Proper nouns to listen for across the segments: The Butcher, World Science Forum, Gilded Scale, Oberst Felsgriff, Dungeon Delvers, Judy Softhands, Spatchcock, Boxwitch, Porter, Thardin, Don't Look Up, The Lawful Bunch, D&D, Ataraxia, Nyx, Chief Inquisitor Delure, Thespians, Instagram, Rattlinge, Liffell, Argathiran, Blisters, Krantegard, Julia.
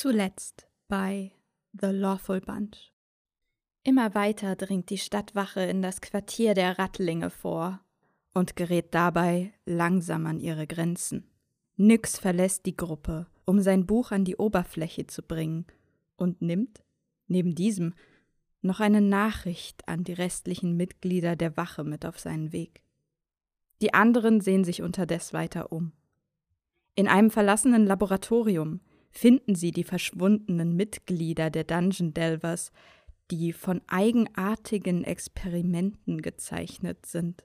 Zuletzt bei The Lawful Bunch. Immer weiter dringt die Stadtwache in das Quartier der Rattlinge vor und gerät dabei langsam an ihre Grenzen. Nyx verlässt die Gruppe, um sein Buch an die Oberfläche zu bringen und nimmt, neben diesem, noch eine Nachricht an die restlichen Mitglieder der Wache mit auf seinen Weg. Die anderen sehen sich unterdessen weiter um. In einem verlassenen Laboratorium finden sie die verschwundenen Mitglieder der Dungeon Delvers, die von eigenartigen Experimenten gezeichnet sind.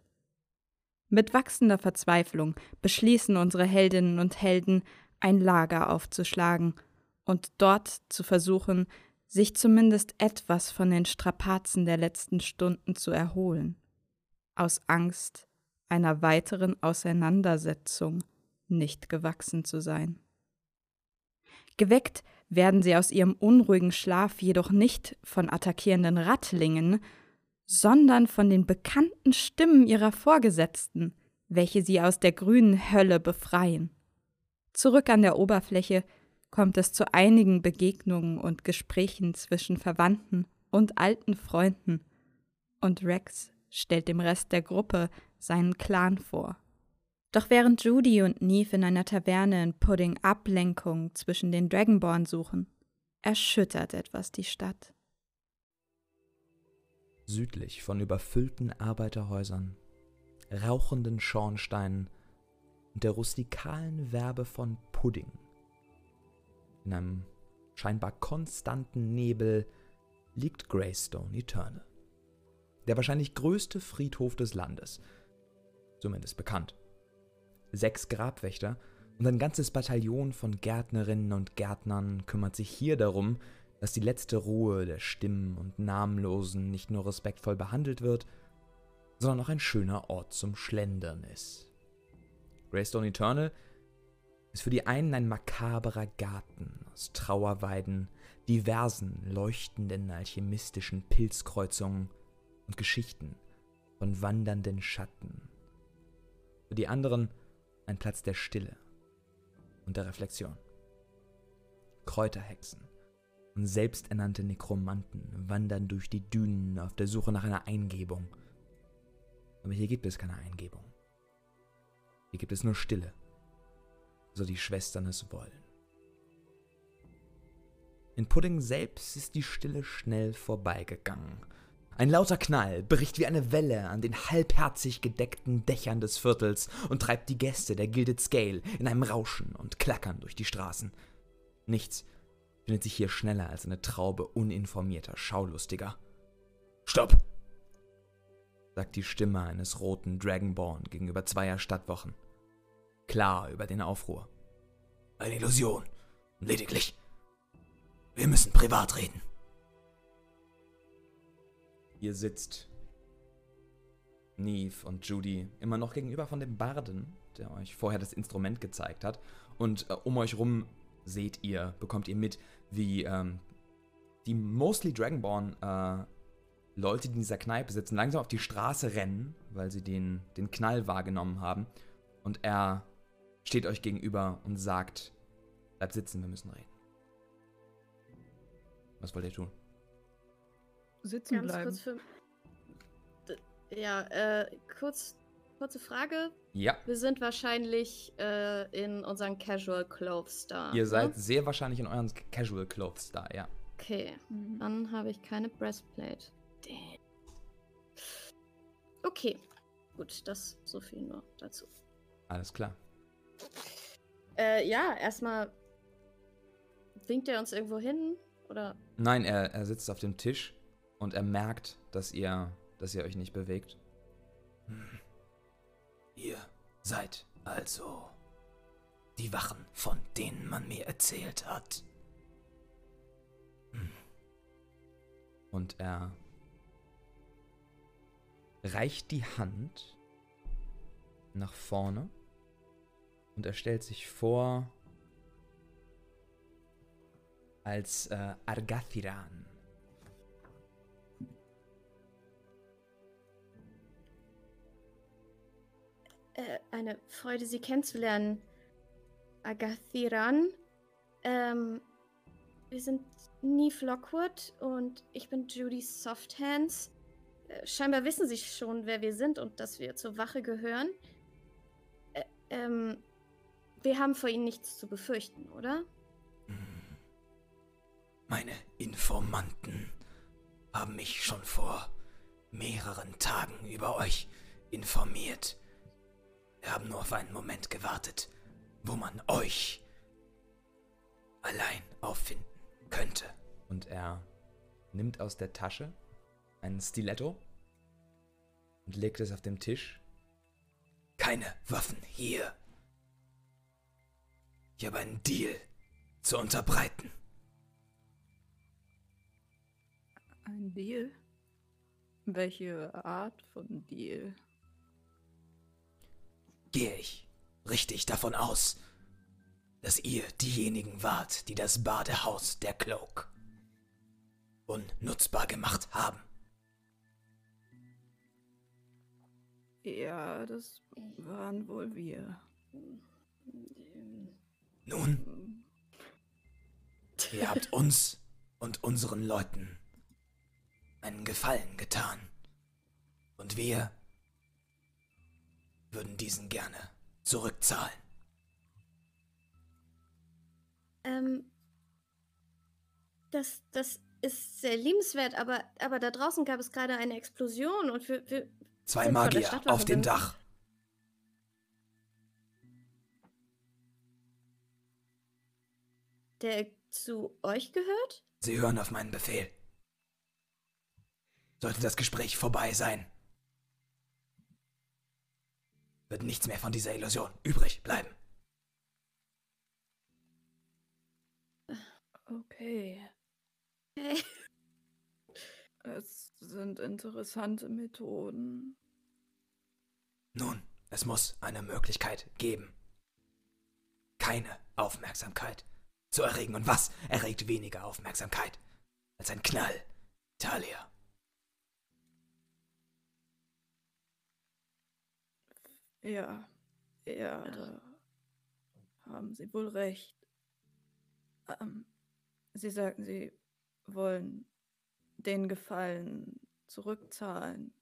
Mit wachsender Verzweiflung beschließen unsere Heldinnen und Helden, ein Lager aufzuschlagen und dort zu versuchen, sich zumindest etwas von den Strapazen der letzten Stunden zu erholen, aus Angst, einer weiteren Auseinandersetzung nicht gewachsen zu sein. Geweckt werden sie aus ihrem unruhigen Schlaf jedoch nicht von attackierenden Rattlingen, sondern von den bekannten Stimmen ihrer Vorgesetzten, welche sie aus der grünen Hölle befreien. Zurück an der Oberfläche kommt es zu einigen Begegnungen und Gesprächen zwischen Verwandten und alten Freunden, und Rax stellt dem Rest der Gruppe seinen Clan vor. Doch während Judy und Neve in einer Taverne in Puddin' Ablenkung zwischen den Dragonborn suchen, erschüttert etwas die Stadt. Südlich von überfüllten Arbeiterhäusern, rauchenden Schornsteinen und der rustikalen Werbe von Puddin', in einem scheinbar konstanten Nebel, liegt Greystone Eternal, der wahrscheinlich größte Friedhof des Landes, zumindest bekannt. 6 Grabwächter und ein ganzes Bataillon von Gärtnerinnen und Gärtnern kümmert sich hier darum, dass die letzte Ruhe der Stimmen und Namenlosen nicht nur respektvoll behandelt wird, sondern auch ein schöner Ort zum Schlendern ist. Greystone Eternal ist für die einen ein makaberer Garten aus Trauerweiden, diversen leuchtenden alchemistischen Pilzkreuzungen und Geschichten von wandernden Schatten. Für die anderen ein Platz der Stille und der Reflexion. Kräuterhexen und selbsternannte Nekromanten wandern durch die Dünen auf der Suche nach einer Eingebung. Aber hier gibt es keine Eingebung. Hier gibt es nur Stille, so die Schwestern es wollen. In Puddin' selbst ist die Stille schnell vorbeigegangen. Ein lauter Knall bricht wie eine Welle an den halbherzig gedeckten Dächern des Viertels und treibt die Gäste der Gilded Scale in einem Rauschen und Klackern durch die Straßen. Nichts findet sich hier schneller als eine Traube uninformierter Schaulustiger. »Stopp!« sagt die Stimme eines roten Dragonborn gegenüber 2 Stadtwachen, klar über den Aufruhr. »Eine Illusion, lediglich. Wir müssen privat reden.« Ihr sitzt, Neve und Judy, immer noch gegenüber von dem Barden, der euch vorher das Instrument gezeigt hat. Und um euch rum bekommt ihr mit, wie die mostly Dragonborn Leute, die in dieser Kneipe sitzen, langsam auf die Straße rennen, weil sie den Knall wahrgenommen haben. Und er steht euch gegenüber und sagt, bleibt sitzen, wir müssen reden. Was wollt ihr tun? Sitzen ganz bleiben. Kurze Frage. Ja. Wir sind wahrscheinlich in unseren Casual Clothes da. Ihr seid sehr wahrscheinlich in euren Casual Clothes da, ja. Okay, Dann habe ich keine Breastplate. Damn. Okay, gut, das so viel nur dazu. Alles klar. Erstmal winkt er uns irgendwo hin, oder? Nein, er sitzt auf dem Tisch. Und er merkt, dass ihr euch nicht bewegt. Ihr seid also die Wachen, von denen man mir erzählt hat. Und er reicht die Hand nach vorne und er stellt sich vor als Argathiran. Eine Freude, Sie kennenzulernen, Argathiran. Wir sind Neve Lockwood und ich bin Judy Softhands. Scheinbar wissen Sie schon, wer wir sind und dass wir zur Wache gehören. Wir haben vor Ihnen nichts zu befürchten, oder? Meine Informanten haben mich schon vor mehreren Tagen über euch informiert. Wir haben nur auf einen Moment gewartet, wo man euch allein auffinden könnte. Und er nimmt aus der Tasche ein Stiletto und legt es auf den Tisch. Keine Waffen hier. Ich habe einen Deal zu unterbreiten. Ein Deal? Welche Art von Deal? Gehe ich richtig davon aus, dass ihr diejenigen wart, die das Badehaus der Cloak unnutzbar gemacht haben. Ja, das waren wohl wir. Nun, ihr habt uns und unseren Leuten einen Gefallen getan. Und wir würden diesen gerne zurückzahlen. Das ist sehr liebenswert, aber da draußen gab es gerade eine Explosion und wir zwei Magier auf dem Dach. Der zu euch gehört? Sie hören auf meinen Befehl. Sollte das Gespräch vorbei sein, wird nichts mehr von dieser Illusion übrig bleiben. Okay. Es sind interessante Methoden. Nun, es muss eine Möglichkeit geben, keine Aufmerksamkeit zu erregen. Und was erregt weniger Aufmerksamkeit als ein Knall, Talia? Ja, da haben Sie wohl recht. Sie sagten, Sie wollen den Gefallen zurückzahlen.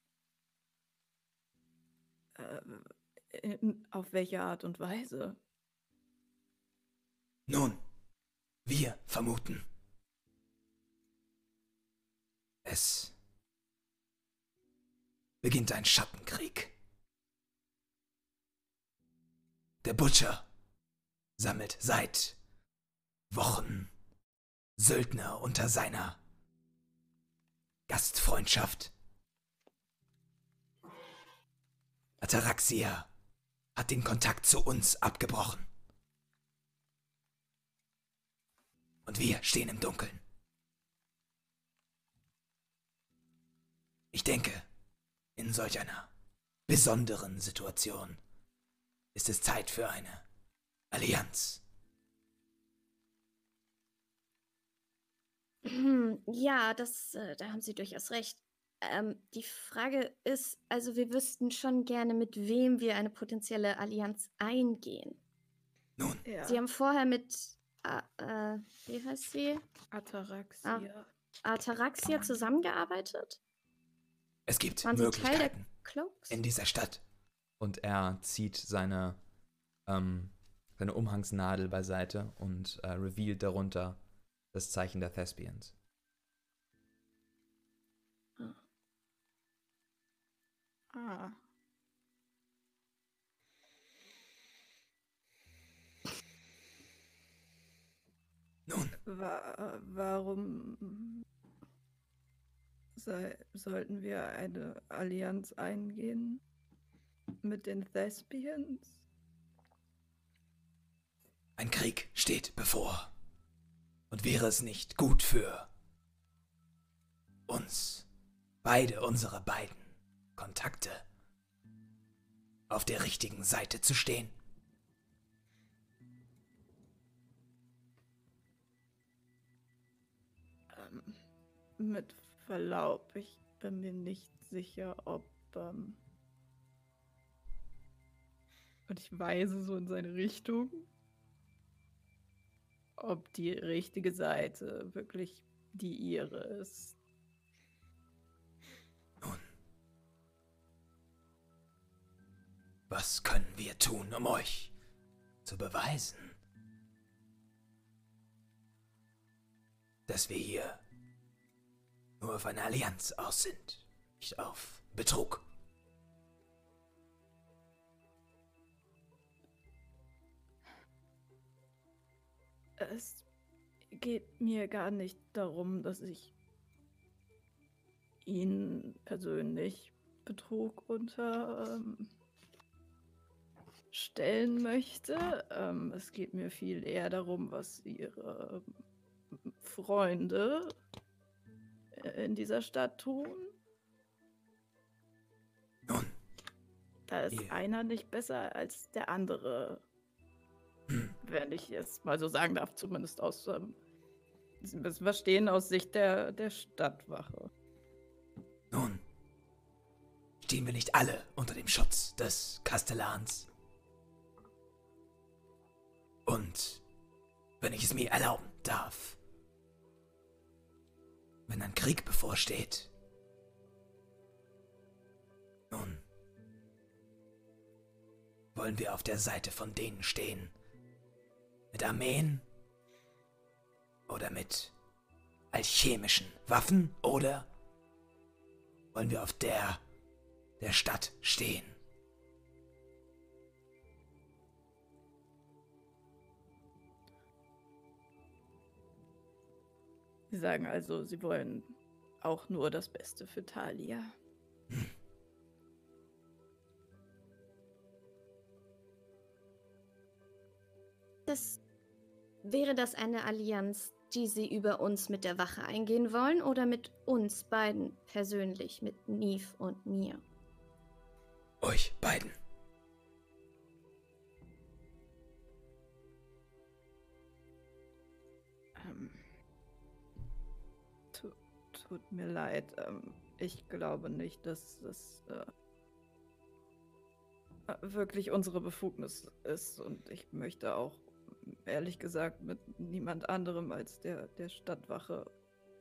Auf welche Art und Weise? Nun, wir vermuten, es beginnt ein Schattenkrieg. Der Butcher sammelt seit Wochen Söldner unter seiner Gastfreundschaft. Ataraxia hat den Kontakt zu uns abgebrochen. Und wir stehen im Dunkeln. Ich denke, in solch einer besonderen Situation ist es Zeit für eine Allianz. Ja, da haben Sie durchaus recht. Die Frage ist, also wir wüssten schon gerne, mit wem wir eine potenzielle Allianz eingehen. Nun. Ja. Sie haben vorher mit, wie heißt sie? Ataraxia. Ataraxia zusammengearbeitet? Es gibt Möglichkeiten Teil der Cloaks in dieser Stadt. Und er zieht seine Umhangsnadel beiseite und revealt darunter das Zeichen der Thespians. Nun. Warum sollten wir eine Allianz eingehen? Mit den Thespians? Ein Krieg steht bevor. Und wäre es nicht gut für uns, unsere beiden Kontakte, auf der richtigen Seite zu stehen? Mit Verlaub, ich bin mir nicht sicher, ob... Und ich weise so in seine Richtung, ob die richtige Seite wirklich die ihre ist. Nun, was können wir tun, um euch zu beweisen, dass wir hier nur auf eine Allianz aus sind, nicht auf Betrug? Es geht mir gar nicht darum, dass ich ihn persönlich Betrug unterstellen möchte. Es geht mir viel eher darum, was ihre Freunde in dieser Stadt tun. Nun. Da ist einer nicht besser als der andere. Wenn ich es mal so sagen darf, zumindest aus das Verstehen aus Sicht der Stadtwache. Nun, stehen wir nicht alle unter dem Schutz des Kastellans? Und wenn ich es mir erlauben darf, wenn ein Krieg bevorsteht, nun, wollen wir auf der Seite von denen stehen, mit Armeen oder mit alchemischen Waffen, oder wollen wir auf der Stadt stehen? Sie sagen also, sie wollen auch nur das Beste für Talia. Hm. Wäre das eine Allianz, die sie über uns mit der Wache eingehen wollen, oder mit uns beiden persönlich, mit Neve und mir? Euch beiden. Tut mir leid, ich glaube nicht, dass das wirklich unsere Befugnis ist, und ich möchte auch ehrlich gesagt mit niemand anderem als der Stadtwache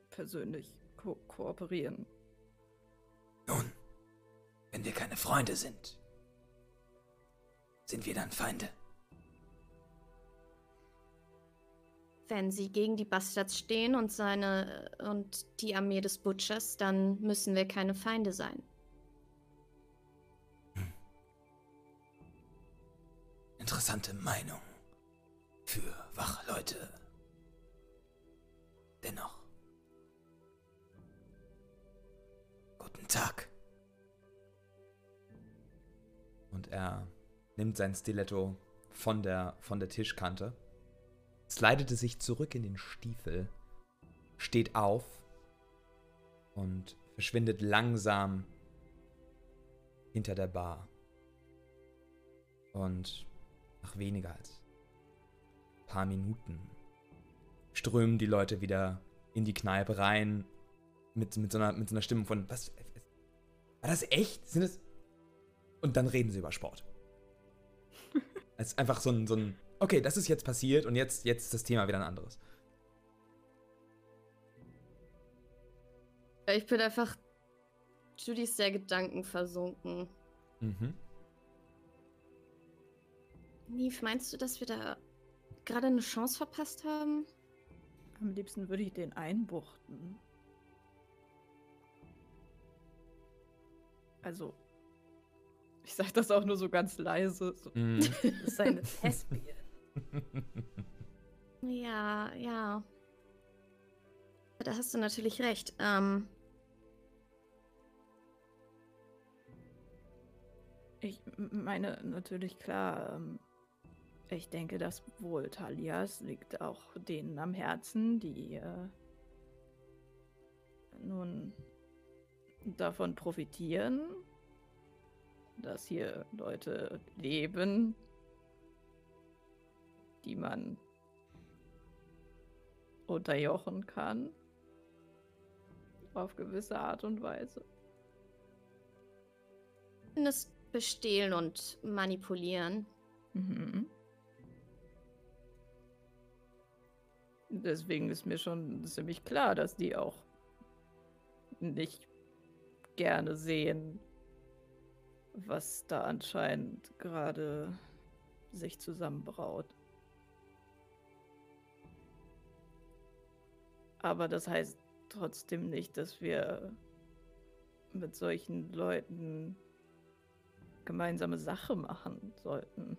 persönlich kooperieren. Nun, wenn wir keine Freunde sind, sind wir dann Feinde? Wenn sie gegen die Bastards stehen und die Armee des Butchers, dann müssen wir keine Feinde sein. Hm. Interessante Meinung für Wachleute. Dennoch. Guten Tag. Und er nimmt sein Stiletto von der Tischkante, slidet es sich zurück in den Stiefel, steht auf und verschwindet langsam hinter der Bar. Und nach weniger als paar Minuten strömen die Leute wieder in die Kneipe rein mit so einer Stimmung von: Was? War das echt? Sind das? Und dann reden sie über Sport. Es ist einfach so ein okay, das ist jetzt passiert und jetzt ist das Thema wieder ein anderes. Ich bin einfach Judys sehr Gedanken versunken. Mhm. Neve, meinst du, dass wir da gerade eine Chance verpasst haben? Am liebsten würde ich den einbuchten. Also, ich sage das auch nur so ganz leise. So. Mm. Das ist eine Thespian. Ja, ja. Da hast du natürlich recht. Ich meine, natürlich, klar, ich denke, das Wohl Talias liegt auch denen am Herzen, die nun davon profitieren, dass hier Leute leben, die man unterjochen kann, auf gewisse Art und Weise. Das Bestehlen und Manipulieren. Mhm. Deswegen ist mir schon ziemlich klar, dass die auch nicht gerne sehen, was da anscheinend gerade sich zusammenbraut. Aber das heißt trotzdem nicht, dass wir mit solchen Leuten gemeinsame Sache machen sollten.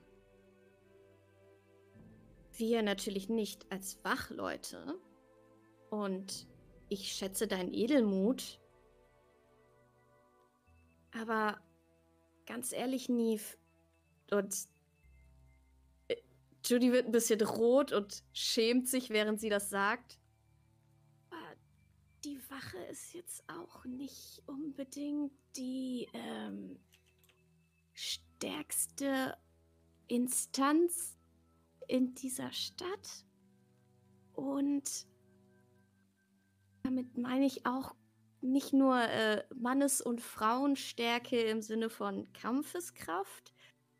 Wir natürlich nicht als Wachleute. Und ich schätze deinen Edelmut. Aber ganz ehrlich, Neve, und Judy wird ein bisschen rot und schämt sich, während sie das sagt. Aber die Wache ist jetzt auch nicht unbedingt die stärkste Instanz in dieser Stadt. Und damit meine ich auch nicht nur Mannes- und Frauenstärke im Sinne von Kampfeskraft,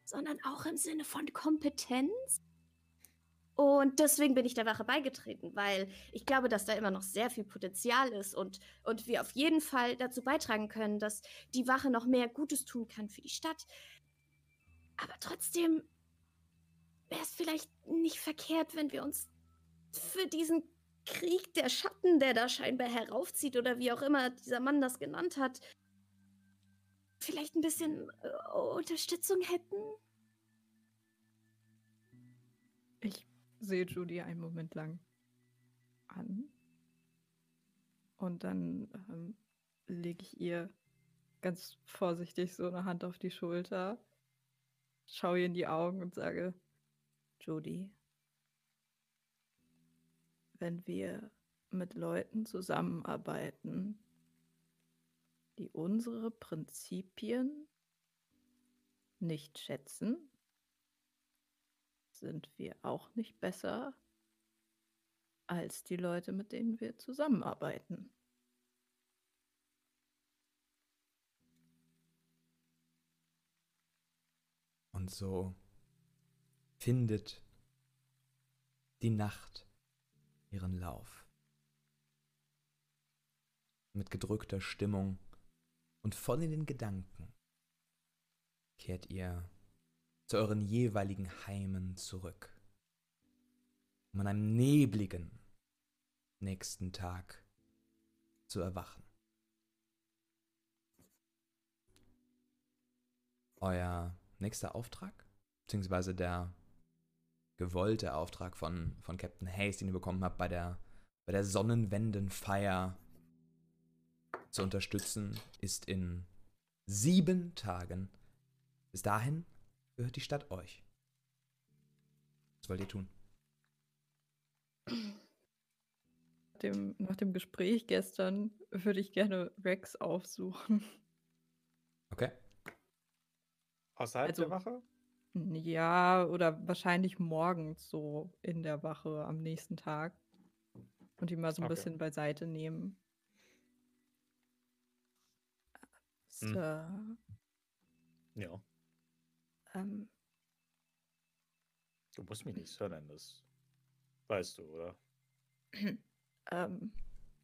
sondern auch im Sinne von Kompetenz. Und deswegen bin ich der Wache beigetreten, weil ich glaube, dass da immer noch sehr viel Potenzial ist und wir auf jeden Fall dazu beitragen können, dass die Wache noch mehr Gutes tun kann für die Stadt. Aber trotzdem wäre es vielleicht nicht verkehrt, wenn wir uns für diesen Krieg der Schatten, der da scheinbar heraufzieht oder wie auch immer dieser Mann das genannt hat, vielleicht ein bisschen Unterstützung hätten? Ich sehe Judy einen Moment lang an und dann lege ich ihr ganz vorsichtig so eine Hand auf die Schulter, schaue ihr in die Augen und sage: Judy, wenn wir mit Leuten zusammenarbeiten, die unsere Prinzipien nicht schätzen, sind wir auch nicht besser als die Leute, mit denen wir zusammenarbeiten. Und so findet die Nacht ihren Lauf. Mit gedrückter Stimmung und voll in den Gedanken kehrt ihr zu euren jeweiligen Heimen zurück, um an einem nebligen nächsten Tag zu erwachen. Euer nächster Auftrag, beziehungsweise der gewollte Auftrag von Captain Hayes, den ihr bekommen habt, bei der Sonnenwendenfeier zu unterstützen, ist in 7 Tagen. Bis dahin gehört die Stadt euch. Was wollt ihr tun? Nach dem Gespräch gestern würde ich gerne Rax aufsuchen. Okay. Außerhalb der Wache? Ja, oder wahrscheinlich morgens so in der Wache am nächsten Tag. Und die mal so ein bisschen beiseite nehmen. Ja. Du musst mich nicht hören, das weißt du, oder?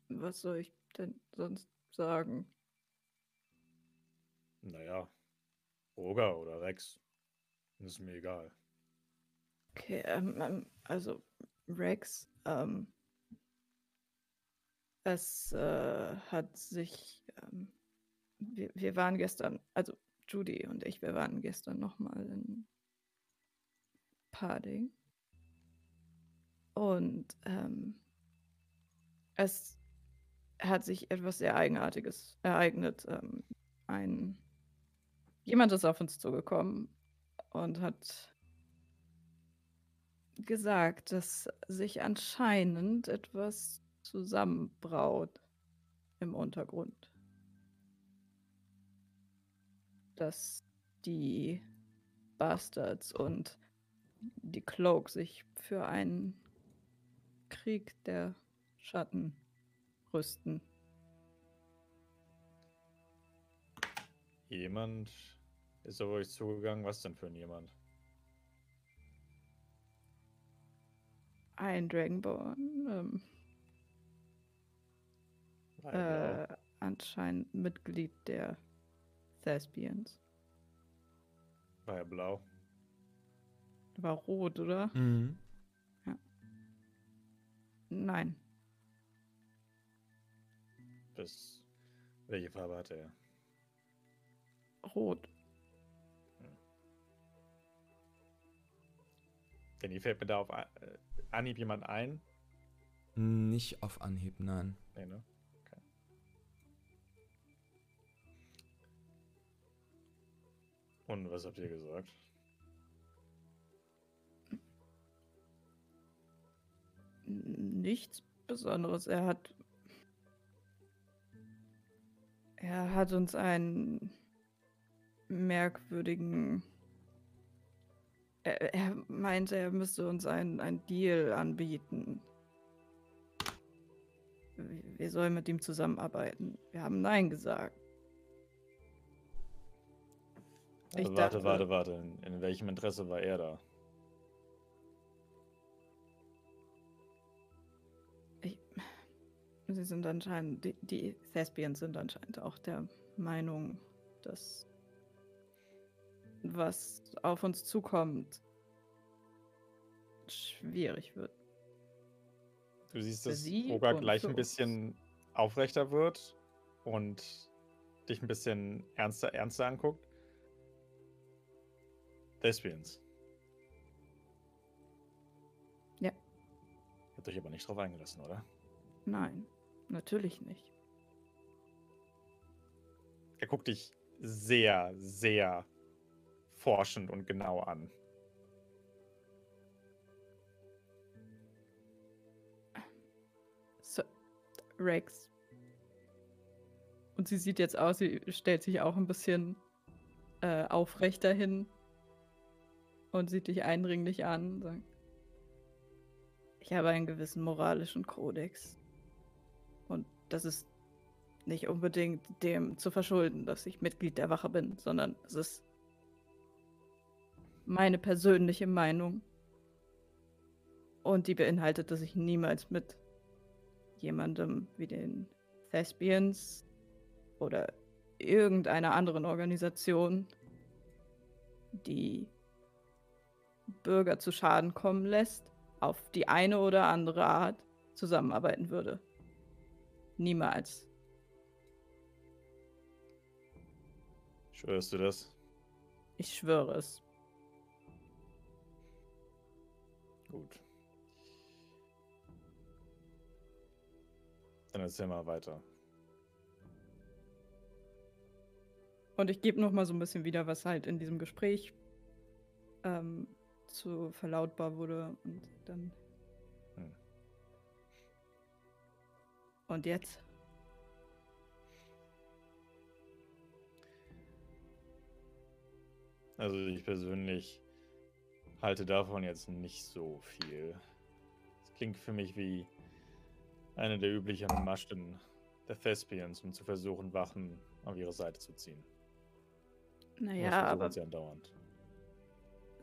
Was soll ich denn sonst sagen? Naja, Roger oder Rax. Das ist mir egal. Okay, also Rax, es hat sich, wir waren gestern, also Judy und ich, wir waren gestern nochmal in Puddin'. Und es hat sich etwas sehr Eigenartiges ereignet. Jemand ist auf uns zugekommen und hat gesagt, dass sich anscheinend etwas zusammenbraut im Untergrund. Dass die Bastards und die Cloak sich für einen Krieg der Schatten rüsten. Jemand ist auf euch zugegangen? Was denn für ein jemand? ein Dragonborn. Anscheinend Mitglied der Thespians. War ja blau. War rot, oder? Mhm. Ja. Nein. Das, welche Farbe hatte er? Rot. Denn hier fällt mir da auf Anhieb jemand ein? Nicht auf Anhieb, nein. Nee, ne? Okay. Und was habt ihr gesagt? Nichts Besonderes. Er hat uns einen merkwürdigen... Er meinte, er müsste uns einen Deal anbieten. Wir sollen mit ihm zusammenarbeiten. Wir haben Nein gesagt. Also warte. In welchem Interesse war er da? Sie sind anscheinend, die Thespians sind anscheinend auch der Meinung, dass was auf uns zukommt, schwierig wird. Du siehst, dass Oga gleich ein bisschen aufrechter wird und dich ein bisschen ernster anguckt. Thespians. Ja. Habt euch aber nicht drauf eingelassen, oder? Nein, natürlich nicht. Er guckt dich sehr, sehr forschend und genau an. So, Rax. Und sie sieht jetzt aus, sie stellt sich auch ein bisschen aufrechter hin und sieht dich eindringlich an und sagt, ich habe einen gewissen moralischen Kodex. Und das ist nicht unbedingt dem zu verschulden, dass ich Mitglied der Wache bin, sondern es ist meine persönliche Meinung. Und die beinhaltet, dass ich niemals mit jemandem wie den Thespians oder irgendeiner anderen Organisation, die Bürger zu Schaden kommen lässt, auf die eine oder andere Art zusammenarbeiten würde. Niemals. Schwörst du das? Ich schwöre es. Gut. Dann erzähl mal weiter. Und ich gebe nochmal so ein bisschen wieder, was halt in diesem Gespräch zu verlautbar wurde. Und dann... Und jetzt? Also ich persönlich... halte davon jetzt nicht so viel. Das klingt für mich wie eine der üblichen Maschen der Thespians, um zu versuchen, Wachen auf ihre Seite zu ziehen. Naja, aber sie andauernd.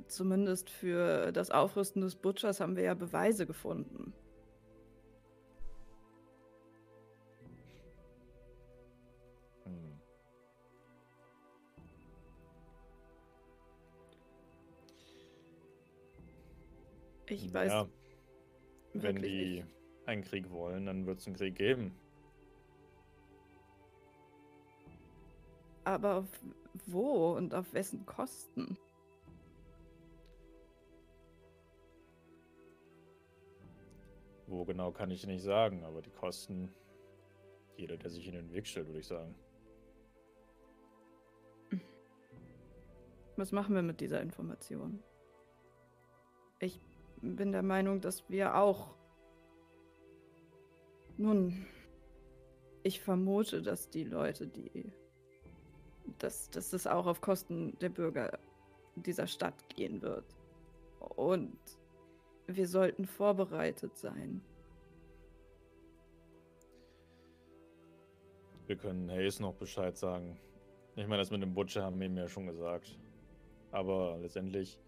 Zumindest für das Aufrüsten des Butchers haben wir ja Beweise gefunden. Ich weiß. Ja, wenn die nicht einen Krieg wollen, dann wird es einen Krieg geben. Aber auf wo und auf wessen Kosten? Wo genau kann ich nicht sagen, aber die Kosten, jeder, der sich in den Weg stellt, würde ich sagen. Was machen wir mit dieser Information? Ich bin der Meinung, dass wir auch... Nun, ich vermute, dass die Leute, die... dass es auch auf Kosten der Bürger dieser Stadt gehen wird. Und wir sollten vorbereitet sein. Wir können Hayes noch Bescheid sagen. Ich meine, das mit dem Butcher haben wir ihm ja schon gesagt. Aber letztendlich,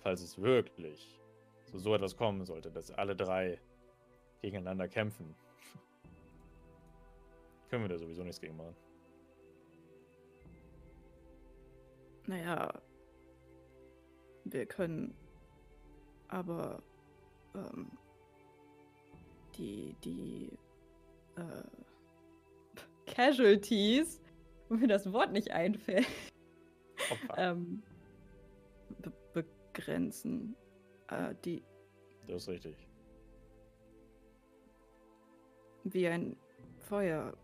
falls es wirklich so etwas kommen sollte, dass alle drei gegeneinander kämpfen, können wir da sowieso nichts gegen machen. Naja, wir können aber die Casualties, wo mir das Wort nicht einfällt, begrenzen. Das ist richtig. Wie ein Feuer.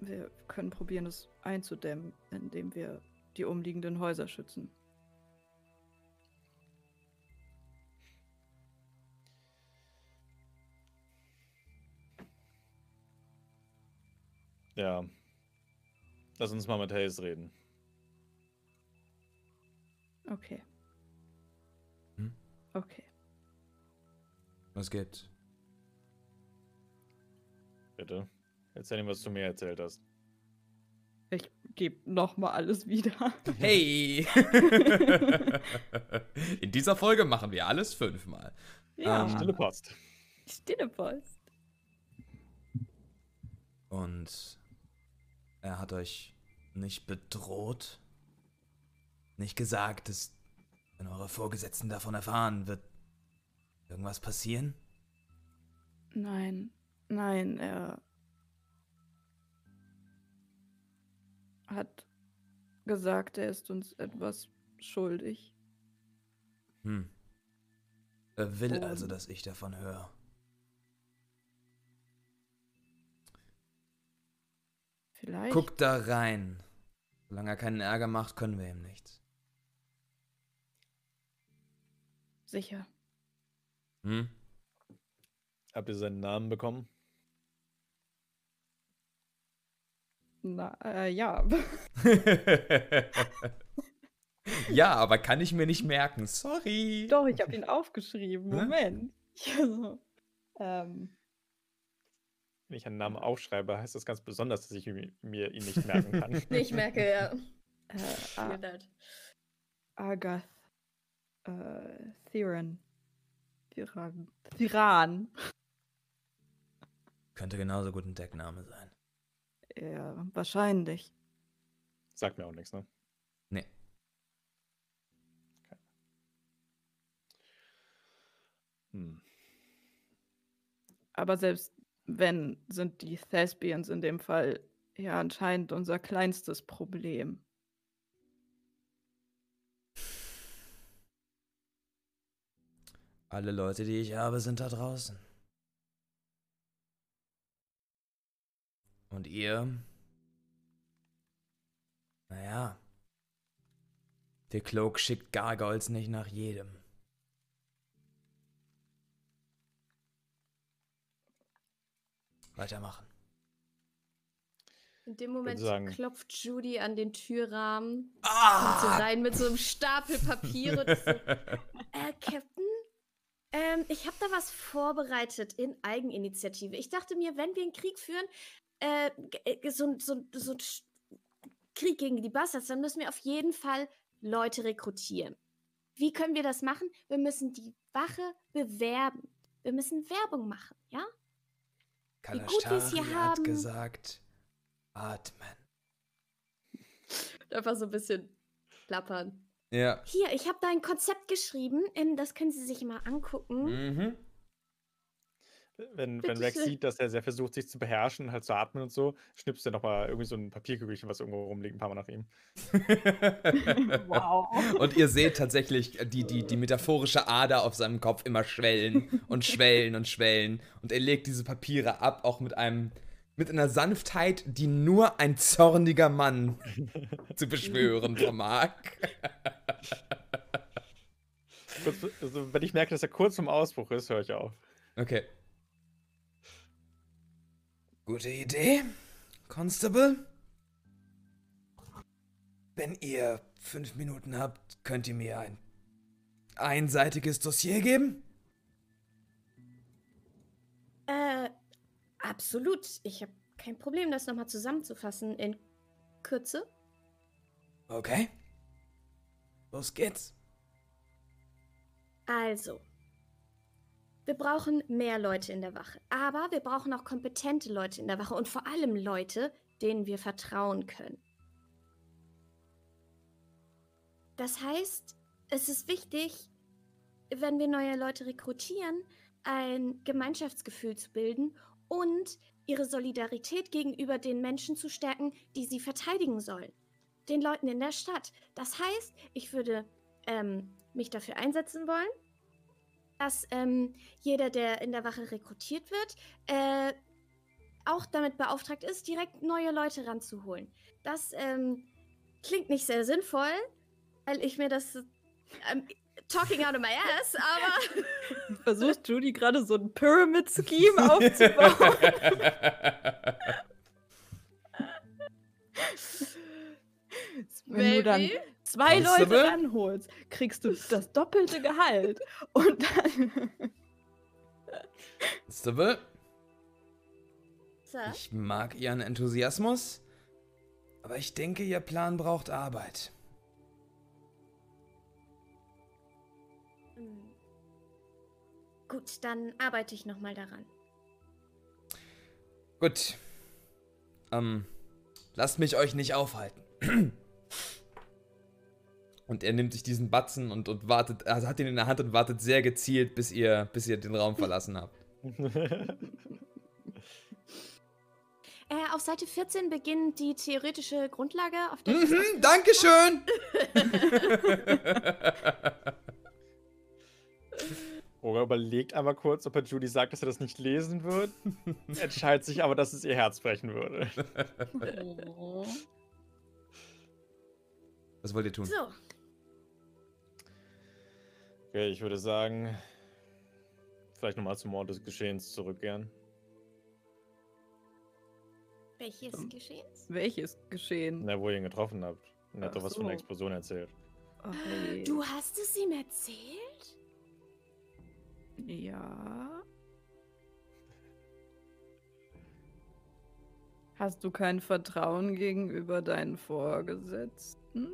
Wir können probieren, es einzudämmen, indem wir die umliegenden Häuser schützen. Ja. Lass uns mal mit Hayes reden. Okay. Hm? Okay. Was gibt's? Bitte. Erzähl ihm, was du mir erzählt hast. Ich gebe nochmal alles wieder. Hey! In dieser Folge machen wir alles 5-mal. Ja. Stille Post. Stille Post. Und er hat euch nicht bedroht? Nicht gesagt, dass wenn eure Vorgesetzten davon erfahren, wird irgendwas passieren? Nein. Nein, er hat gesagt, er ist uns etwas schuldig. Hm. Er will also, dass ich davon höre. Vielleicht. Guckt da rein. Solange er keinen Ärger macht, können wir ihm nichts. Sicher. Hm? Habt ihr seinen Namen bekommen? Na, ja. Ja, aber kann ich mir nicht merken. Sorry. Doch, ich habe ihn aufgeschrieben. Moment. Also, wenn ich einen Namen aufschreibe, heißt das ganz besonders, dass ich mir ihn nicht merken kann. Ich merke, ja. Argathiran. Thiran. Könnte genauso gut ein Deckname sein. Ja, wahrscheinlich. Sagt mir auch nichts, ne? Nee. Okay. Hm. Aber selbst wenn, sind die Thespians in dem Fall ja anscheinend unser kleinstes Problem. Alle Leute, die ich habe, sind da draußen. Und ihr? Naja. Der Cloak schickt Gargoyles nicht nach jedem. Weitermachen. In dem Moment klopft Judy an den Türrahmen und so rein mit so einem Stapel Papier und so. Captain? Ich habe da was vorbereitet in Eigeninitiative. Ich dachte mir, wenn wir einen Krieg führen, so ein Krieg gegen die Bastards, dann müssen wir auf jeden Fall Leute rekrutieren. Wie können wir das machen? Wir müssen die Wache bewerben. Wir müssen Werbung machen, ja? Wie gut wir es hier haben. Hat gesagt, atmen. Einfach so ein bisschen plappern. Ja. Hier, ich habe da ein Konzept geschrieben. Das können Sie sich mal angucken. Mhm. Wenn Rax sieht, dass er sehr versucht, sich zu beherrschen, halt zu atmen und so, schnippst er nochmal irgendwie so ein Papierkügelchen, was irgendwo rumliegt, ein paar Mal nach ihm. Wow. Und ihr seht tatsächlich die metaphorische Ader auf seinem Kopf immer schwellen und schwellen und schwellen. Und er legt diese Papiere ab, auch mit einer Sanftheit, die nur ein zorniger Mann zu beschwören vermag. Also, wenn ich merke, dass er kurz vorm Ausbruch ist, höre ich auf. Okay. Gute Idee, Constable. Wenn ihr 5 Minuten habt, könnt ihr mir ein einseitiges Dossier geben? Absolut. Ich habe kein Problem, das nochmal zusammenzufassen in Kürze. Okay. Los geht's. Also, Wir brauchen mehr Leute in der Wache, aber wir brauchen auch kompetente Leute in der Wache und vor allem Leute, denen wir vertrauen können. Das heißt, es ist wichtig, wenn wir neue Leute rekrutieren, ein Gemeinschaftsgefühl zu bilden und ihre Solidarität gegenüber den Menschen zu stärken, die sie verteidigen sollen. Den Leuten in der Stadt. Das heißt, ich würde mich dafür einsetzen wollen, dass jeder, der in der Wache rekrutiert wird, auch damit beauftragt ist, direkt neue Leute ranzuholen. Das klingt nicht sehr sinnvoll, weil ich mir das... talking out of my ass, aber... Versucht Judy gerade so ein Pyramid-Scheme aufzubauen? Wenn du dann zwei Leute ranholst, kriegst du das doppelte Gehalt. Und dann... Ich mag ihren Enthusiasmus, aber ich denke, ihr Plan braucht Arbeit. Gut, dann arbeite ich nochmal daran. Gut. Lasst mich euch nicht aufhalten. Und er nimmt sich diesen Batzen und wartet, also hat ihn in der Hand und wartet sehr gezielt, bis ihr den Raum verlassen habt. Auf Seite 14 beginnt die theoretische Grundlage, auf der... Dankeschön! Ora überlegt aber kurz, ob er Judy sagt, dass er das nicht lesen wird. Entscheidet sich aber, dass es ihr Herz brechen würde. Oh. Was wollt ihr tun? So. Okay, ich würde sagen, vielleicht nochmal zum Ort des Geschehens zurückkehren. Welches Geschehen? Welches Geschehen? Na, wo ihr ihn getroffen habt. Er hat doch was von der Explosion erzählt. Okay. Du hast es ihm erzählt? Ja. Hast du kein Vertrauen gegenüber deinen Vorgesetzten?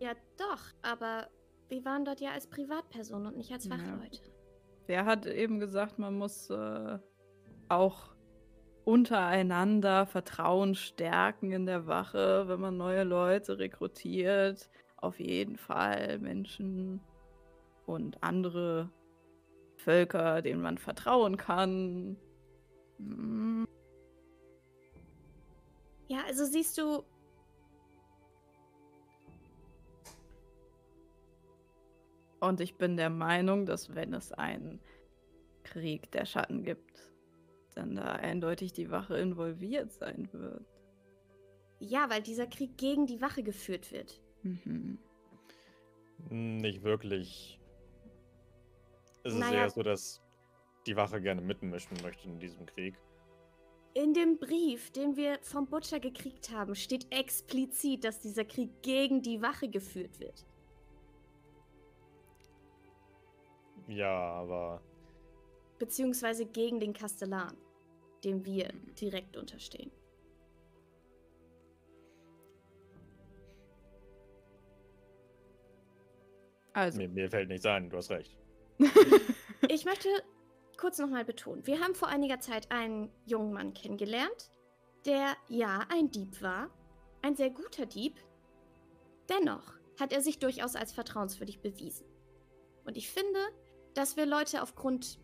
Ja, doch, aber wir waren dort ja als Privatperson und nicht als Wachleute. Ja. Wer hat eben gesagt, man muss auch untereinander Vertrauen stärken in der Wache, wenn man neue Leute rekrutiert? Auf jeden Fall Menschen und andere Völker, denen man vertrauen kann. Hm. Ja, also siehst du... Und ich bin der Meinung, dass wenn es einen Krieg der Schatten gibt, dann da eindeutig die Wache involviert sein wird. Ja, weil dieser Krieg gegen die Wache geführt wird. Mhm. Nicht wirklich. Es ist eher so, dass die Wache gerne mitmischen möchte in diesem Krieg. In dem Brief, den wir vom Butcher gekriegt haben, steht explizit, dass dieser Krieg gegen die Wache geführt wird. Ja, aber... Beziehungsweise gegen den Kastellan, dem wir direkt unterstehen. Also. Mir fällt nichts ein, du hast recht. Ich möchte kurz nochmal betonen, wir haben vor einiger Zeit einen jungen Mann kennengelernt, der ja ein Dieb war, ein sehr guter Dieb. Dennoch hat er sich durchaus als vertrauenswürdig bewiesen. Und ich finde, dass wir Leute aufgrund,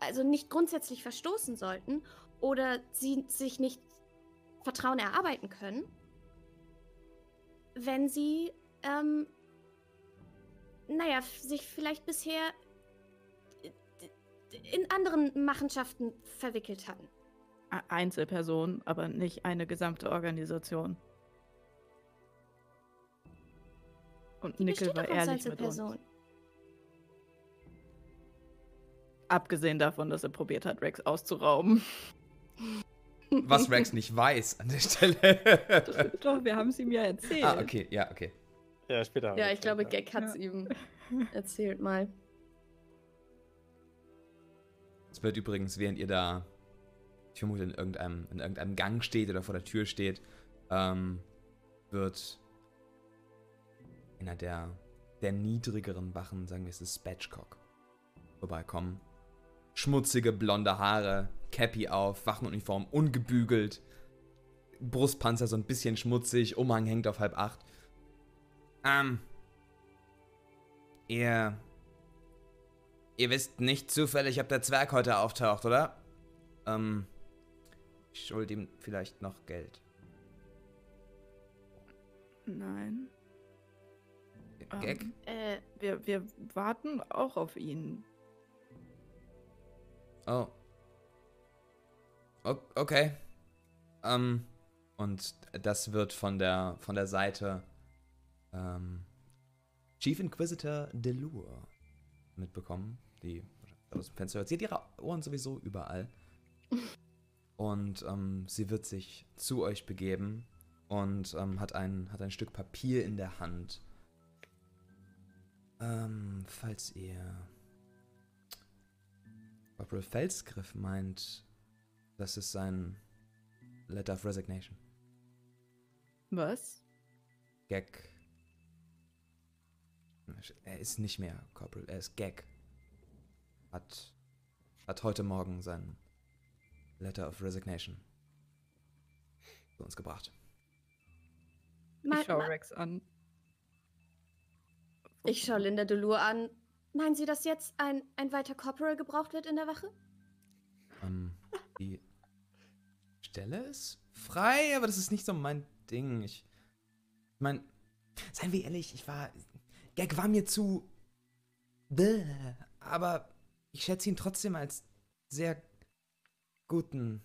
also nicht grundsätzlich verstoßen sollten oder sie sich nicht Vertrauen erarbeiten können, wenn sie sich vielleicht bisher in anderen Machenschaften verwickelt hatten. Einzelpersonen, aber nicht eine gesamte Organisation. Und Nickel war ehrlich mit uns. Abgesehen davon, dass er probiert hat, Rax auszurauben. Was Rax nicht weiß an der Stelle. Doch, wir haben es ihm ja erzählt. Ah, okay, ja, okay. Ja, später. Ja, ich glaube, Gag hat es ihm erzählt mal. Es wird übrigens, während ihr da, ich vermute, in irgendeinem Gang steht oder vor der Tür steht, wird einer der niedrigeren Wachen, sagen wir es ist Spatchcock, vorbeikommen. Schmutzige, blonde Haare, Cappy auf, Wachenuniform ungebügelt, Brustpanzer so ein bisschen schmutzig, Umhang hängt auf 7:30. Ihr wisst nicht zufällig, ob der Zwerg heute auftaucht, oder? Ich schuld ihm vielleicht noch Geld. Nein. Gag? Wir warten auch auf ihn. Oh. Okay. Und das wird von der Seite Chief Inquisitor Delure mitbekommen, die aus dem Fenster hört. Sie hat ihre Ohren sowieso überall. Und sie wird sich zu euch begeben und hat ein Stück Papier in der Hand. Falls ihr Oberst Felsgriff meint, das ist sein Letter of Resignation. Was? Gag. Er ist nicht mehr Corporal, er ist Gag. Hat heute Morgen sein Letter of Resignation zu uns gebracht. Ich schau Rax an. Ich schau Linda Delure an. Meinen Sie, dass jetzt ein weiter Corporal gebraucht wird in der Wache? Die Stelle ist frei, aber das ist nicht so mein Ding. Ich meine, seien wir ehrlich, Gag war mir zu... Bäh, aber ich schätze ihn trotzdem als sehr guten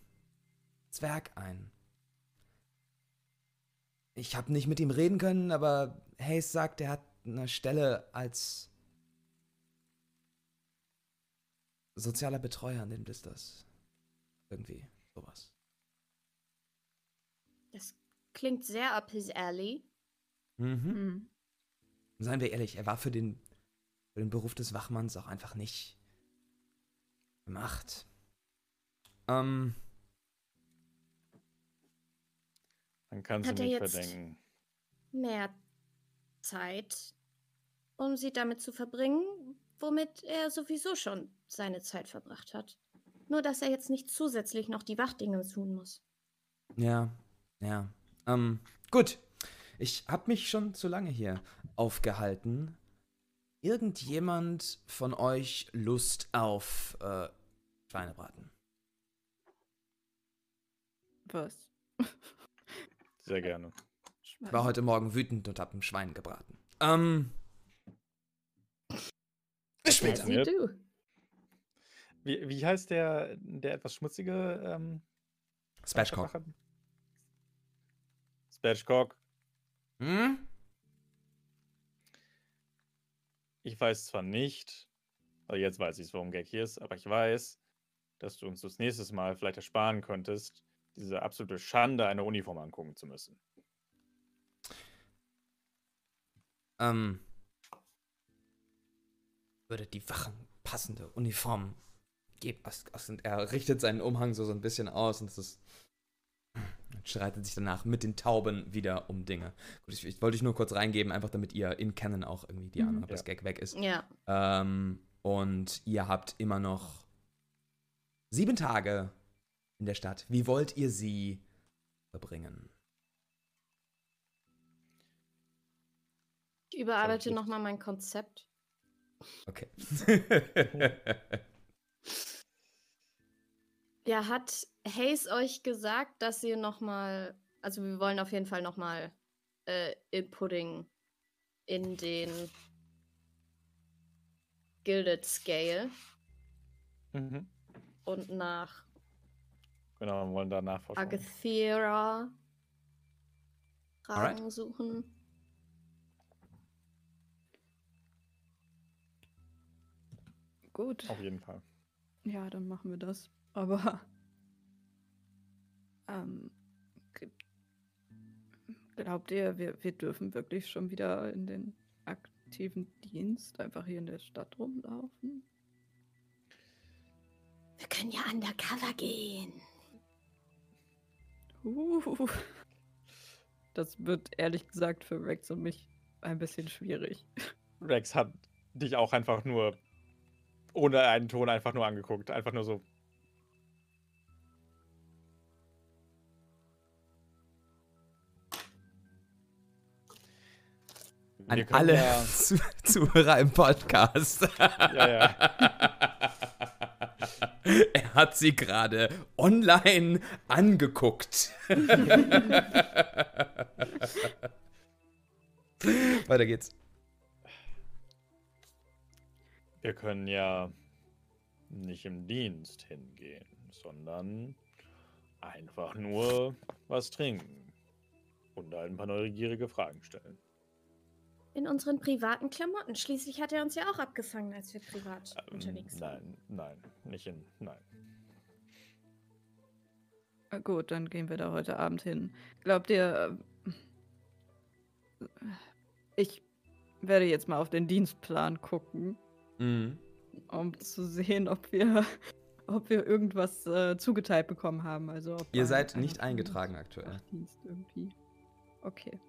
Zwerg ein. Ich habe nicht mit ihm reden können, aber Hayes sagt, er hat eine Stelle als sozialer Betreuer an den Blisters. Irgendwie sowas. Das klingt sehr up his alley. Mhm. Seien wir ehrlich, er war für den Beruf des Wachmanns auch einfach nicht gemacht. Dann kannst du mich verdenken. Mehr Zeit, um sie damit zu verbringen, womit er sowieso schon seine Zeit verbracht hat. Nur, dass er jetzt nicht zusätzlich noch die Wachdinge tun muss. Ja. Gut. Ich habe mich schon zu lange hier aufgehalten. Irgendjemand von euch Lust auf Schweinebraten? Was? Sehr gerne. Ich war heute Morgen wütend und hab ein Schwein gebraten. Später. Wie heißt der etwas schmutzige? Spatchcock. Spatchcock. Hm? Ich weiß zwar nicht, also jetzt weiß ich es, warum Gag hier ist, aber ich weiß, dass du uns das nächste Mal vielleicht ersparen könntest, diese absolute Schande, eine Uniform angucken zu müssen. Würde die Wachen passende Uniformen geben? Er richtet seinen Umhang so ein bisschen aus und es ist... streitet sich danach mit den Tauben wieder um Dinge. Gut, ich wollte dich nur kurz reingeben, einfach damit ihr in Canon auch irgendwie die Ahnung habt, dass Gag weg ist. Ja. Und ihr habt immer noch 7 Tage in der Stadt. Wie wollt ihr sie verbringen? Ich überarbeite nochmal mein Konzept. Okay. Ja, hat Hayes euch gesagt, dass ihr nochmal, also wir wollen auf jeden Fall nochmal in Pudding in den Gilded Scale und nach wir wollen da nachforschen. Argathiran suchen. Gut. Auf jeden Fall. Ja, dann machen wir das. Aber glaubt ihr, wir dürfen wirklich schon wieder in den aktiven Dienst einfach hier in der Stadt rumlaufen? Wir können ja undercover gehen. Das wird ehrlich gesagt für Rex und mich ein bisschen schwierig. Rax hat dich auch einfach nur ohne einen Ton einfach nur angeguckt. Einfach nur so. An alle ja. Zuhörer im Podcast. Ja, ja. Er hat sie gerade online angeguckt. Weiter geht's. Wir können ja nicht im Dienst hingehen, sondern einfach nur was trinken und ein paar neugierige Fragen stellen. In unseren privaten Klamotten. Schließlich hat er uns ja auch abgefangen, als wir privat unterwegs waren. Nein, nein. Gut, dann gehen wir da heute Abend hin. Glaubt ihr, ich werde jetzt mal auf den Dienstplan gucken, um zu sehen, ob wir irgendwas zugeteilt bekommen haben. Also ob ihr seid nicht eingetragen aktuell. Dienst irgendwie. Okay.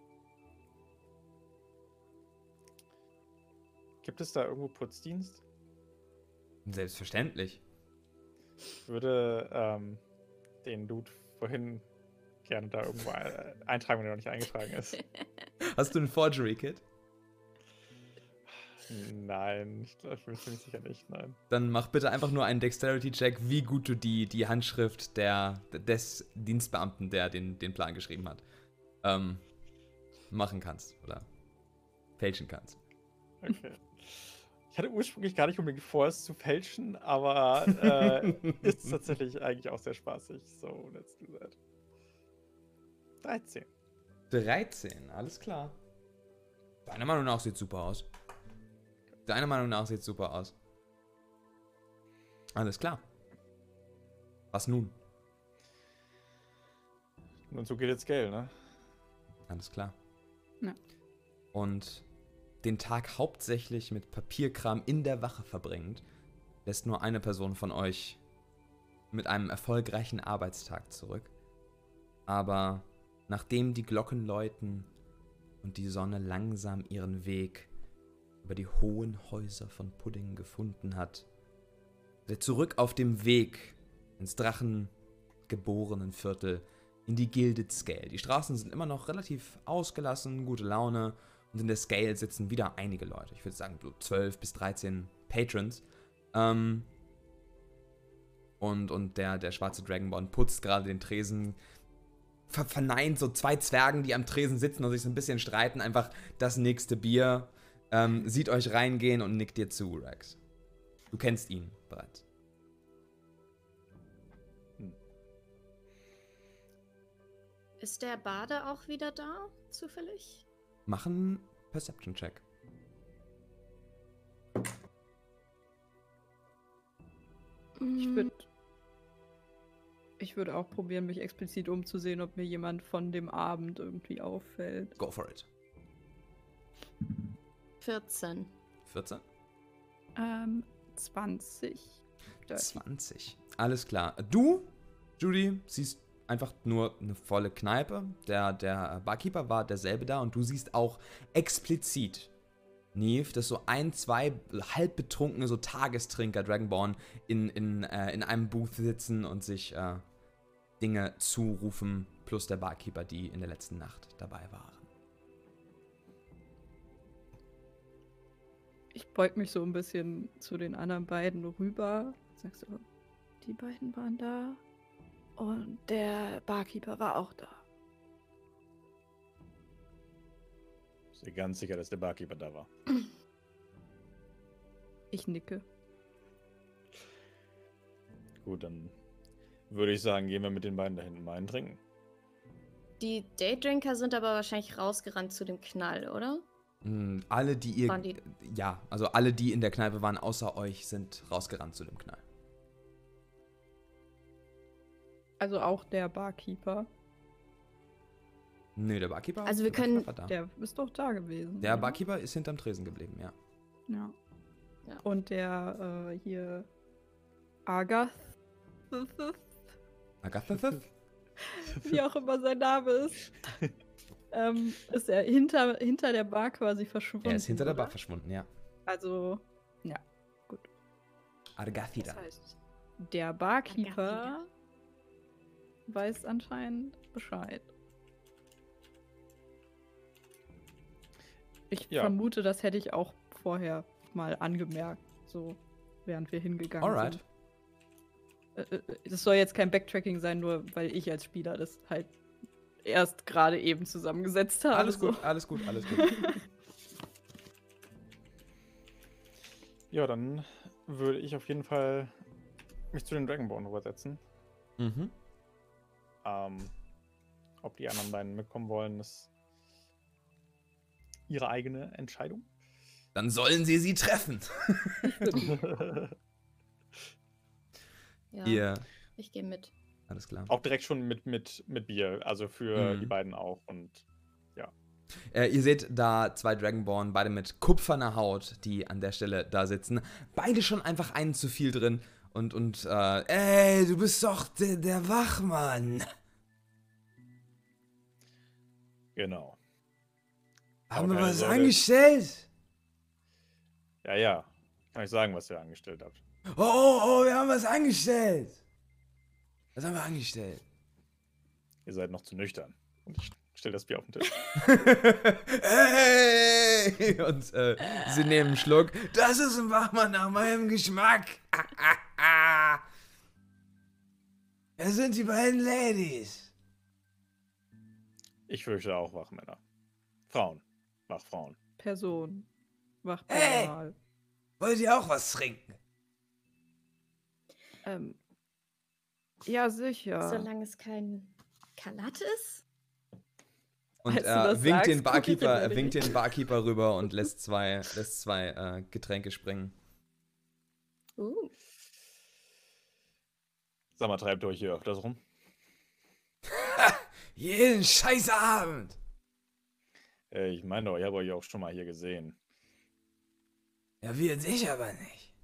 Gibt es da irgendwo Putzdienst? Selbstverständlich. Ich würde den Dude vorhin gerne da irgendwo eintragen, wenn er noch nicht eingetragen ist. Hast du ein Forgery-Kit? Nein, ich bin ziemlich sicher nicht, nein. Dann mach bitte einfach nur einen Dexterity-Check, wie gut du die Handschrift des Dienstbeamten, der den Plan geschrieben hat, machen kannst oder fälschen kannst. Okay. Ich hatte ursprünglich gar nicht unbedingt vor, es zu fälschen, aber ist tatsächlich eigentlich auch sehr spaßig. So, let's do that. 13. 13, alles klar. Deiner Meinung nach sieht super aus. Alles klar. Was nun? Und so geht jetzt Geld, ne? Alles klar. Ja. Und den Tag hauptsächlich mit Papierkram in der Wache verbringt, lässt nur eine Person von euch mit einem erfolgreichen Arbeitstag zurück. Aber nachdem die Glocken läuten und die Sonne langsam ihren Weg über die hohen Häuser von Puddin' gefunden hat, wird zurück auf dem Weg ins drachengeborenen Viertel in die Gilded Scale. Die Straßen sind immer noch relativ ausgelassen, gute Laune. Und in der Scale sitzen wieder einige Leute. Ich würde sagen, so 12 bis 13 Patrons. Und der schwarze Dragonborn putzt gerade den Tresen, verneint so zwei Zwergen, die am Tresen sitzen und sich so ein bisschen streiten. Einfach das nächste Bier. Sieht euch reingehen und nickt dir zu, Rax. Du kennst ihn bereits. Ist der Bade auch wieder da, zufällig? Machen Perception-Check. Ich würde auch probieren, mich explizit umzusehen, ob mir jemand von dem Abend irgendwie auffällt. Go for it. 14. 14? 20. 20. Alles klar. Du, Judy, siehst einfach nur eine volle Kneipe. Der Barkeeper war derselbe da und du siehst auch explizit, Neve, dass so ein, zwei halb betrunkene so Tagestrinker Dragonborn in einem Booth sitzen und sich Dinge zurufen, plus der Barkeeper, die in der letzten Nacht dabei waren. Ich beug mich so ein bisschen zu den anderen beiden rüber. Sagst du, die beiden waren da? Und der Barkeeper war auch da. Ist dir ganz sicher, dass der Barkeeper da war? Ich nicke. Gut, dann würde ich sagen, gehen wir mit den beiden da hinten mal einen trinken. Die Daydrinker sind aber wahrscheinlich rausgerannt zu dem Knall, oder? Alle, die ja, also alle, die in der Kneipe waren, außer euch, sind rausgerannt zu dem Knall. Also auch der Barkeeper. Nee, der Barkeeper. Also wir können. Der ist doch da gewesen. Der Barkeeper ist hinterm Tresen geblieben, ja. Ja. Und der hier Argathiran. Wie auch immer sein Name ist. ist er hinter der Bar quasi verschwunden. Er ist hinter der Bar verschwunden, ja. Also, ja, gut. Argathiran. Das heißt, der Barkeeper weiß anscheinend Bescheid. Ich vermute, das hätte ich auch vorher mal angemerkt, so während wir hingegangen sind. Das soll jetzt kein Backtracking sein, nur weil ich als Spieler das halt erst gerade eben zusammengesetzt habe. Alles gut, alles gut, alles gut. Ja, dann würde ich auf jeden Fall mich zu den Dragonborn rübersetzen. Mhm. Ob die anderen beiden mitkommen wollen, ist ihre eigene Entscheidung. Dann sollen sie treffen. Ja, ich gehe mit. Alles klar. Auch direkt schon mit Bier, also für die beiden auch und ja. Ihr seht da zwei Dragonborn, beide mit kupferner Haut, die an der Stelle da sitzen. Beide schon einfach einen zu viel drin und du bist doch der Wachmann. Genau. Haben wir was angestellt? Ja, ja. Kann ich sagen, was ihr angestellt habt. Oh, wir haben was angestellt. Was haben wir angestellt? Ihr seid noch zu nüchtern. Und ich stelle das Bier auf den Tisch. Hey! Und sie nehmen einen Schluck. Das ist ein Wachmann nach meinem Geschmack. Das sind die beiden Ladies. Ich fürchte auch Wachmänner. Frauen. Wachfrauen. Person. Wachpersonal. Hey, wollt ihr auch was trinken? Ja, sicher. Solange es kein Kalat ist. Und er winkt den Barkeeper rüber und lässt zwei Getränke springen. Sag mal, treibt ihr euch hier öfters rum? Jeden Scheißabend! Ich meine doch, ich habe euch auch schon mal hier gesehen. Ja, wir sich aber nicht.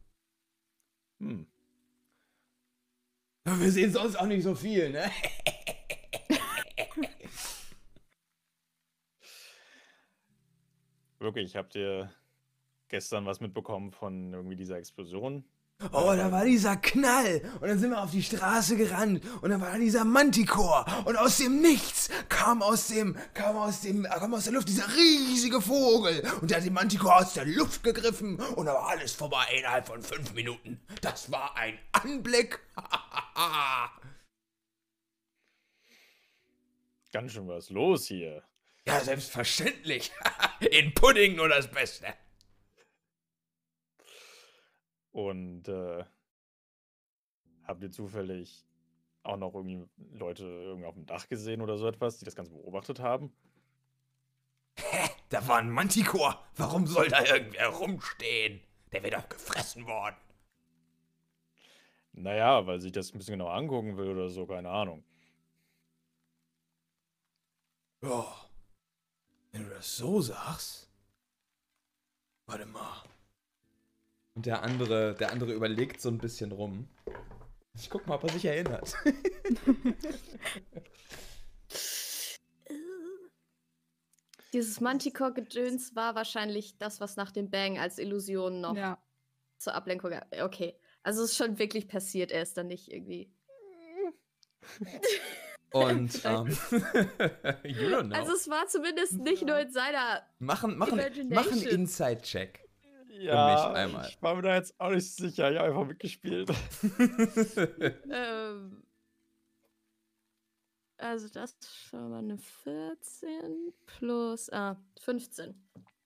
Wir sehen sonst auch nicht so viel, ne? Wirklich, habt ihr gestern was mitbekommen von irgendwie dieser Explosion? Oh, da war dieser Knall und dann sind wir auf die Straße gerannt und dann war da dieser Mantikor und aus dem Nichts kam aus der Luft dieser riesige Vogel und der hat den Mantikor aus der Luft gegriffen und da war alles vorbei innerhalb von 5 Minuten. Das war ein Anblick. Ganz schön was los hier. Ja, selbstverständlich. In Pudding nur das Beste. Und habt ihr zufällig auch noch irgendwie Leute irgendwie auf dem Dach gesehen oder so etwas, die das Ganze beobachtet haben? Hä? Da war ein Mantikor. Warum soll da irgendwer rumstehen? Der wäre doch gefressen worden. Naja, weil sich das ein bisschen genauer angucken will oder so, keine Ahnung. Ja, wenn du das so sagst. Warte mal. Und der andere überlegt so ein bisschen rum. Ich guck mal, ob er sich erinnert. Dieses Manticore-Gedöns war wahrscheinlich das, was nach dem Bang als Illusion noch zur Ablenkung... Okay, also es ist schon wirklich passiert, er ist dann nicht irgendwie... Und, you don't know. Also es war zumindest nicht nur in seiner Machen Inside-Check. Ja, für mich einmal. Ich war mir da jetzt auch nicht sicher. Ich habe einfach mitgespielt. Also das ist schon mal eine 14 plus 15.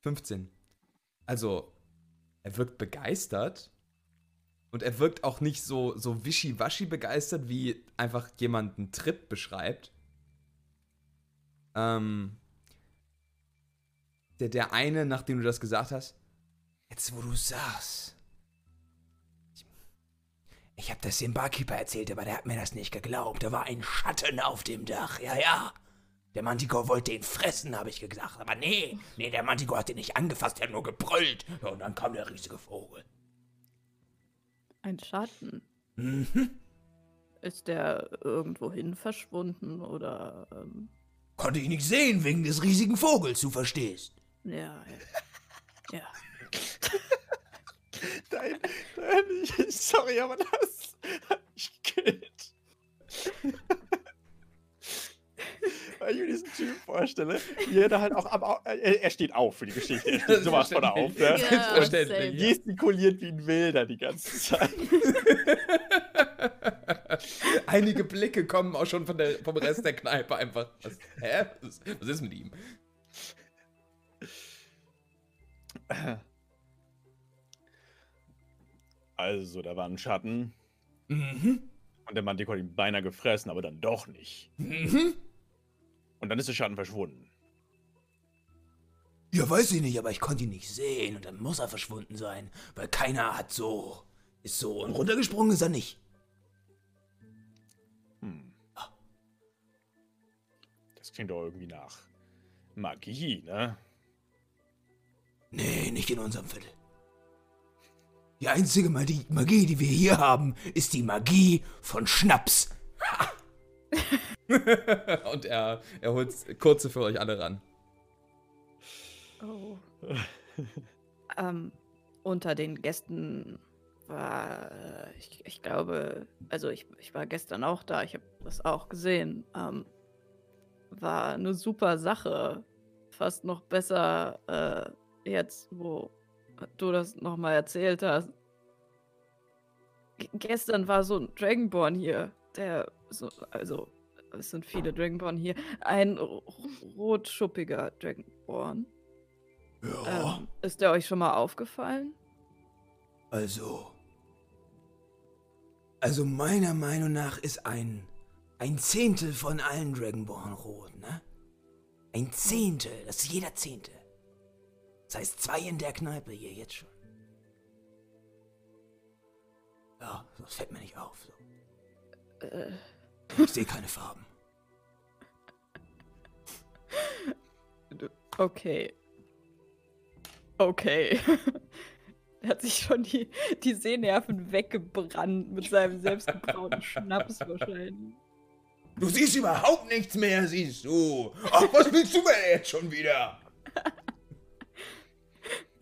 15. Also, er wirkt begeistert. Und er wirkt auch nicht so wischiwaschi begeistert, wie einfach jemand einen Trip beschreibt. Der eine, nachdem du das gesagt hast, jetzt, wo du sagst. Ich hab das dem Barkeeper erzählt, aber der hat mir das nicht geglaubt. Da war ein Schatten auf dem Dach. Ja, ja. Der Mantikor wollte ihn fressen, habe ich gesagt. Aber nee, der Mantikor hat ihn nicht angefasst. Der hat nur gebrüllt. Ja, und dann kam der riesige Vogel. Ein Schatten? Mhm. Ist der irgendwohin verschwunden oder Konnte ich nicht sehen, wegen des riesigen Vogels, du verstehst. Ja, ja. Nein, sorry, aber das hat mich gekillt. Weil ich mir diesen Typen vorstelle, jeder halt auch er steht auf für die Geschichte. Er steht sowas von auf, ne? Ja, gestikuliert wie ein Wilder die ganze Zeit. Einige Blicke kommen auch schon von vom Rest der Kneipe einfach. Hä? Was ist mit ihm? Also, da war ein Schatten. Mhm. Und der Mantik hat ihn beinahe gefressen, aber dann doch nicht. Mhm. Und dann ist der Schatten verschwunden. Ja, weiß ich nicht, aber ich konnte ihn nicht sehen. Und dann muss er verschwunden sein. Weil keiner hat so... Ist so... Und runtergesprungen ist er nicht. Hm. Ah. Das klingt doch irgendwie nach Magie, ne? Nee, nicht in unserem Viertel. Die einzige Magie, die wir hier haben, ist die Magie von Schnaps. Ha! Und er holt kurze für euch alle ran. Oh. Unter den Gästen war, ich glaube, also ich war gestern auch da, ich habe das auch gesehen. War eine super Sache. Fast noch besser jetzt, wo du das nochmal erzählt hast. Gestern war so ein Dragonborn hier, der so, also... Es sind viele Dragonborn hier. Ein rotschuppiger Dragonborn. Ja. Ist der euch schon mal aufgefallen? Also meiner Meinung nach ist ein Zehntel von allen Dragonborn rot, ne? Ein Zehntel, das ist jeder Zehntel. Das heißt 2 in der Kneipe hier jetzt schon. Ja, das fällt mir nicht auf. So. Ich sehe keine Farben. Okay. Okay. Er hat sich schon die Sehnerven weggebrannt mit seinem selbstgebrauten Schnaps wahrscheinlich. Du siehst überhaupt nichts mehr, siehst du. Ach, was willst du denn jetzt schon wieder?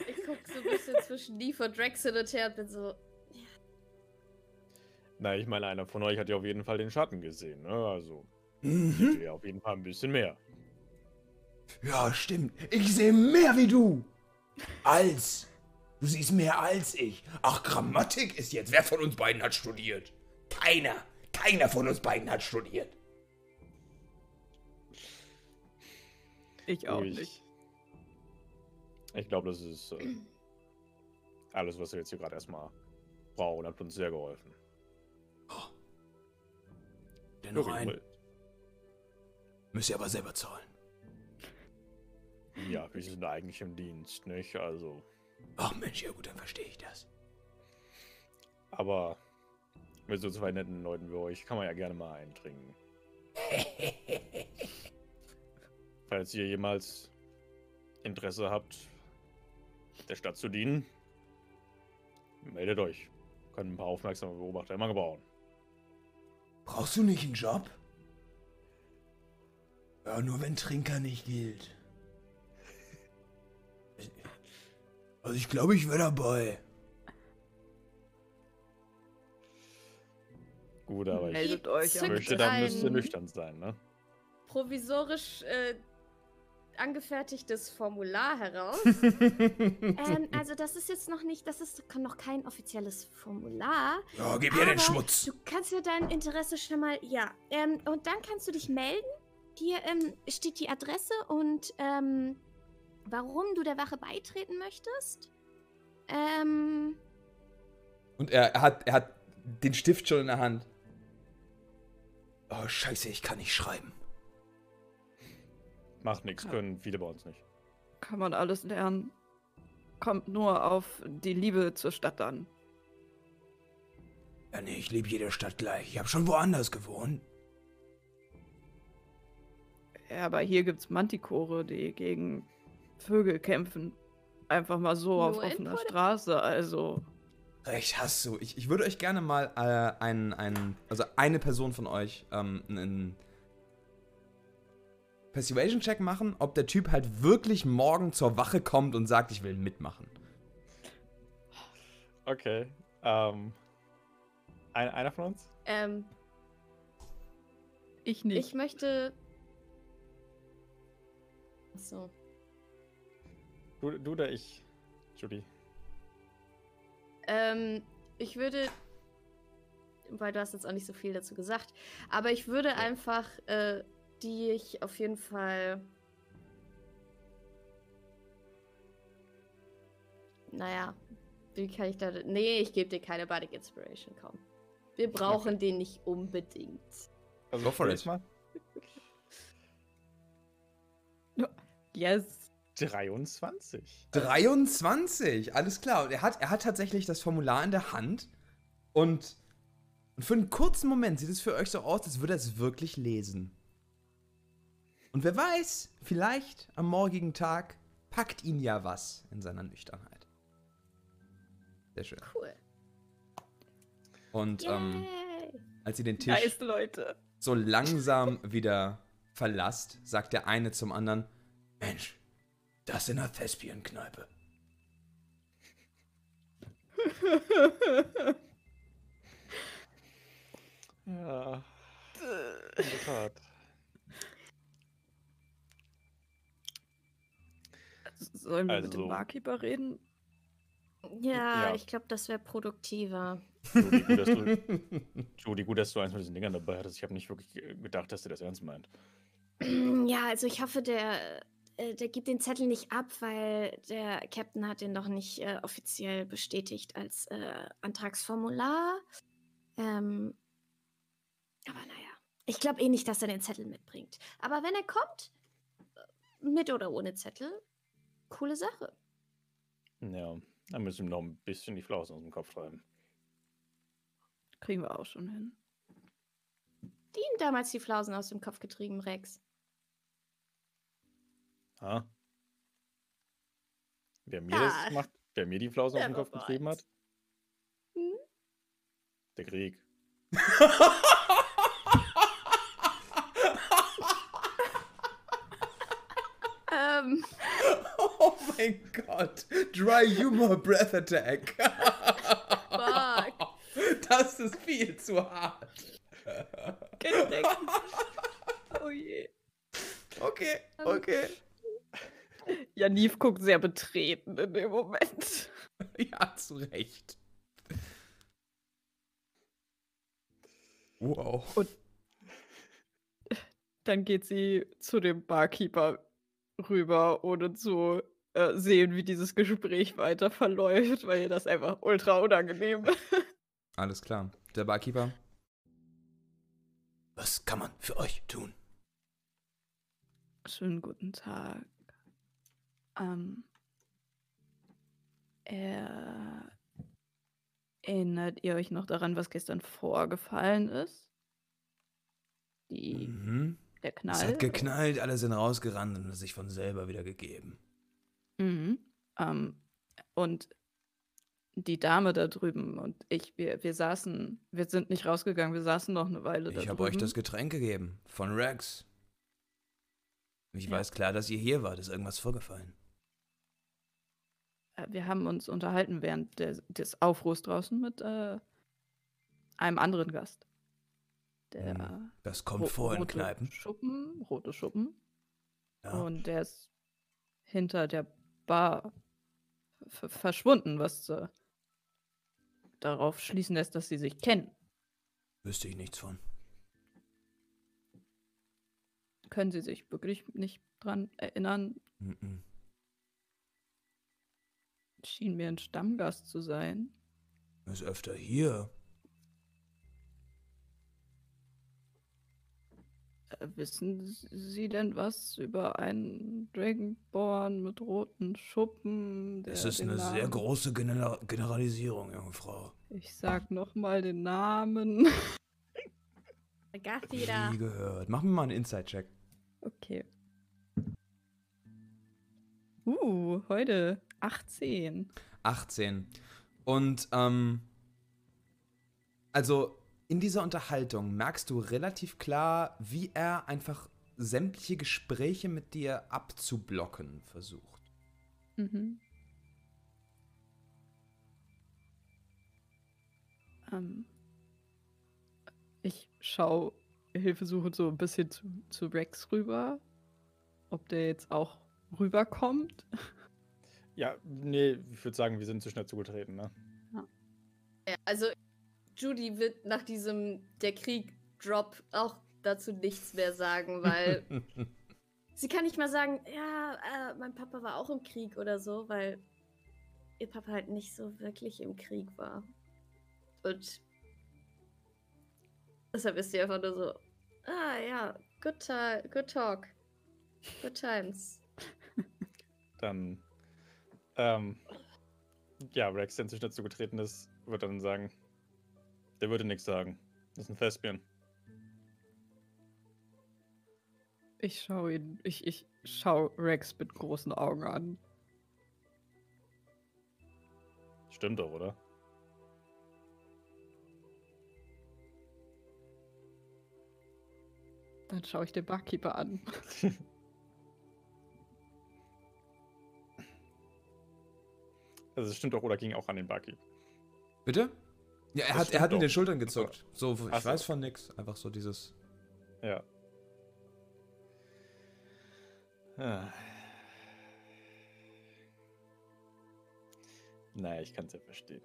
Ich guck so ein bisschen zwischen Neve und Drax hin und her und bin so... Na, ich meine, einer von euch hat ja auf jeden Fall den Schatten gesehen, ne? Also, seht ihr auf jeden Fall ein bisschen mehr. Ja, stimmt. Ich sehe mehr wie du. Als. Du siehst mehr als ich. Ach, Grammatik ist jetzt. Wer von uns beiden hat studiert? Keiner. Keiner von uns beiden hat studiert. Ich auch nicht. Ich glaube, das ist alles, was wir jetzt hier gerade erstmal brauchen, hat uns sehr geholfen. Oh. Denn noch einen. Müsst ihr aber selber zahlen. Ja, wir sind eigentlich im Dienst, nicht? Also. Ach Mensch, ja gut, dann verstehe ich das. Aber mit so zwei netten Leuten wie euch kann man ja gerne mal eintrinken. Falls ihr jemals Interesse habt, der Stadt zu dienen, meldet euch. Können ein paar aufmerksame Beobachter immer gebrauchen. Brauchst du nicht einen Job? Ja, nur wenn Trinker nicht gilt. Also ich glaube, ich wäre dabei. Gut, aber meldet euch, ich möchte, da müsst ihr nüchtern sein, ne? Provisorisch angefertigtes Formular heraus. Also das ist jetzt noch nicht, kann noch kein offizielles Formular. Ja, gib mir den Schmutz. Du kannst ja dein Interesse schon mal, ja. Und dann kannst du dich melden. Hier steht die Adresse und warum du der Wache beitreten möchtest. Und er hat den Stift schon in der Hand. Oh, scheiße, ich kann nicht schreiben. Macht nichts, können viele bei uns nicht. Kann man alles lernen. Kommt nur auf die Liebe zur Stadt an. Ja, nee, ich liebe jede Stadt gleich. Ich habe schon woanders gewohnt. Ja, aber hier gibt's Mantikore, die gegen Vögel kämpfen. Einfach mal so auf offener Straße, also... Recht hast du. Ich würde euch gerne mal eine Person von euch Persuasion-Check machen, ob der Typ halt wirklich morgen zur Wache kommt und sagt, ich will mitmachen. Okay. Einer von uns? Ich nicht. Ich möchte... Achso. Du oder ich, Judy? Ich würde... Weil du hast jetzt auch nicht so viel dazu gesagt. Aber ich würde einfach... die ich auf jeden Fall... Naja, wie kann ich da... Nee, ich gebe dir keine Bardic Inspiration, komm. Wir brauchen den nicht unbedingt. Also go for it. Mal. Yes. 23. 23, alles klar. Und er hat tatsächlich das Formular in der Hand und für einen kurzen Moment sieht es für euch so aus, als würde er es wirklich lesen. Und wer weiß, vielleicht am morgigen Tag packt ihn ja was in seiner Nüchternheit. Sehr schön. Cool. Und als ihr den Tisch Leute. So langsam wieder verlasst, sagt der eine zum anderen, Mensch, das in der Thespian-Kneipe. Ja. In der Tat. Sollen wir mit dem Barkeeper reden? Ja, ich glaube, das wäre produktiver. Judy, gut, dass du eins von diesen Dingern dabei hattest. Ich habe nicht wirklich gedacht, dass du das ernst meint. Ja, also ich hoffe, der gibt den Zettel nicht ab, weil der Captain hat den noch nicht offiziell bestätigt als Antragsformular. Aber naja, ich glaube eh nicht, dass er den Zettel mitbringt. Aber wenn er kommt, mit oder ohne Zettel, coole Sache. Ja, dann müssen wir noch ein bisschen die Flausen aus dem Kopf treiben. Kriegen wir auch schon hin. Die haben damals die Flausen aus dem Kopf getrieben, Rex. Ha? Wer mir die Flausen aus dem Kopf getrieben hat? Hm? Der Krieg. Oh mein Gott. Dry Humor Breath Attack. Fuck. Das ist viel zu hart. Oh je. Okay. Ja, Neve guckt sehr betreten in dem Moment. Ja, zu Recht. Wow. Und dann geht sie zu dem Barkeeper rüber, ohne zu sehen, wie dieses Gespräch weiter verläuft, weil ihr das einfach ultra unangenehm ist. Alles klar. Der Barkeeper? Was kann man für euch tun? Schönen guten Tag. Erinnert ihr euch noch daran, was gestern vorgefallen ist? Der Knall. Es hat geknallt, alle sind rausgerannt und sich von selber wieder gegeben. Und die Dame da drüben und ich, wir sind nicht rausgegangen, wir saßen noch eine Weile da drüben. Ich habe euch das Getränk gegeben, von Rax. Ich weiß klar, dass ihr hier wart, ist irgendwas vorgefallen. Wir haben uns unterhalten während des Aufruhrs draußen mit einem anderen Gast. Der das kommt vor in Kneipen. Rote Schuppen. Ja. Und der ist hinter der Bar verschwunden, was darauf schließen lässt, dass sie sich kennen. Wüsste ich nichts von. Können sie sich wirklich nicht dran erinnern? Schien mir ein Stammgast zu sein. Ist öfter hier. Wissen Sie denn was über einen Dragonborn mit roten Schuppen? Es ist eine sehr große Generalisierung, junge Frau. Ich sag nochmal den Namen. Nie gehört. Machen wir mal einen Inside-Check. Okay. Heute 18. 18. Und, also... In dieser Unterhaltung merkst du relativ klar, wie er einfach sämtliche Gespräche mit dir abzublocken versucht. Mhm. Ich schaue hilfesuchend so ein bisschen zu Rax rüber, ob der jetzt auch rüberkommt. Ja, nee, ich würde sagen, wir sind zu schnell zugetreten, ne? Ja, also Judy wird nach diesem der Krieg-Drop auch dazu nichts mehr sagen, weil sie kann nicht mal sagen, ja, mein Papa war auch im Krieg oder so, weil ihr Papa halt nicht so wirklich im Krieg war. Und deshalb ist sie einfach nur so, ah ja, good talk. Good times. Dann, ja, Rax, der inzwischen dazu getreten ist, wird dann sagen, der würde nichts sagen. Das ist ein Thespian. Ich schaue ihn, ich schaue Rax mit großen Augen an. Stimmt doch, oder? Dann schaue ich den Barkeeper an. Also es stimmt doch, oder ging auch an den Barkeeper. Bitte? Ja, er hat mit den Schultern gezuckt. So, ich weiß von nix. Einfach so dieses... Ja. Ah. Naja, ich kann es ja verstehen.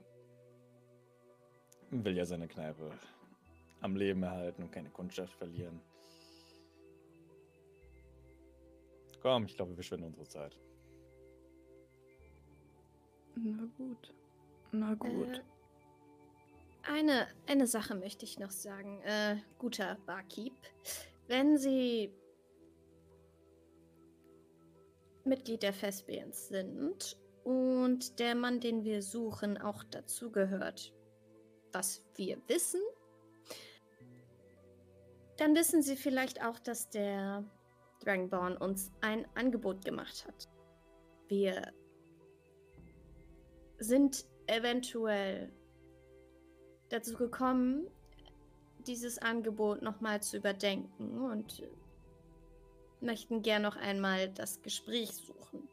Will ja seine Kneipe am Leben erhalten und keine Kundschaft verlieren. Komm, ich glaube, wir verschwenden unsere Zeit. Na gut. Eine Sache möchte ich noch sagen. Guter Barkeep, wenn Sie Mitglied der Thespians sind und der Mann, den wir suchen, auch dazu gehört, was wir wissen, dann wissen Sie vielleicht auch, dass der Dragonborn uns ein Angebot gemacht hat. Wir sind eventuell dazu gekommen, dieses Angebot nochmal zu überdenken und möchten gern noch einmal das Gespräch suchen.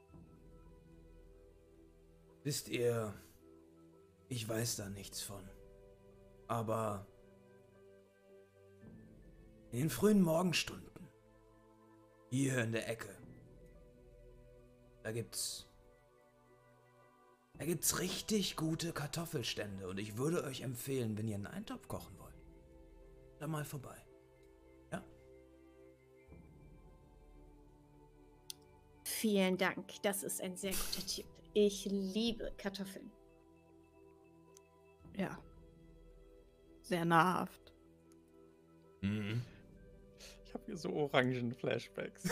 Wisst ihr, ich weiß da nichts von, aber in den frühen Morgenstunden hier in der Ecke. Da gibt's richtig gute Kartoffelstände und ich würde euch empfehlen, wenn ihr einen Eintopf kochen wollt, da mal vorbei. Ja? Vielen Dank, das ist ein sehr guter Tipp. Ich liebe Kartoffeln. Ja. Sehr nahrhaft. Mhm. Ich habe hier so orangen Flashbacks.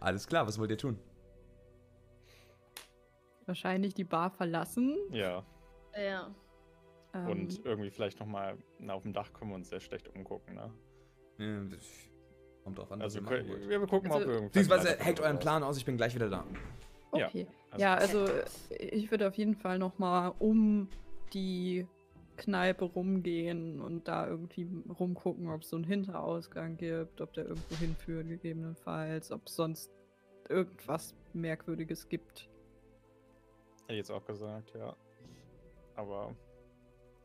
Alles klar, was wollt ihr tun? Wahrscheinlich die Bar verlassen. Ja. Und irgendwie vielleicht nochmal auf dem Dach kommen und uns sehr schlecht umgucken, ne? Ja, kommt drauf an, was wir machen wollt. Wir gucken, ob wir irgendwie... Beziehungsweise hackt euren Plan aus, ich bin gleich wieder da. Okay. Ja, also ich würde auf jeden Fall nochmal um die Kneipe rumgehen und da irgendwie rumgucken, ob es so einen Hinterausgang gibt, ob der irgendwo hinführt gegebenenfalls, ob es sonst irgendwas Merkwürdiges gibt. Hätte ich jetzt auch gesagt, ja. Aber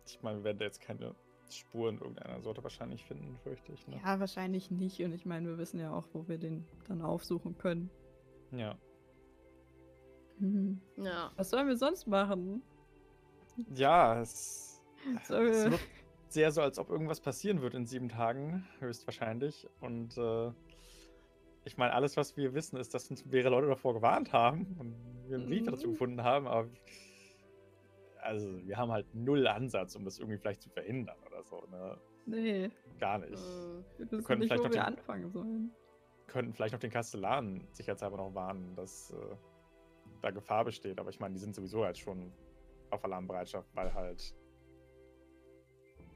ich meine, wir werden da jetzt keine Spuren irgendeiner Sorte wahrscheinlich finden, fürchte ich. Ne? Ja, wahrscheinlich nicht. Und ich meine, wir wissen ja auch, wo wir den dann aufsuchen können. Ja. Ja. Was sollen wir sonst machen? Ja, es wirkt sehr so, als ob irgendwas passieren wird in 7 Tagen, höchstwahrscheinlich. Und ich meine, alles, was wir wissen, ist, dass uns mehrere Leute davor gewarnt haben und wir einen Brief dazu gefunden haben, aber also wir haben halt null Ansatz, um das irgendwie vielleicht zu verhindern oder so. Ne? Nee. Gar nicht. Wir können nicht, vielleicht noch anfangen sollen. Könnten vielleicht noch den Kastellan sicherheitshalber noch warnen, dass da Gefahr besteht. Aber ich meine, die sind sowieso halt schon auf Alarmbereitschaft, weil halt...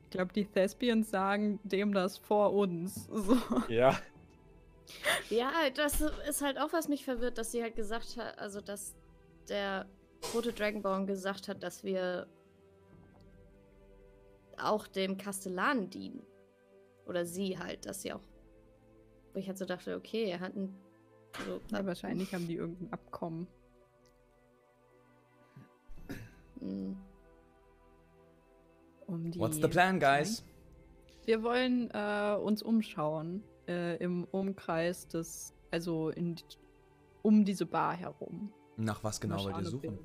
Ich glaube, die Thespians sagen dem das vor uns. So. Ja. Ja, das ist halt auch, was mich verwirrt, dass sie halt gesagt hat, also dass der rote Dragonborn gesagt hat, dass wir auch dem Kastellan dienen. Oder sie halt, dass sie auch... Wo ich halt so dachte, okay, er hat ein... So, ja, wahrscheinlich haben die irgendein Abkommen. Um die What's the plan, guys? Wir wollen uns umschauen im Umkreis des... Also um diese Bar herum. Nach was genau wollt ihr suchen?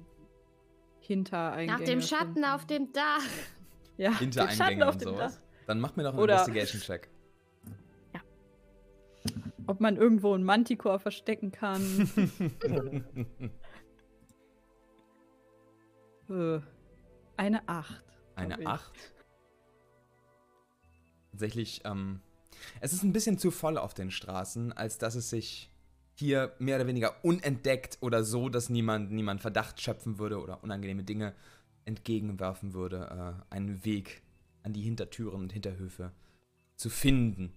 Hintereingänge. Nach dem Schatten finden. Auf dem Dach. Ja, Hintereingänge und sowas. Dach. Dann macht mir doch einen Investigation-Check. Ja. Ob man irgendwo einen Manticore verstecken kann. Eine 8. Eine 8? Tatsächlich, es ist ein bisschen zu voll auf den Straßen, als dass es sich hier mehr oder weniger unentdeckt oder so, dass niemand Verdacht schöpfen würde oder unangenehme Dinge entgegenwerfen würde, einen Weg an die Hintertüren und Hinterhöfe zu finden.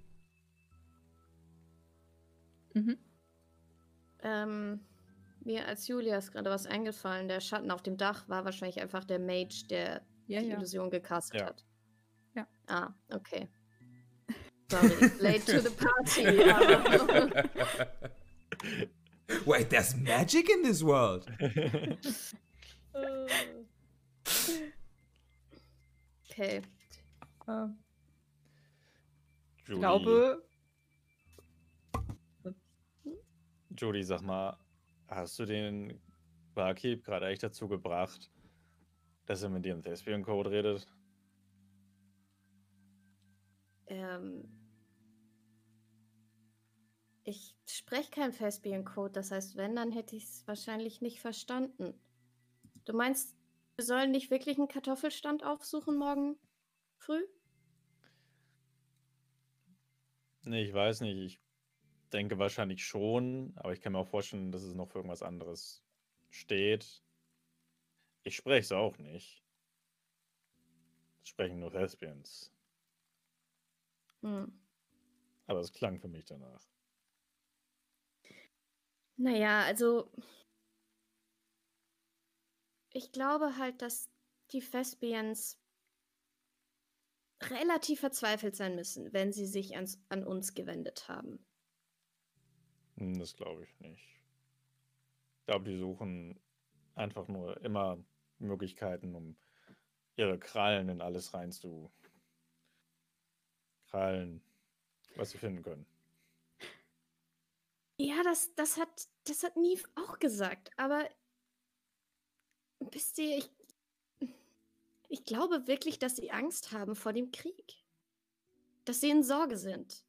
Mhm. Mir als Julia ist gerade was eingefallen. Der Schatten auf dem Dach war wahrscheinlich einfach der Mage, der die Illusion gecastet hat. Ja. Ah, okay. Sorry, late to the party. Wait, there's magic in this world. Okay. Ich glaube... Judy, sag mal, hast du den Barkeep gerade eigentlich dazu gebracht, dass er mit dir im Thespian-Code redet? Ich spreche kein Thespian-Code, das heißt, wenn, dann hätte ich es wahrscheinlich nicht verstanden. Du meinst, wir sollen nicht wirklich einen Kartoffelstand aufsuchen morgen früh? Nee, ich weiß nicht. Ich denke wahrscheinlich schon, aber ich kann mir auch vorstellen, dass es noch für irgendwas anderes steht. Ich spreche es auch nicht. Es sprechen nur Thespians. Aber es klang für mich danach. Naja, also ich glaube halt, dass die Thespians relativ verzweifelt sein müssen, wenn sie sich an uns gewendet haben. Das glaube ich nicht. Ich glaube, die suchen einfach nur immer Möglichkeiten, um ihre Krallen in alles reinzukrallen, was sie finden können. Ja, das hat Neve auch gesagt, aber wisst ihr, ich glaube wirklich, dass sie Angst haben vor dem Krieg. Dass sie in Sorge sind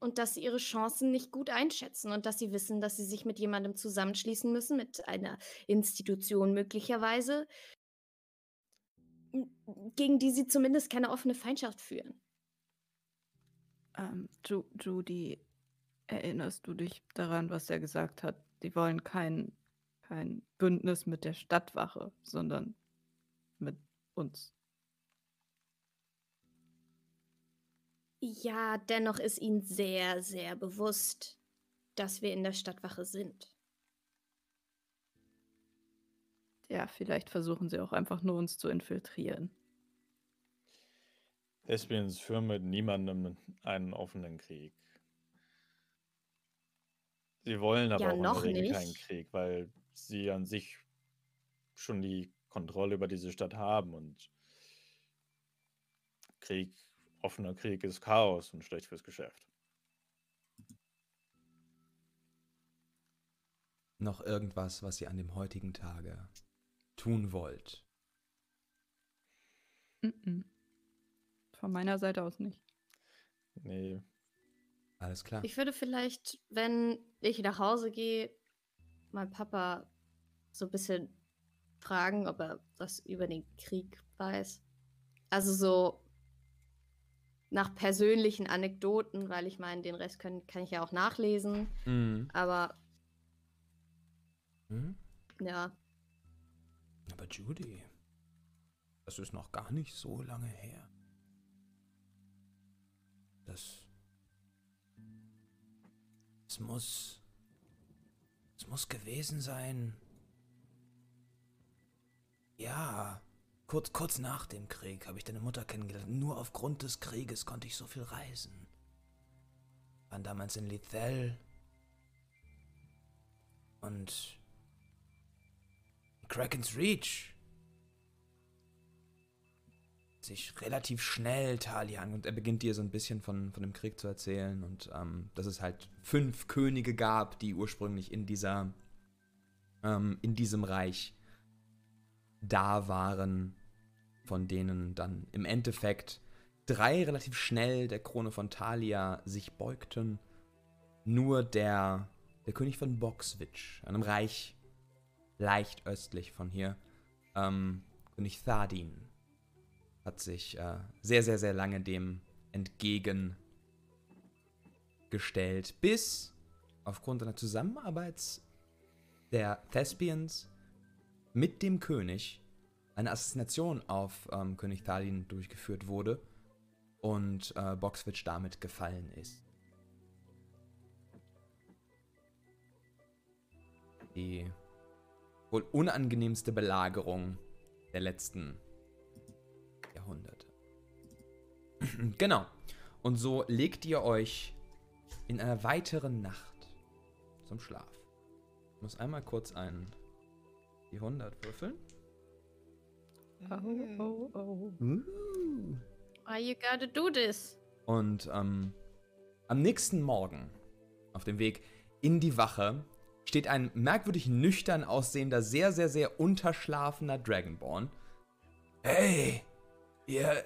und dass sie ihre Chancen nicht gut einschätzen und dass sie wissen, dass sie sich mit jemandem zusammenschließen müssen, mit einer Institution möglicherweise, gegen die sie zumindest keine offene Feindschaft führen. Judy... Erinnerst du dich daran, was er gesagt hat? Die wollen kein Bündnis mit der Stadtwache, sondern mit uns. Ja, dennoch ist ihnen sehr, sehr bewusst, dass wir in der Stadtwache sind. Ja, vielleicht versuchen sie auch einfach nur, uns zu infiltrieren. Deswegen führen mit niemandem einen offenen Krieg. Sie wollen aber auch in der Regel keinen Krieg, weil sie an sich schon die Kontrolle über diese Stadt haben und Krieg, offener Krieg ist Chaos und schlecht fürs Geschäft. Noch irgendwas, was ihr an dem heutigen Tage tun wollt? Von meiner Seite aus nicht. Nee. Alles klar. Ich würde vielleicht, wenn ich nach Hause gehe, meinen Papa so ein bisschen fragen, ob er was über den Krieg weiß. Also so nach persönlichen Anekdoten, weil ich meine, den Rest kann ich ja auch nachlesen. Aber ja. Aber Judy, das ist noch gar nicht so lange her. Es muss gewesen sein. Ja, Kurz nach dem Krieg habe ich deine Mutter kennengelernt. Nur aufgrund des Krieges konnte ich so viel reisen. Waren damals in Liffell und Kraken's Reach. Sich relativ schnell Talian, und er beginnt dir so ein bisschen von dem Krieg zu erzählen und dass es halt 5 Könige gab, die ursprünglich in diesem Reich da waren, von denen dann im Endeffekt 3 relativ schnell der Krone von Talia sich beugten. Nur der König von Boxwitch, einem Reich leicht östlich von hier, König Thardin, hat sich sehr, sehr, sehr lange dem entgegengestellt, bis aufgrund einer Zusammenarbeit der Thespians mit dem König eine Assassination auf König Thardin durchgeführt wurde und Boxwitch damit gefallen ist. Die wohl unangenehmste Belagerung der letzten Jahrhunderte. Genau. Und so legt ihr euch in einer weiteren Nacht zum Schlaf. Ich muss einmal kurz einen die 100 würfeln. Oh, oh, oh. Why you gotta do this? Und am nächsten Morgen auf dem Weg in die Wache steht ein merkwürdig nüchtern aussehender, sehr, sehr, sehr unterschlafener Dragonborn. Hey, ihr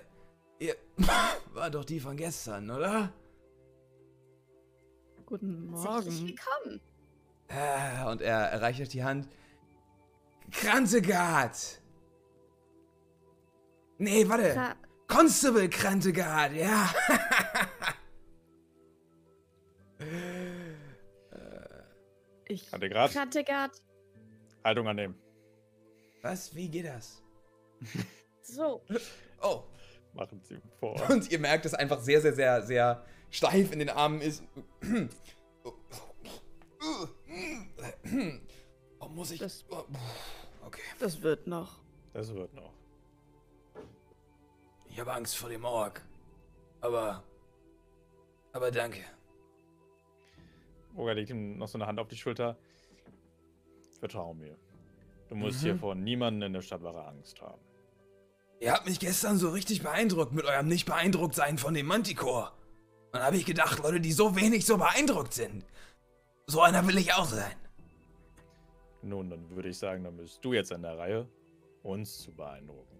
war doch die von gestern, oder? Guten Morgen. Herzlich willkommen. Und er reicht euch die Hand. Krantegard! Nee, warte. Constable Krantegard, ja. Krantegard. Haltung annehmen. Was? Wie geht das? So. Oh. Machen Sie vor. Und ihr merkt, dass einfach sehr, sehr, sehr, sehr steif in den Armen ist. Oh, muss ich? Okay. Das wird noch. Das wird noch. Ich habe Angst vor dem Ork. Aber danke. Roger legt ihm noch so eine Hand auf die Schulter. Vertrau mir. Du musst hier vor niemandem in der Stadtwache Angst haben. Ihr habt mich gestern so richtig beeindruckt mit eurem Nicht-Beeindruckt-Sein von dem Manticore. Und dann habe ich gedacht, Leute, die so wenig so beeindruckt sind. So einer will ich auch sein. Nun, dann würde ich sagen, dann bist du jetzt an der Reihe, uns zu beeindrucken.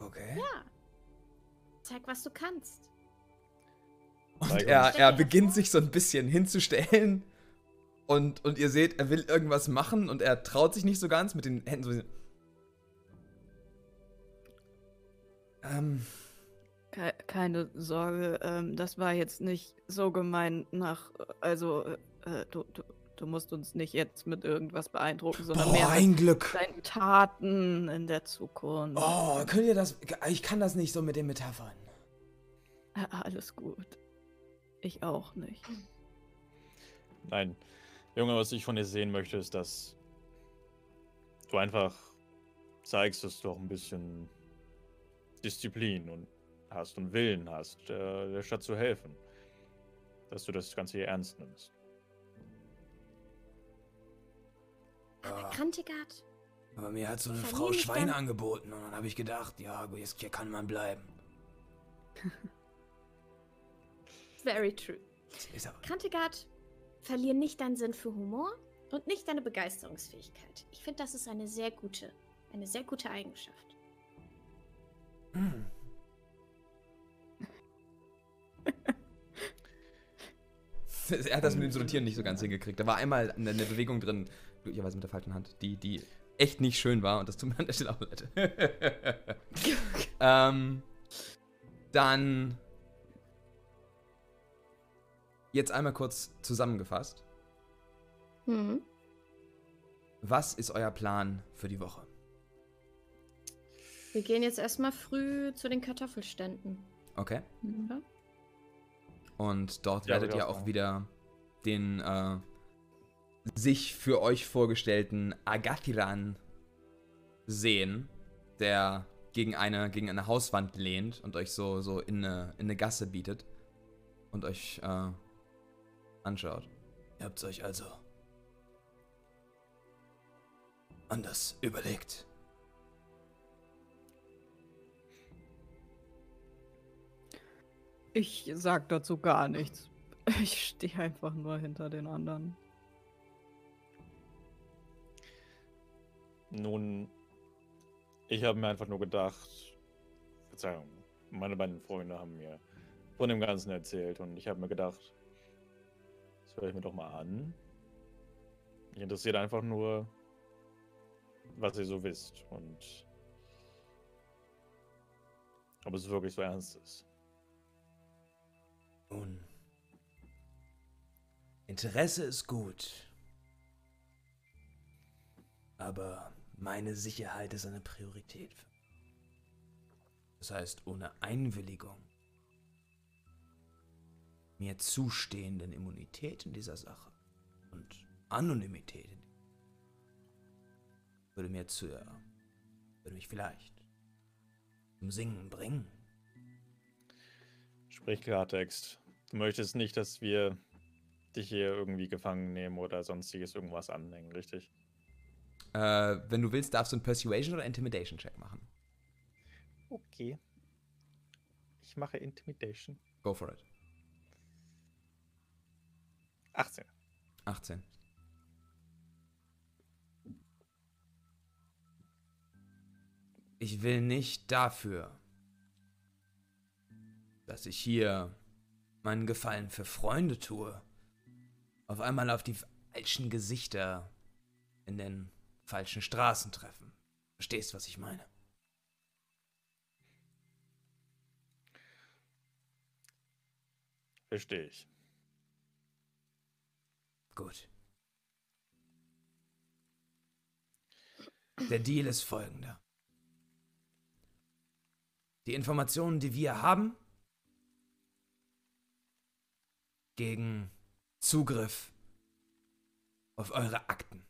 Okay. Ja. Zeig, was du kannst. Und er beginnt sich so ein bisschen hinzustellen und ihr seht, er will irgendwas machen und er traut sich nicht so ganz mit den Händen so ein bisschen. Keine Sorge, das war jetzt nicht so gemeint nach, also du musst uns nicht jetzt mit irgendwas beeindrucken, sondern deinen Taten in der Zukunft. Oh, könnt ihr das, ich kann das nicht so mit den Metaphern. Alles gut. Ich auch nicht. Nein. Junge, was ich von dir sehen möchte, ist, dass du einfach zeigst, dass du auch ein bisschen Disziplin hast und Willen hast, der Stadt zu helfen. Dass du das Ganze hier ernst nimmst. Aber Krantegard? Aber mir hat so eine Frau Schweine angeboten und dann habe ich gedacht, ja, jetzt hier kann man bleiben. Very true. Krantegard, verlier nicht deinen Sinn für Humor und nicht deine Begeisterungsfähigkeit. Ich finde, das ist eine sehr gute Eigenschaft. Hm. Er hat das mit dem Sortieren nicht so ganz hingekriegt. Da war einmal eine Bewegung drin, glücklicherweise mit der falschen Hand, die echt nicht schön war und das tut mir an der Stelle auch leid. Dann jetzt einmal kurz zusammengefasst. Mhm. Was ist euer Plan für die Woche? Wir gehen jetzt erstmal früh zu den Kartoffelständen. Okay. Mhm. Und dort werdet ihr auch wieder den sich für euch vorgestellten Argathiran sehen, der gegen eine Hauswand lehnt und euch so in eine Gasse bietet und euch anschaut. Ihr habt's euch also anders überlegt. Ich sag dazu gar nichts. Ich stehe einfach nur hinter den anderen. Nun, ich habe mir einfach nur gedacht, Verzeihung, meine beiden Freunde haben mir von dem Ganzen erzählt und ich habe mir gedacht, das höre ich mir doch mal an. Mich interessiert einfach nur, was ihr so wisst und ob es wirklich so ernst ist. Nun, Interesse ist gut, aber meine Sicherheit ist eine Priorität. Das heißt, ohne Einwilligung mir zustehenden Immunität in dieser Sache und Anonymität würde mich vielleicht zum Singen bringen. Sprich Klartext. Du möchtest nicht, dass wir dich hier irgendwie gefangen nehmen oder sonstiges irgendwas anhängen, richtig? Wenn du willst, darfst du einen Persuasion- oder Intimidation-Check machen. Okay. Ich mache Intimidation. Go for it. 18. 18. Ich will nicht dafür, dass ich hier meinen Gefallen für Freunde tue, auf einmal auf die falschen Gesichter in den falschen Straßen treffen. Verstehst, was ich meine? Verstehe ich. Gut. Der Deal ist folgender. Die Informationen, die wir haben, gegen Zugriff auf eure Akten.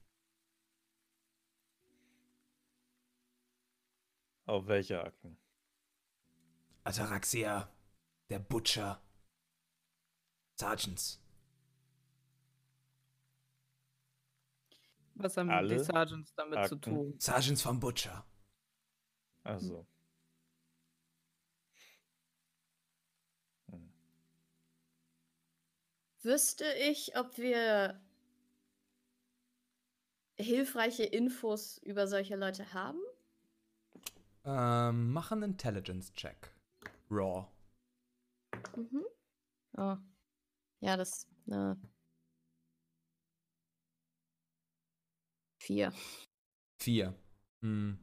Auf welche Akten? Ataraxia, der Butcher, Sergeants. Was haben alle die Sergeants damit Akten zu tun? Sergeants vom Butcher. Ach so. Wüsste ich, ob wir hilfreiche Infos über solche Leute haben? Mach einen Intelligence-Check. Raw. Mhm. Oh. Ja, das ist eine 4. 4. Hm.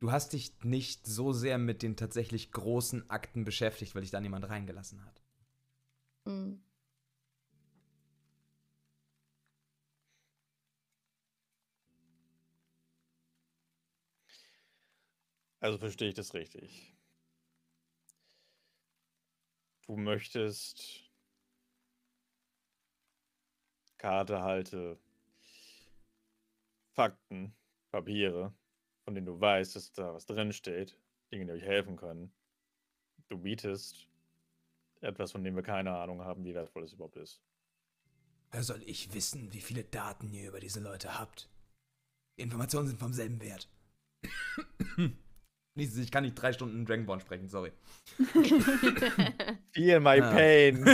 Du hast dich nicht so sehr mit den tatsächlich großen Akten beschäftigt, weil dich da niemand reingelassen hat. Mhm. Also verstehe ich das richtig. Du möchtest Kartehalte, Fakten, Papiere, von denen du weißt, dass da was drinsteht, Dinge, die euch helfen können. Du bietest etwas, von dem wir keine Ahnung haben, wie wertvoll es überhaupt ist. Wer soll ich wissen, wie viele Daten ihr über diese Leute habt? Die Informationen sind vom selben Wert. Ich kann nicht 3 Stunden Dragonborn sprechen, sorry. Feel my pain.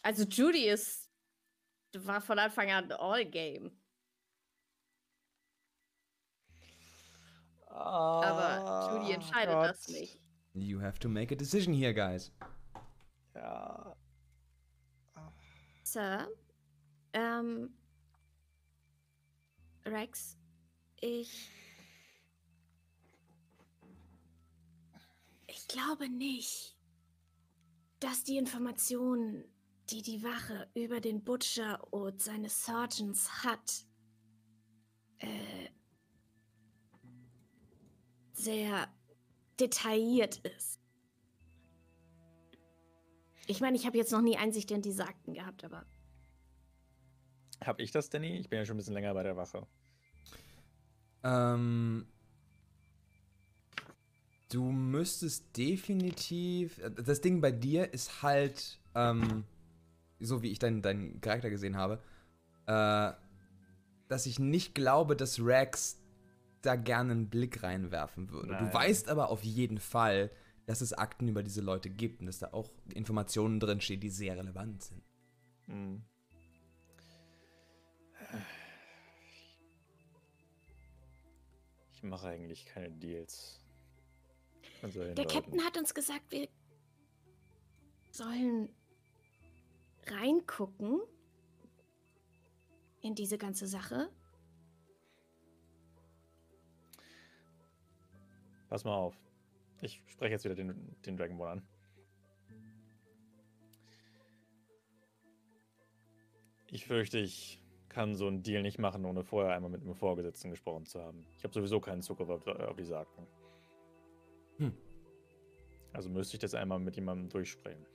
Also Judy war von Anfang an all game. Oh, aber Judy entscheidet das nicht. You have to make a decision here, guys. Ja. Sir, Rax, ich glaube nicht, dass die Informationen, die die Wache über den Butcher und seine Sergeants hat, sehr detailliert ist. Ich meine, ich habe jetzt noch nie Einsicht in diese Akten gehabt, aber... Hab ich das, Danny? Ich bin ja schon ein bisschen länger bei der Wache. Du müsstest definitiv... Das Ding bei dir ist halt, so wie ich deinen Charakter gesehen habe, dass ich nicht glaube, dass Rax da gerne einen Blick reinwerfen würde. Nein. Du weißt aber auf jeden Fall, dass es Akten über diese Leute gibt und dass da auch Informationen drinstehen, die sehr relevant sind. Mhm. Ich mache eigentlich keine Deals. Der Captain hat uns gesagt, wir sollen reingucken in diese ganze Sache. Pass mal auf. Ich spreche jetzt wieder den Dragonborn an. Ich fürchte, ich kann so einen Deal nicht machen, ohne vorher einmal mit einem Vorgesetzten gesprochen zu haben. Ich habe sowieso keinen Zugriff auf diese Akten. Hm. Also müsste ich das einmal mit jemandem durchsprechen.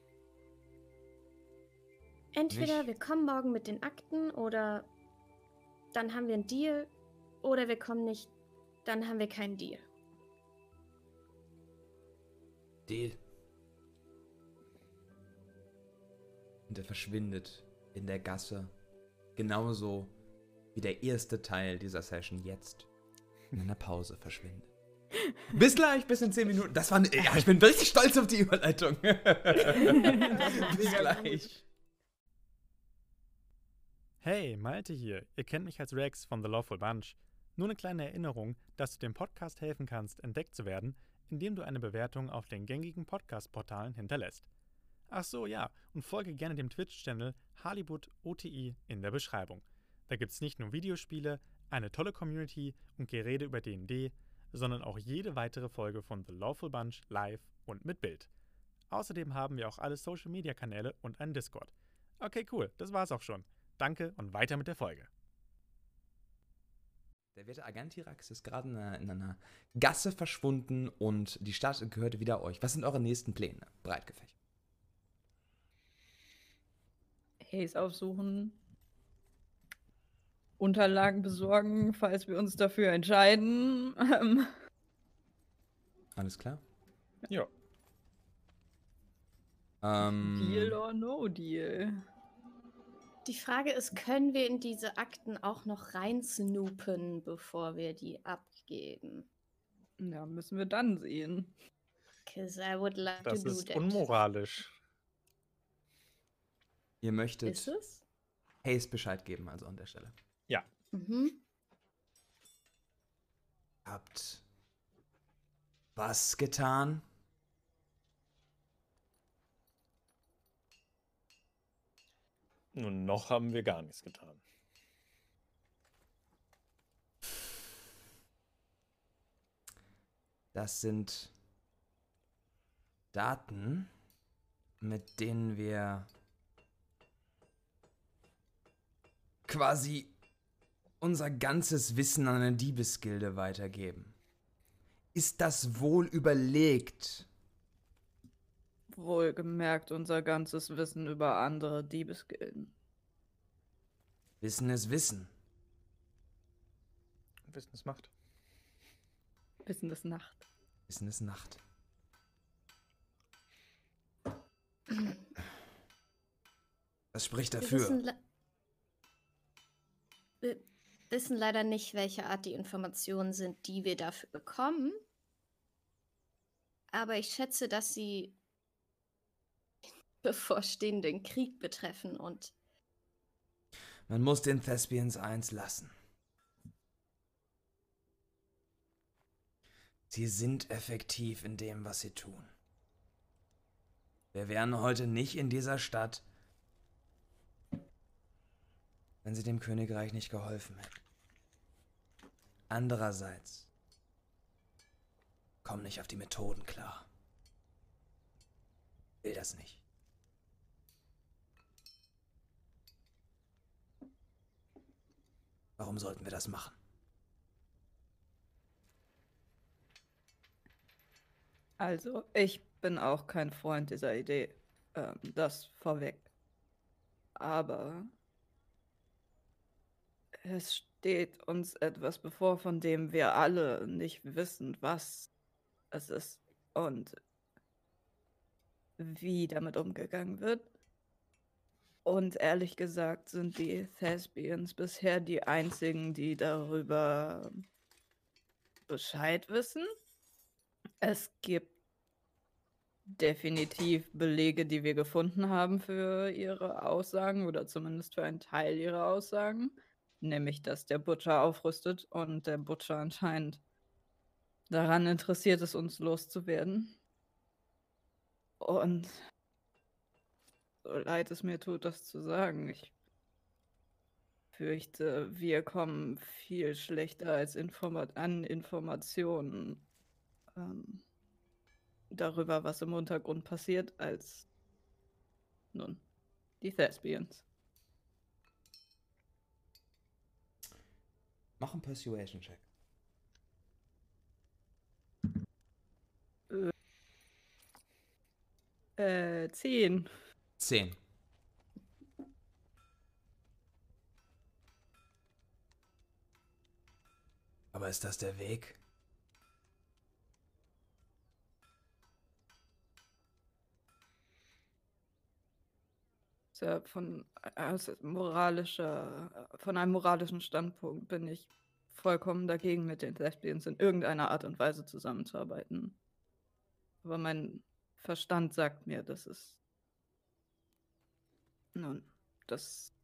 Entweder wir kommen morgen mit den Akten oder dann haben wir einen Deal, oder wir kommen nicht, dann haben wir keinen Deal. Deal. Und er verschwindet in der Gasse. Genauso wie der erste Teil dieser Session jetzt in einer Pause verschwindet. Bis gleich, bis in 10 Minuten. Das war eine, ja, ich bin richtig stolz auf die Überleitung. Bis gleich. Hey, Malte hier. Ihr kennt mich als Rax von The Lawful Bunch. Nur eine kleine Erinnerung, dass du dem Podcast helfen kannst, entdeckt zu werden, indem du eine Bewertung auf den gängigen Podcast-Portalen hinterlässt. Ach so, ja, und folge gerne dem Twitch-Channel HalibutOTI in der Beschreibung. Da gibt's nicht nur Videospiele, eine tolle Community und Gerede über D&D, sondern auch jede weitere Folge von The Lawful Bunch live und mit Bild. Außerdem haben wir auch alle Social-Media-Kanäle und einen Discord. Okay, cool, das war's auch schon. Danke und weiter mit der Folge. Der werte Argathiran ist gerade in einer Gasse verschwunden und die Stadt gehörte wieder euch. Was sind eure nächsten Pläne? Breit gefächert. Case aufsuchen, Unterlagen besorgen, falls wir uns dafür entscheiden. Alles klar? Ja. Deal or no deal? Die Frage ist, können wir in diese Akten auch noch reinsnoopen, bevor wir die abgeben? Ja, müssen wir dann sehen. Because I would like to do that. Das ist unmoralisch. Ihr möchtet Hayes Bescheid geben, also an der Stelle. Ja. Mhm. Habt was getan? Nun, noch haben wir gar nichts getan. Das sind Daten, mit denen wir quasi unser ganzes Wissen an eine Diebesgilde weitergeben. Ist das wohl überlegt? Wohlgemerkt unser ganzes Wissen über andere Diebesgilden. Wissen ist Wissen. Wissen ist Macht. Wissen ist Nacht. Wissen ist Nacht. Das spricht dafür. Wir wissen leider nicht, welche Art die Informationen sind, die wir dafür bekommen. Aber ich schätze, dass sie bevorstehenden Krieg betreffen und... Man muss den Thespians eins lassen. Sie sind effektiv in dem, was sie tun. Wir wären heute nicht in dieser Stadt, wenn sie dem Königreich nicht geholfen hätten. Andererseits kommen nicht auf die Methoden klar. Will das nicht. Warum sollten wir das machen? Also, ich bin auch kein Freund dieser Idee. Das vorweg. Aber es steht uns etwas bevor, von dem wir alle nicht wissen, was es ist und wie damit umgegangen wird. Und ehrlich gesagt sind die Thespians bisher die einzigen, die darüber Bescheid wissen. Es gibt definitiv Belege, die wir gefunden haben für ihre Aussagen oder zumindest für einen Teil ihrer Aussagen. Nämlich, dass der Butcher aufrüstet und der Butcher anscheinend daran interessiert ist, uns loszuwerden. Und so leid es mir tut, das zu sagen. Ich fürchte, wir kommen viel schlechter als Informationen darüber, was im Untergrund passiert, als nun die Thespians. Mach einen Persuasion-Check. Zehn. Aber ist das der Weg? Von einem moralischen Standpunkt bin ich vollkommen dagegen, mit den Thespians in irgendeiner Art und Weise zusammenzuarbeiten. Aber mein Verstand sagt mir, dass es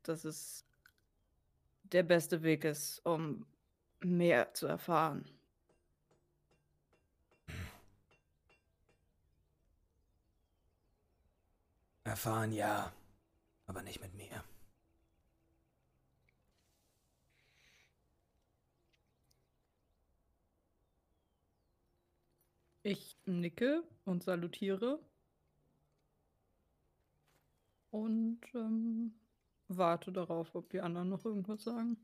es der beste Weg ist, um mehr zu erfahren. Erfahren, ja. Aber nicht mit mir. Ich nicke und salutiere und warte darauf, ob die anderen noch irgendwas sagen.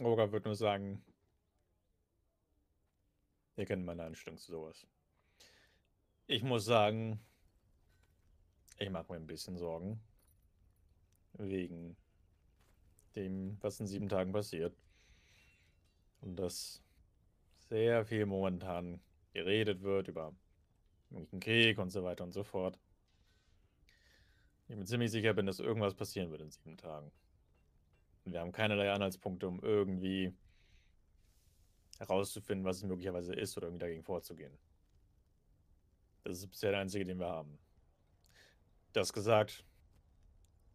Olga wird nur sagen, ihr kennt meine Einstellung zu sowas. Ich muss sagen, ich mache mir ein bisschen Sorgen wegen dem, was in 7 Tagen passiert. Und dass sehr viel momentan geredet wird über den Krieg und so weiter und so fort. Ich bin ziemlich sicher, dass irgendwas passieren wird in 7 Tagen. Und wir haben keinerlei Anhaltspunkte, um irgendwie herauszufinden, was es möglicherweise ist oder irgendwie dagegen vorzugehen. Das ist bisher der einzige, den wir haben. Das gesagt,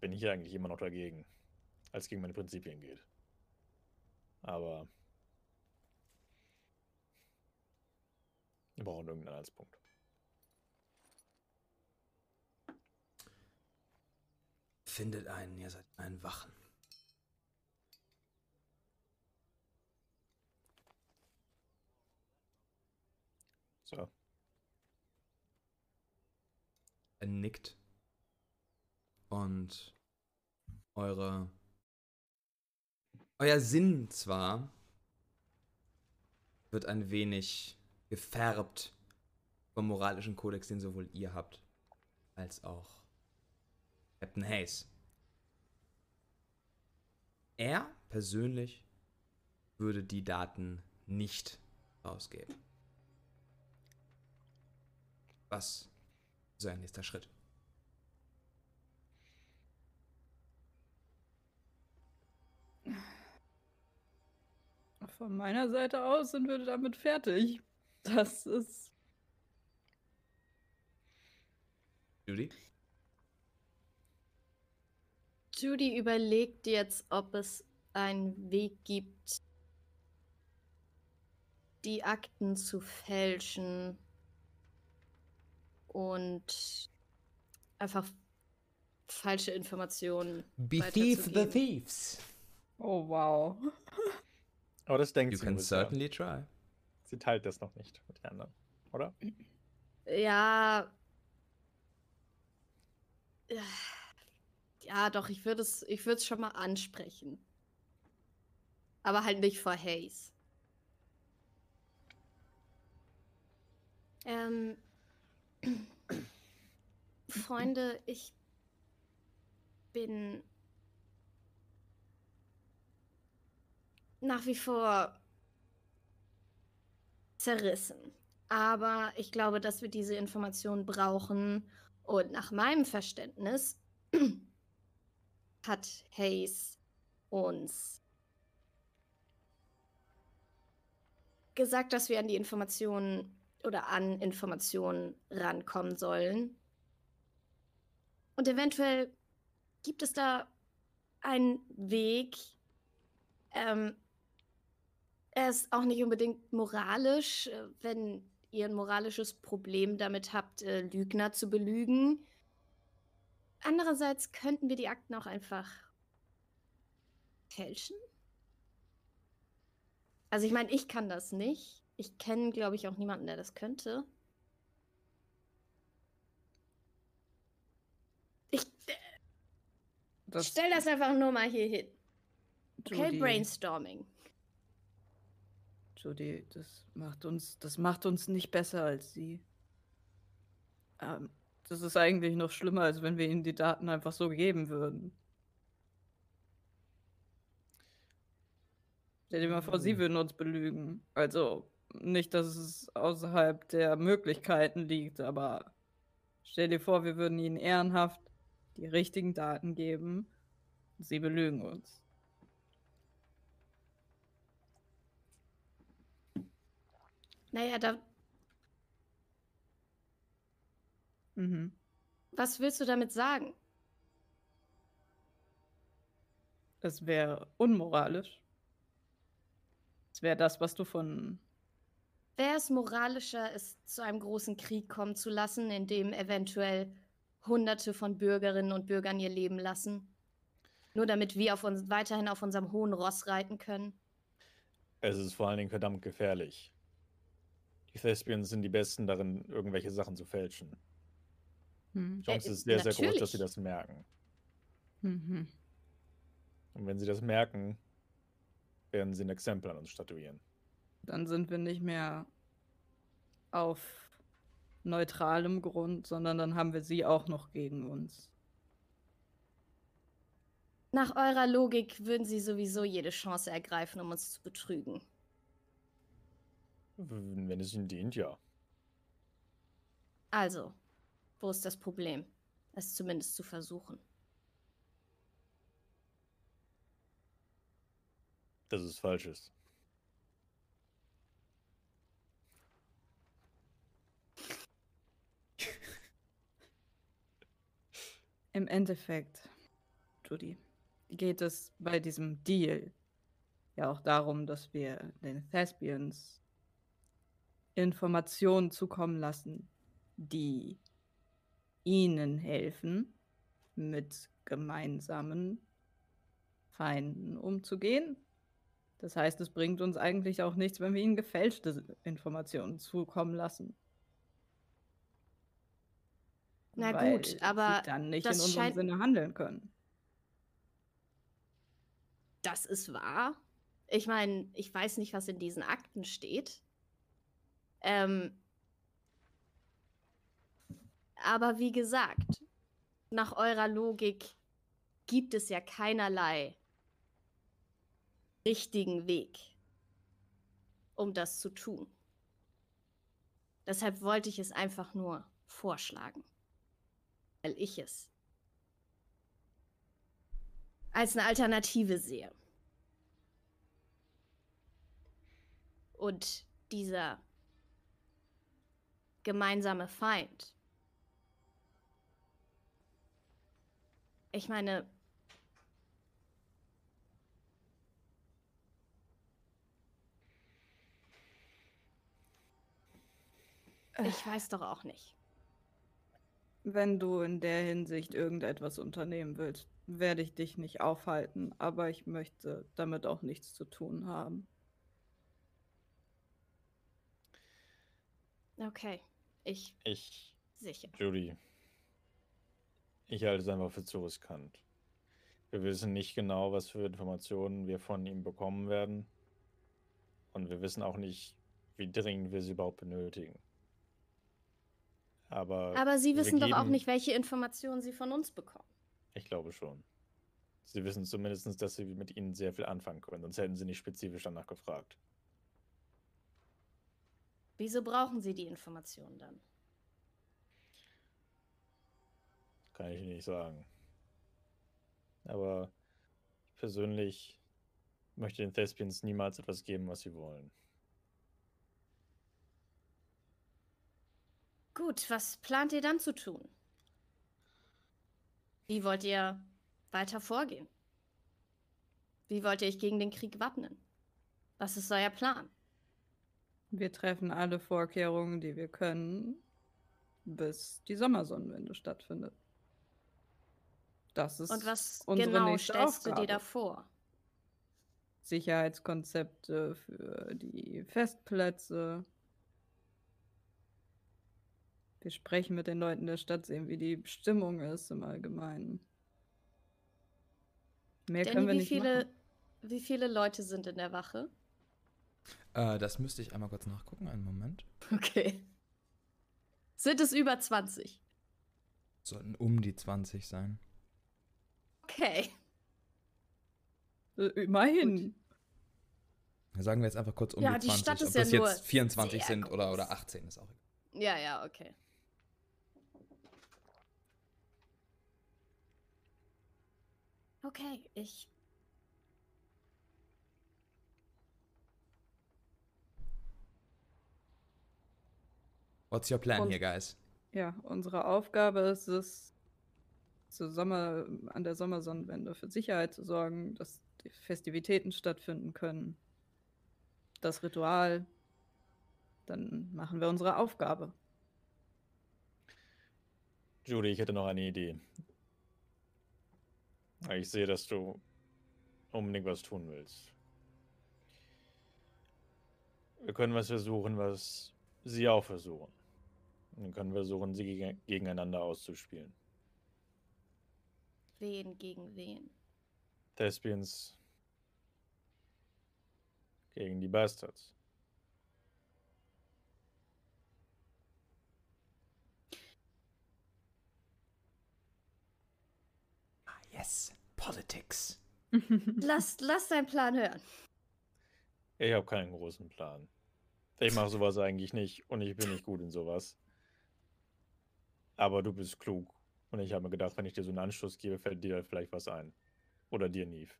bin ich eigentlich immer noch dagegen, als es gegen meine Prinzipien geht. Aber wir brauchen irgendeinen Anhaltspunkt. Findet einen, ihr seid einen Wachen. So. Er nickt. Und euer Sinn zwar wird ein wenig gefärbt vom moralischen Kodex, den sowohl ihr habt, als auch Captain Hayes. Er persönlich würde die Daten nicht rausgeben. Was ist sein nächster Schritt? Von meiner Seite aus sind wir damit fertig. Das ist... Judy überlegt jetzt, ob es einen Weg gibt, die Akten zu fälschen und einfach falsche Informationen weiterzugeben. Be the thieves. Oh, wow. Aber das denkt sie. You can certainly try. Sie teilt das noch nicht mit den anderen, oder? Ja. Ja, doch, ich würde es schon mal ansprechen. Aber halt nicht vor Hayes. Freunde, ich bin nach wie vor zerrissen. Aber ich glaube, dass wir diese Informationen brauchen. Und nach meinem Verständnis hat Hayes uns gesagt, dass wir an die Informationen oder an Informationen rankommen sollen. Und eventuell gibt es da einen Weg. Er ist auch nicht unbedingt moralisch, wenn ihr ein moralisches Problem damit habt, Lügner zu belügen. Andererseits könnten wir die Akten auch einfach fälschen. Also ich meine, ich kann das nicht. Ich kenne, glaube ich, auch niemanden, der das könnte. Ich stell das einfach nur mal hier hin. Judy, okay, Brainstorming. Judy, das macht uns nicht besser als sie. Das ist eigentlich noch schlimmer, als wenn wir ihnen die Daten einfach so geben würden. Stell dir mal vor, sie würden uns belügen. Also, nicht, dass es außerhalb der Möglichkeiten liegt, aber stell dir vor, wir würden ihnen ehrenhaft die richtigen Daten geben. Sie belügen uns. Naja, da... Mhm. Was willst du damit sagen? Es wäre unmoralisch. Es wäre das, was du von... Wäre es moralischer, es zu einem großen Krieg kommen zu lassen, in dem eventuell Hunderte von Bürgerinnen und Bürgern ihr Leben lassen? Nur damit wir auf uns, weiterhin auf unserem hohen Ross reiten können? Es ist vor allen Dingen verdammt gefährlich. Die Thespians sind die Besten darin, irgendwelche Sachen zu fälschen. Die Chance ist sehr, sehr groß, dass sie das merken. Mhm. Und wenn sie das merken, werden sie ein Exempel an uns statuieren. Dann sind wir nicht mehr auf neutralem Grund, sondern dann haben wir sie auch noch gegen uns. Nach eurer Logik würden sie sowieso jede Chance ergreifen, um uns zu betrügen. Wenn es ihnen dient, ja. Also, wo ist das Problem? Es zumindest zu versuchen. Dass es falsch ist. Im Endeffekt, Judy, geht es bei diesem Deal ja auch darum, dass wir den Thespians Informationen zukommen lassen, die ihnen helfen, mit gemeinsamen Feinden umzugehen. Das heißt, es bringt uns eigentlich auch nichts, wenn wir ihnen gefälschte Informationen zukommen lassen. Na gut, aber dann nicht in unserem Sinne handeln können. Das ist wahr. Ich meine, ich weiß nicht, was in diesen Akten steht. Aber wie gesagt, nach eurer Logik gibt es ja keinerlei richtigen Weg, um das zu tun. Deshalb wollte ich es einfach nur vorschlagen, weil ich es als eine Alternative sehe. Und dieser gemeinsame Feind. Ich meine, ich weiß doch auch nicht. Wenn du in der Hinsicht irgendetwas unternehmen willst, werde ich dich nicht aufhalten, aber ich möchte damit auch nichts zu tun haben. Okay, ich sicher. Judy, ich halte es einfach für zu riskant. Wir wissen nicht genau, was für Informationen wir von ihm bekommen werden. Und wir wissen auch nicht, wie dringend wir sie überhaupt benötigen. Aber Sie wissen doch auch nicht, welche Informationen Sie von uns bekommen. Ich glaube schon. Sie wissen zumindest, dass Sie mit Ihnen sehr viel anfangen können, sonst hätten Sie nicht spezifisch danach gefragt. Wieso brauchen Sie die Informationen dann? Kann ich nicht sagen. Aber ich persönlich möchte den Thespians niemals etwas geben, was sie wollen. Gut, was plant ihr dann zu tun? Wie wollt ihr weiter vorgehen? Wie wollt ihr euch gegen den Krieg wappnen? Was ist euer Plan? Wir treffen alle Vorkehrungen, die wir können, bis die Sommersonnenwende stattfindet. Das ist Und was genau stellst Aufgabe. Du dir da vor? Sicherheitskonzepte für die Festplätze. Wir sprechen mit den Leuten der Stadt, sehen, wie die Stimmung ist im Allgemeinen. Mehr Danny, können wir nicht machen. Wie viele Leute sind in der Wache? Das müsste ich einmal kurz nachgucken. Einen Moment. Okay. Sind es über 20? Sollten um die 20 sein. Okay. Immerhin. Gut. Sagen wir jetzt einfach kurz um die 20. Die Stadt ist ob das ja jetzt 24 sind oder 18, ist auch egal. Ja, ja, okay. Okay, What's your plan here, guys? Ja, unsere Aufgabe ist es, an der Sommersonnenwende für Sicherheit zu sorgen, dass die Festivitäten stattfinden können. Das Ritual. Dann machen wir unsere Aufgabe. Judy, ich hätte noch eine Idee. Ich sehe, dass du unbedingt was tun willst. Wir können was versuchen, was sie auch versuchen. Dann können wir versuchen, sie gegeneinander auszuspielen. Wen gegen wen? Thespians gegen die Bastards. Ah, yes. Politics. Lass deinen Plan hören. Ich habe keinen großen Plan. Ich mache sowas eigentlich nicht und ich bin nicht gut in sowas. Aber du bist klug. Und ich habe mir gedacht, wenn ich dir so einen Anschluss gebe, fällt dir vielleicht was ein. Oder dir, Neve.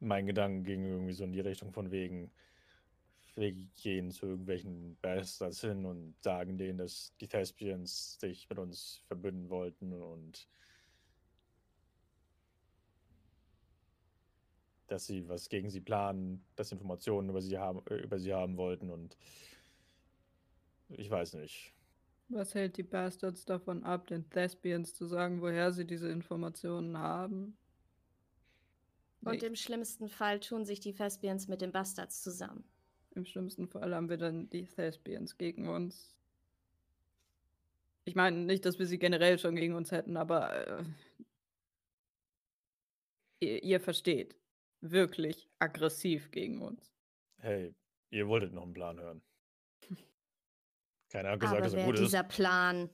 Mein Gedanken ging irgendwie so in die Richtung von wegen, wir gehen zu irgendwelchen Bastards hin und sagen denen, dass die Thespians sich mit uns verbünden wollten und dass sie was gegen sie planen, dass sie Informationen über sie haben wollten und ich weiß nicht. Was hält die Bastards davon ab, den Thespians zu sagen, woher sie diese Informationen haben? Nee. Und im schlimmsten Fall tun sich die Thespians mit den Bastards zusammen. Im schlimmsten Fall haben wir dann die Thespians gegen uns. Ich meine, nicht, dass wir sie generell schon gegen uns hätten, aber ihr versteht. Wirklich aggressiv gegen uns. Hey, ihr wolltet noch einen Plan hören. Keiner hat gesagt, dass er gut ist. Aber wäre dieser Plan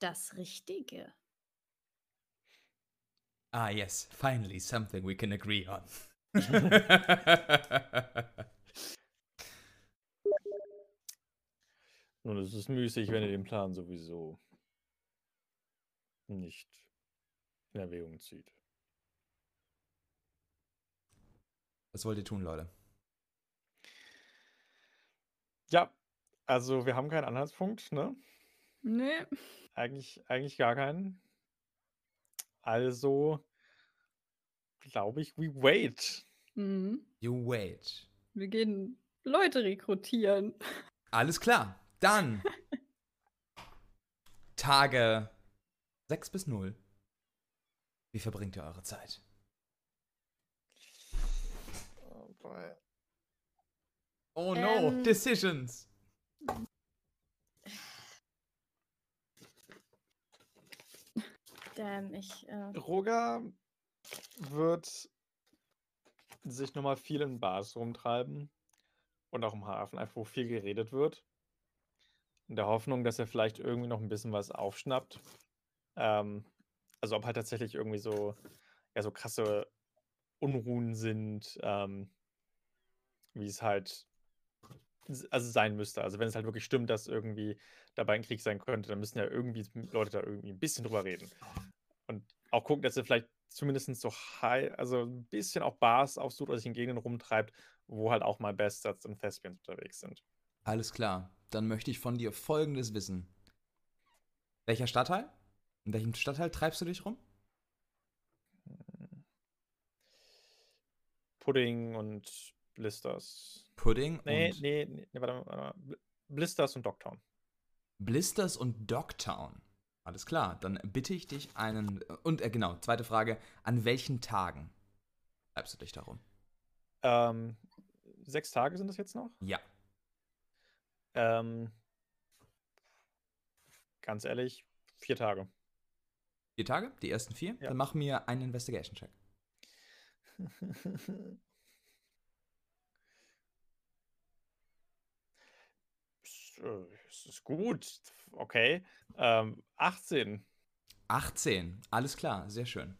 das Richtige? Ah, yes. Finally something we can agree on. Nun, es ist müßig, wenn ihr den Plan sowieso nicht in Erwägung zieht. Was wollt ihr tun, Leute? Ja. Also, wir haben keinen Anhaltspunkt, ne? Nee. Eigentlich gar keinen. Also, glaube ich, we wait. Mhm. You wait. Wir gehen Leute rekrutieren. Alles klar. Dann Tage 6 bis 0. Wie verbringt ihr eure Zeit? Oh boy. Oh no, decisions. Roger wird sich nochmal viel in Bars rumtreiben und auch im Hafen, einfach wo viel geredet wird. in der Hoffnung, dass er vielleicht irgendwie noch ein bisschen was aufschnappt. Also ob halt tatsächlich irgendwie so, ja, so krasse Unruhen sind, wie es halt also sein müsste. Also wenn es halt wirklich stimmt, dass irgendwie dabei ein Krieg sein könnte, dann müssen ja irgendwie Leute da irgendwie ein bisschen drüber reden. Und auch gucken, dass er vielleicht zumindest so high, also ein bisschen auch Bars aufsucht oder sich in Gegenden rumtreibt, wo halt auch mal Bastards und Thespians unterwegs sind. Alles klar. Dann möchte ich von dir Folgendes wissen. Welcher Stadtteil? In welchem Stadtteil treibst du dich rum? Puddin' und Blisters. Puddin' und... Nee, warte mal. Blisters und Doctown. Blisters und Doctown. Alles klar, dann bitte ich dich einen... Und genau, zweite Frage. An welchen Tagen treibst du dich darum? 6 Tage sind das jetzt noch? Ja. Ganz ehrlich, 4 Tage. 4 Tage? Die ersten 4? Ja. Dann mach mir einen Investigation-Check. Es ist gut. Okay. 18. 18. Alles klar. Sehr schön.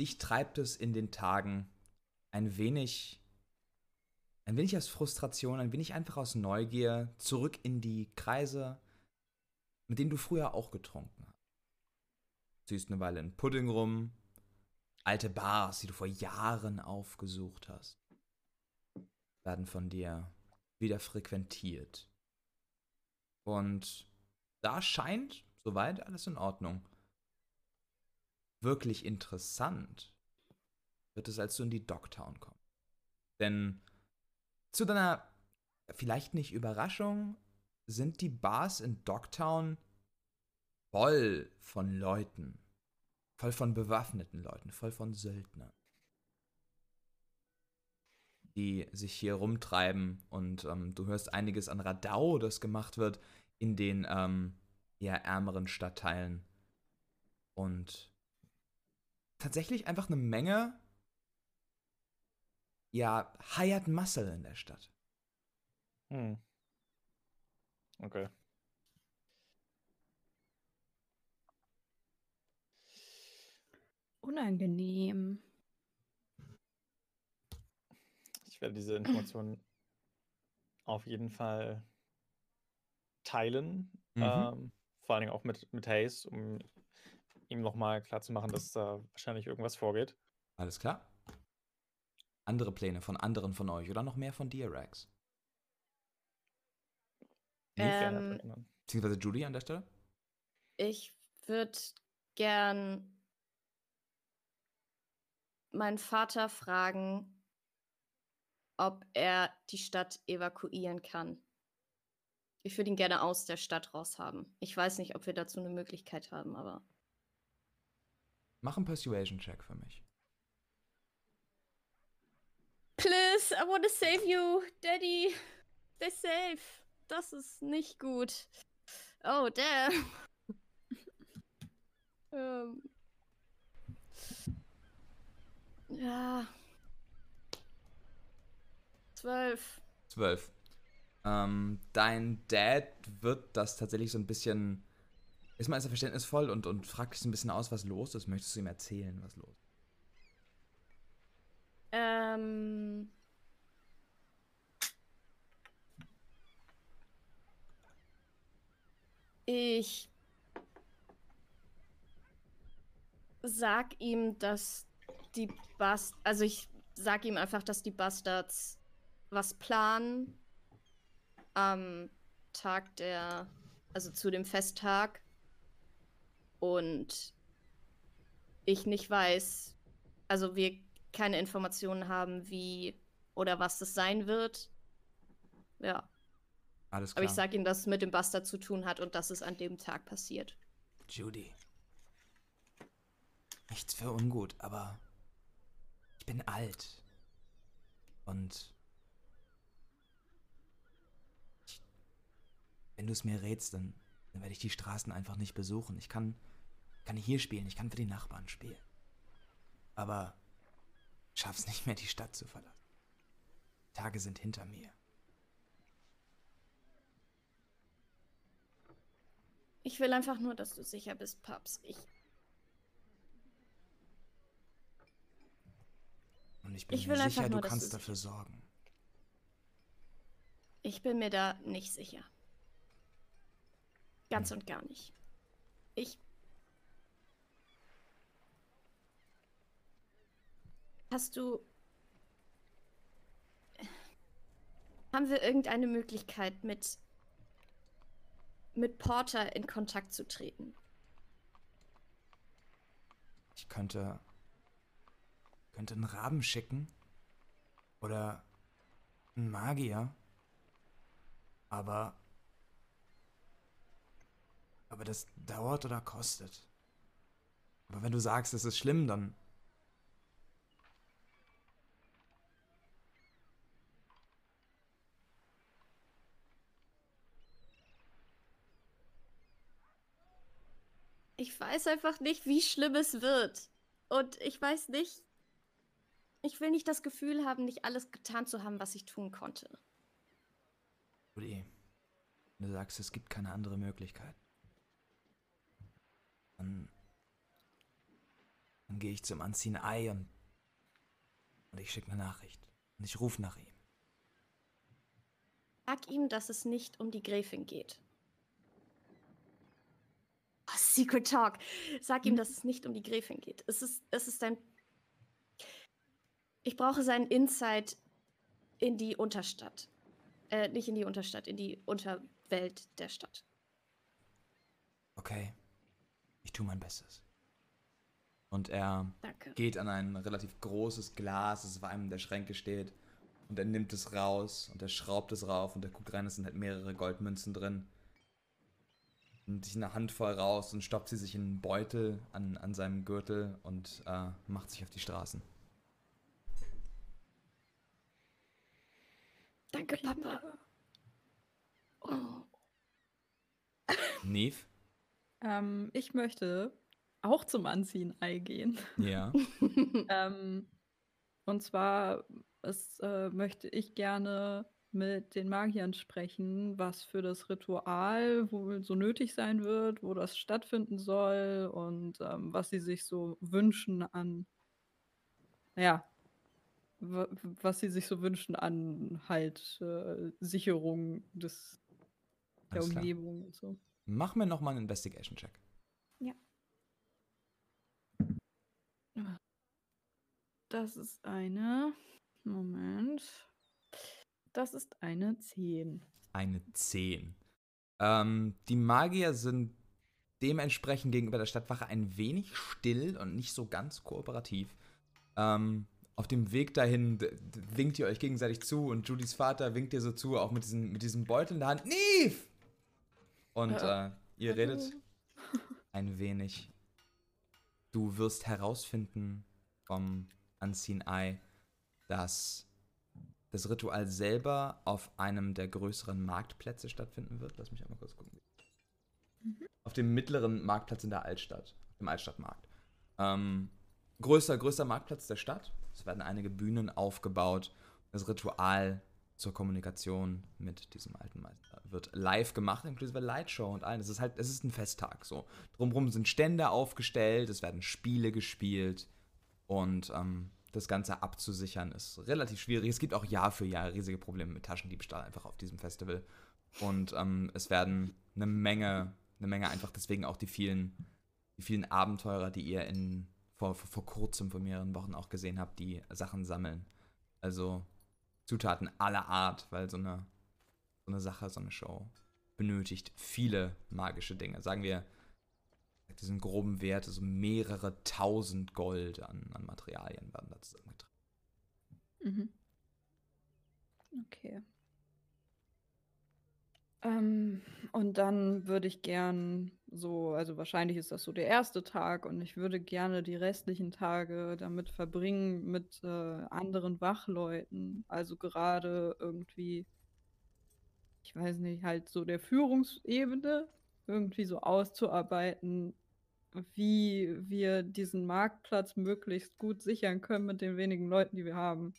Dich treibt es in den Tagen ein wenig aus Frustration, ein wenig einfach aus Neugier zurück in die Kreise, mit denen du früher auch getrunken hast. Du siehst eine Weile in Puddin' rum, alte Bars, die du vor Jahren aufgesucht hast, werden von dir wieder frequentiert. Und da scheint, soweit alles in Ordnung. Wirklich interessant wird es, als du in die Doctown kommst. Denn zu deiner, vielleicht nicht Überraschung, sind die Bars in Doctown voll von Leuten. Voll von bewaffneten Leuten, voll von Söldnern. Die sich hier rumtreiben und du hörst einiges an Radau, das gemacht wird in den eher ärmeren Stadtteilen. Und tatsächlich einfach eine Menge, ja, hired muscle in der Stadt. Hm. Okay. Unangenehm. Ich werde diese Informationen auf jeden Fall teilen. Vor allen Dingen auch mit Hayes, um ihm nochmal klarzumachen, dass da wahrscheinlich irgendwas vorgeht. Alles klar. Andere Pläne von anderen von euch oder noch mehr von dir, Rax? Beziehungsweise Judy an der Stelle? Ich würde gern meinen Vater fragen, ob er die Stadt evakuieren kann. Ich würde ihn gerne aus der Stadt raus haben. Ich weiß nicht, ob wir dazu eine Möglichkeit haben, aber... Mach einen Persuasion-Check für mich. Please, I want to save you, Daddy. Stay safe. Das ist nicht gut. Oh, damn. Ja. 12. 12. Dein Dad wird das tatsächlich so ein bisschen, erstmal ist er verständnisvoll und fragt dich so ein bisschen aus, was los ist. Möchtest du ihm erzählen, was los ist? Ich sag ihm, dass die Bastards, also ich sag ihm einfach, dass die Bastards was planen am Tag der, also zu dem Festtag, und ich nicht weiß, also wir keine Informationen haben, wie oder was das sein wird. Ja. Alles klar. Aber ich sag ihm, dass es mit dem Bastard zu tun hat und dass es an dem Tag passiert. Judy. Nichts für ungut, aber ich bin alt. Und wenn du es mir rätst, dann werde ich die Straßen einfach nicht besuchen. Ich kann hier spielen, ich kann für die Nachbarn spielen. Aber ich schaff's nicht mehr, die Stadt zu verlassen. Tage sind hinter mir. Ich will einfach nur, dass du sicher bist, Paps. Und ich bin mir sicher, du kannst dafür sorgen. Ich bin mir da nicht sicher. Ganz und gar nicht. Haben wir irgendeine Möglichkeit, mit Porter in Kontakt zu treten? Ich könnte einen Raben schicken oder einen Magier, aber das dauert oder kostet. Aber wenn du sagst, es ist schlimm, dann... Ich weiß einfach nicht, wie schlimm es wird. Und ich weiß nicht... Ich will nicht das Gefühl haben, nicht alles getan zu haben, was ich tun konnte. Judy, wenn du sagst, es gibt keine andere Möglichkeit, dann gehe ich zum Unseen Eye und ich schicke eine Nachricht. Und ich rufe nach ihm. Sag ihm, dass es nicht um die Gräfin geht. Oh, Secret Talk. Sag ihm, dass es nicht um die Gräfin geht. Es ist ein... Ich brauche seinen Insight in die Unterstadt. Nicht in die Unterstadt, in die Unterwelt der Stadt. Okay. Ich tue mein Bestes. Und er geht an ein relativ großes Glas, das auf einem der Schränke steht. Und er nimmt es raus und er schraubt es rauf und er guckt rein, es sind halt mehrere Goldmünzen drin. Und sich eine Handvoll raus und stopft sie sich in einen Beutel an seinem Gürtel und macht sich auf die Straßen. Danke, Papa. Oh. Neve? Ich möchte auch zum Unseen-Ei gehen. Ja. Und zwar möchte ich gerne mit den Magiern sprechen, was für das Ritual wohl so nötig sein wird, wo das stattfinden soll und was sie sich so wünschen an, halt Sicherung der Umgebung und so. Mach mir nochmal einen Investigation-Check. Ja. Das ist eine... Moment. Das ist eine 10. Eine 10. Die Magier sind dementsprechend gegenüber der Stadtwache ein wenig still und nicht so ganz kooperativ. Auf dem Weg dahin winkt ihr euch gegenseitig zu und Judys Vater winkt ihr so zu, auch mit diesem Beutel in der Hand. Neve! Und ihr redet ein wenig. Du wirst herausfinden vom Unseen Eye, dass das Ritual selber auf einem der größeren Marktplätze stattfinden wird. Lass mich einmal kurz gucken. Auf dem mittleren Marktplatz in der Altstadt, im Altstadtmarkt. Größter Marktplatz der Stadt. Es werden einige Bühnen aufgebaut. Das Ritual zur Kommunikation mit diesem alten Meister wird live gemacht, inklusive Lightshow und allem. Es ist ein Festtag so. Drumherum sind Stände aufgestellt, es werden Spiele gespielt und das Ganze abzusichern ist relativ schwierig. Es gibt auch Jahr für Jahr riesige Probleme mit Taschendiebstahl einfach auf diesem Festival und es werden eine Menge einfach deswegen auch die vielen Abenteurer, die ihr vor kurzem, vor mehreren Wochen auch gesehen habt, die Sachen sammeln. Also Zutaten aller Art, weil so eine Sache, so eine Show benötigt viele magische Dinge. Sagen wir, diesen groben Wert, also mehrere tausend Gold an Materialien werden da zusammengetragen. Mhm. Okay. Und dann würde ich gern also wahrscheinlich ist das so der erste Tag und ich würde gerne die restlichen Tage damit verbringen mit anderen Wachleuten. Also gerade irgendwie, ich weiß nicht, halt so der Führungsebene irgendwie so auszuarbeiten, wie wir diesen Marktplatz möglichst gut sichern können mit den wenigen Leuten, die wir haben.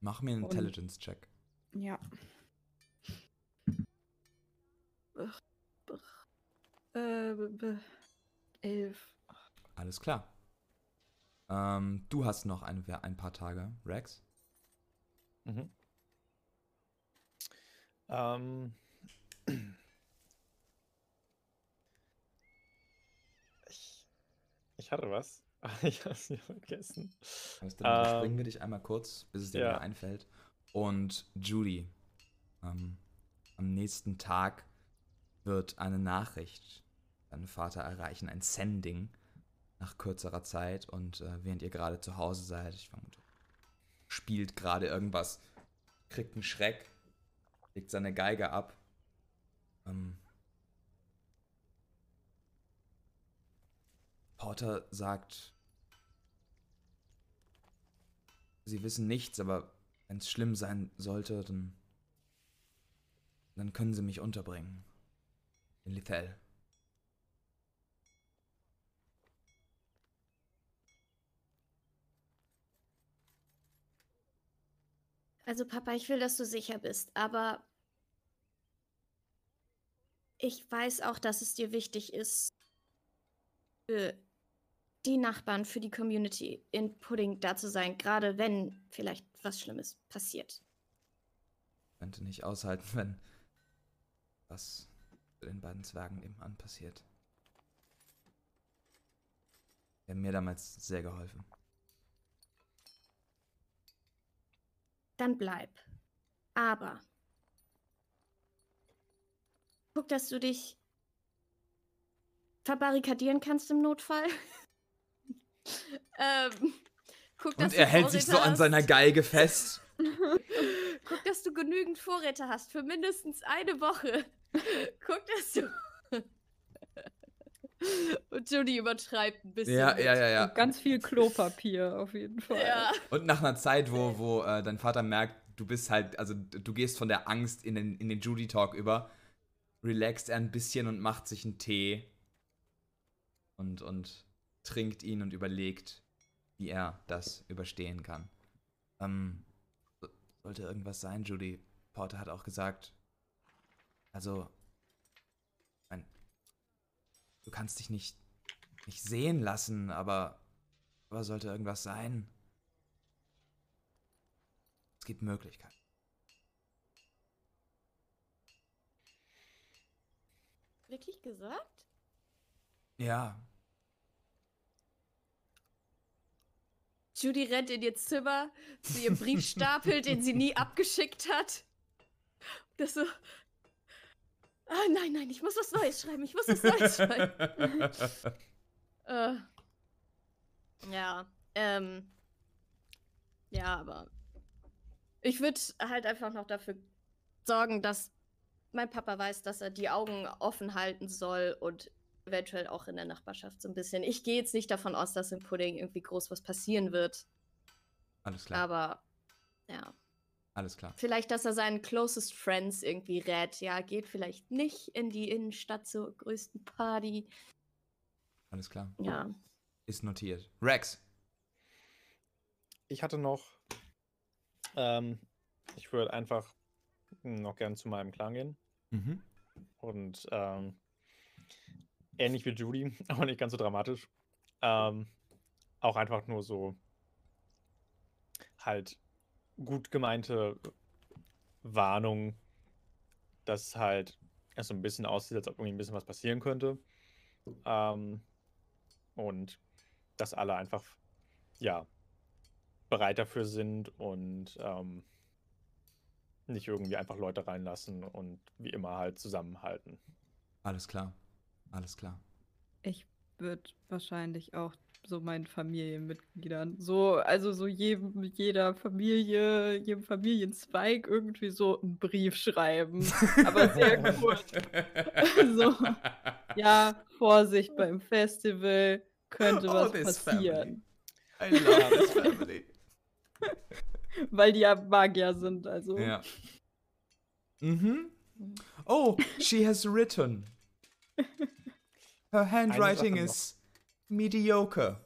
Mach mir einen Intelligence-Check. Ja. 11. Alles klar. Du hast noch ein paar Tage, Rax. Mhm. Ich hatte was, aber ich habe es vergessen. Also dann springen wir dich einmal kurz, bis es dir wieder einfällt. Und Judy, am nächsten Tag wird eine Nachricht deinen Vater erreichen, ein Sending nach kürzerer Zeit. Und während ihr gerade zu Hause seid, ich vermute, spielt gerade irgendwas, kriegt einen Schreck, legt seine Geige ab. Porter sagt, sie wissen nichts, aber wenn es schlimm sein sollte, dann können sie mich unterbringen. In Liffell. Also Papa, ich will, dass du sicher bist, aber ich weiß auch, dass es dir wichtig ist, für die Nachbarn, für die Community in Pudding da zu sein, gerade wenn vielleicht was Schlimmes passiert. Ich könnte nicht aushalten, wenn was den beiden Zwergen eben an passiert. Die haben mir damals sehr geholfen. Dann bleib. Aber guck, dass du dich verbarrikadieren kannst im Notfall. Guck, dass und er hält sich so an seiner Geige fest. Guck, dass du genügend Vorräte hast für mindestens eine Woche. Guck, dass du... Und Judy übertreibt ein bisschen. Ja. Und ganz viel Klopapier auf jeden Fall. Ja. Und nach einer Zeit, wo dein Vater merkt, du bist halt, also du gehst von der Angst in den Judy-Talk über, relaxt er ein bisschen und macht sich einen Tee und trinkt ihn und überlegt, wie er das überstehen kann. Sollte irgendwas sein, Judy. Porter hat auch gesagt, also du kannst dich nicht sehen lassen, aber sollte irgendwas sein. Es gibt Möglichkeiten. Wirklich gesagt? Ja. Judy rennt in ihr Zimmer zu ihrem Briefstapel, den sie nie abgeschickt hat. Das so... Ah, nein, ich muss was Neues schreiben, Ja, aber ich würde halt einfach noch dafür sorgen, dass mein Papa weiß, dass er die Augen offen halten soll und eventuell auch in der Nachbarschaft so ein bisschen. Ich gehe jetzt nicht davon aus, dass im Pudding irgendwie groß was passieren wird. Alles klar. Aber, ja. Alles klar. Vielleicht, dass er seinen closest friends irgendwie rät. Ja, geht vielleicht nicht in die Innenstadt zur größten Party. Alles klar. Ja. Ist notiert. Rax. Ich hatte noch, ich würde einfach noch gern zu meinem Clan gehen. Mhm. Und, ähnlich wie Judy, aber nicht ganz so dramatisch. Auch einfach nur so halt gut gemeinte Warnung, dass halt es so ein bisschen aussieht, als ob irgendwie ein bisschen was passieren könnte. Und dass alle einfach, ja, bereit dafür sind und nicht irgendwie einfach Leute reinlassen und wie immer halt zusammenhalten. Alles klar. Alles klar. Ich würde wahrscheinlich auch so meinen Familienmitgliedern, also jedem Familienzweig irgendwie so einen Brief schreiben. Aber sehr gut. So, ja, Vorsicht beim Festival, könnte was passieren. Family. I love this family. Weil die ja Magier sind, also. Ja. Mhm. Oh, she has written. Her handwriting is mediocre.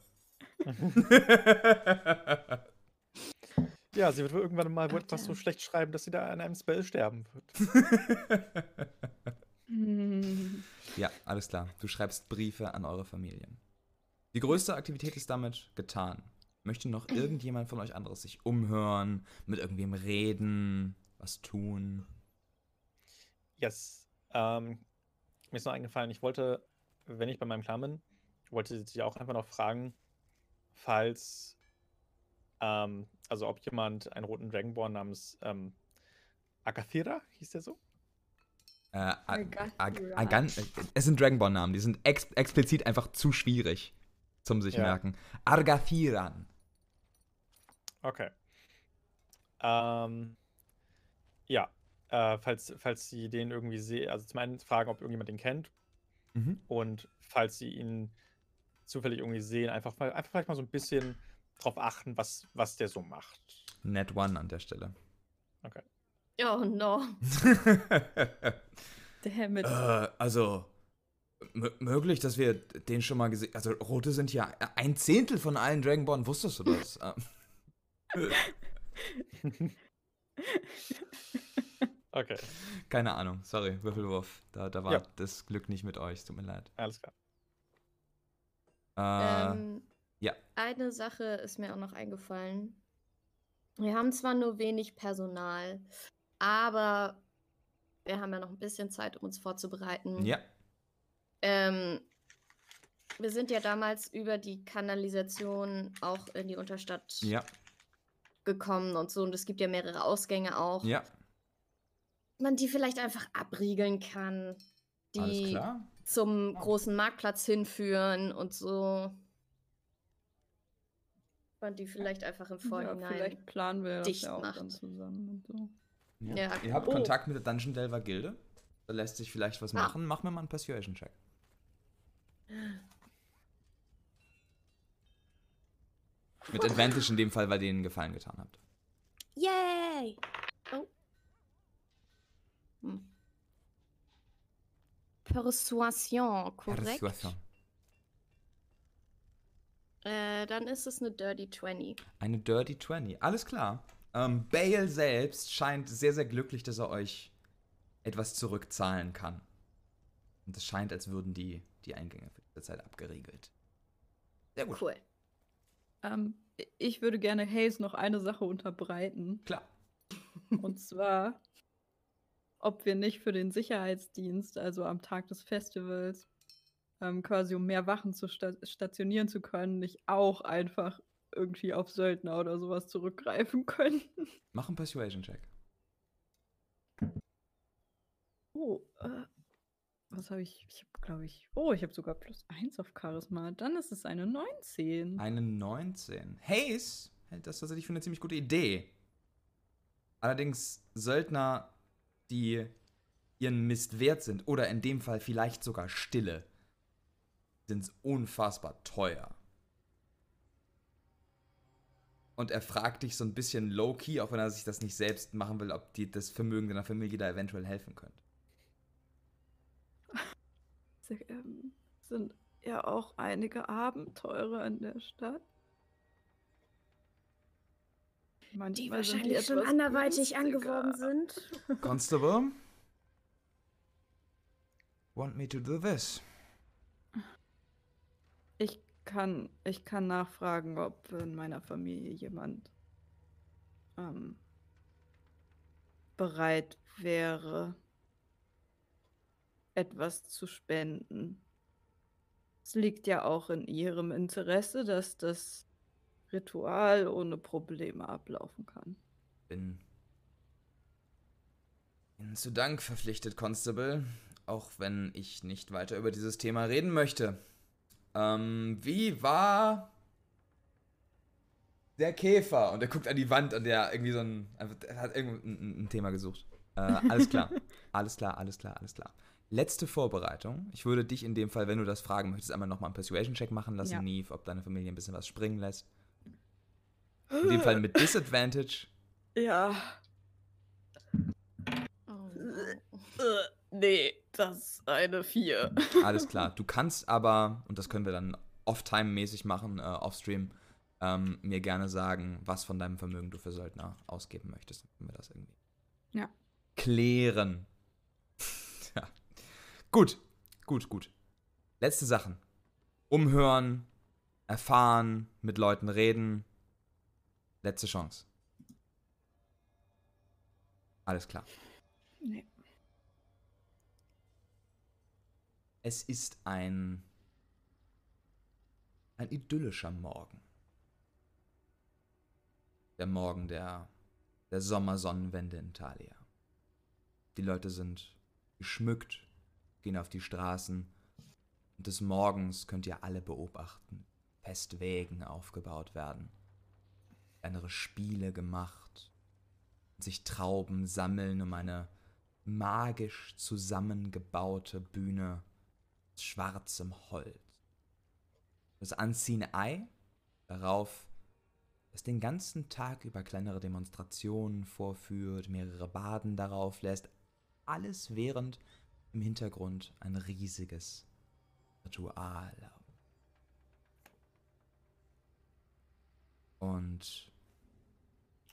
Ja, sie wird irgendwann mal etwas so schlecht schreiben, dass sie da an einem Spell sterben wird. Ja, Alles klar, du schreibst Briefe an eure Familien. Die größte Aktivität ist damit getan. Möchte noch irgendjemand von euch anderes sich umhören, mit irgendwem reden, was tun? Yes. Mir ist noch eingefallen, ich wollte, wenn ich bei meinem Clan bin, wollte ich auch einfach noch fragen, falls, also ob jemand einen roten Dragonborn namens Argathiran, hieß der so? Es sind Dragonborn-Namen, die sind explizit einfach zu schwierig zum sich merken. Argathiran. Okay. Falls sie den irgendwie sehen, also zum einen fragen, ob irgendjemand den kennt. Mhm. Und falls sie ihn zufällig irgendwie sehen, einfach vielleicht mal so ein bisschen drauf achten, was der so macht. Net One an der Stelle. Okay. Oh no. Damn it. Also, möglich, dass wir den schon mal gesehen. Also, Rote sind ja 1/10 von allen Dragonborn. Wusstest du das? Okay. Keine Ahnung. Sorry, Würfelwurf. Da war das Glück nicht mit euch. Tut mir leid. Alles klar. Eine Sache ist mir auch noch eingefallen. Wir haben zwar nur wenig Personal, aber wir haben ja noch ein bisschen Zeit, um uns vorzubereiten. Ja. Wir sind ja damals über die Kanalisation auch in die Unterstadt gekommen und so. Und es gibt ja mehrere Ausgänge auch. Ja. Man die vielleicht einfach abriegeln kann, die zum großen Marktplatz hinführen und so. Und die vielleicht einfach im Vorhinein vielleicht planen wir dicht das auch dann zusammen und so. Ja. Ihr habt Kontakt mit der Dungeon Delver Gilde. Da lässt sich vielleicht was machen. Mach mir mal einen Persuasion-Check. Mit Advantage in dem Fall, weil ihr ihnen Gefallen getan habt. Yay! Oh. Persuasion, korrekt? Persuasion. Dann ist es eine Dirty 20. Eine Dirty 20, alles klar. Bale selbst scheint sehr, sehr glücklich, dass er euch etwas zurückzahlen kann. Und es scheint, als würden die Eingänge für diese Zeit abgeriegelt. Sehr gut. Cool. Ich würde gerne Hayes noch eine Sache unterbreiten. Klar. Und zwar, ob wir nicht für den Sicherheitsdienst, also am Tag des Festivals, quasi um mehr Wachen zu stationieren zu können, nicht auch einfach irgendwie auf Söldner oder sowas zurückgreifen können. Mach einen Persuasion-Check. Oh, was habe ich? Ich habe, glaube ich, ich habe sogar +1 auf Charisma. Dann ist es eine 19. Eine 19. Hayes hält das tatsächlich für eine ziemlich gute Idee. Allerdings Söldner, die ihren Mist wert sind oder in dem Fall vielleicht sogar Stille, sind unfassbar teuer. Und er fragt dich so ein bisschen low-key, auch wenn er sich das nicht selbst machen will, ob das Vermögen deiner Familie da eventuell helfen könnte. Sind ja auch einige Abenteurer in der Stadt. Manchmal die wahrscheinlich schon anderweitig angeworben sind. Constable? Want me to do this? Ich kann nachfragen, ob in meiner Familie jemand bereit wäre, etwas zu spenden. Es liegt ja auch in ihrem Interesse, dass das Ritual ohne Probleme ablaufen kann. Bin Ihnen zu Dank verpflichtet, Constable, auch wenn ich nicht weiter über dieses Thema reden möchte. Wie war der Käfer? Und er guckt an die Wand und der irgendwie so ein, er hat ein Thema gesucht. Alles klar. Alles klar. Letzte Vorbereitung. Ich würde dich in dem Fall, wenn du das fragen möchtest, einmal nochmal einen Persuasion-Check machen lassen, Neve, ob deine Familie ein bisschen was springen lässt. In dem Fall mit Disadvantage. Ja. Oh. Nee, das ist eine 4. Alles klar. Du kannst aber, und das können wir dann off-time-mäßig machen, off-stream, mir gerne sagen, was von deinem Vermögen du für Söldner ausgeben möchtest. Wenn wir das irgendwie klären. Ja. Gut. Letzte Sachen. Umhören, erfahren, mit Leuten reden. Letzte Chance. Alles klar. Nee. Es ist ein idyllischer Morgen. Der Morgen der Sommersonnenwende in Thalia. Die Leute sind geschmückt, gehen auf die Straßen. Und des Morgens könnt ihr alle beobachten. Festwägen aufgebaut werden. Kleinere Spiele gemacht. Und sich Trauben sammeln um eine magisch zusammengebaute Bühne aus schwarzem Holz. Das Unseen Eye, darauf das den ganzen Tag über kleinere Demonstrationen vorführt, mehrere Baden darauf lässt, alles während im Hintergrund ein riesiges Ritual. Und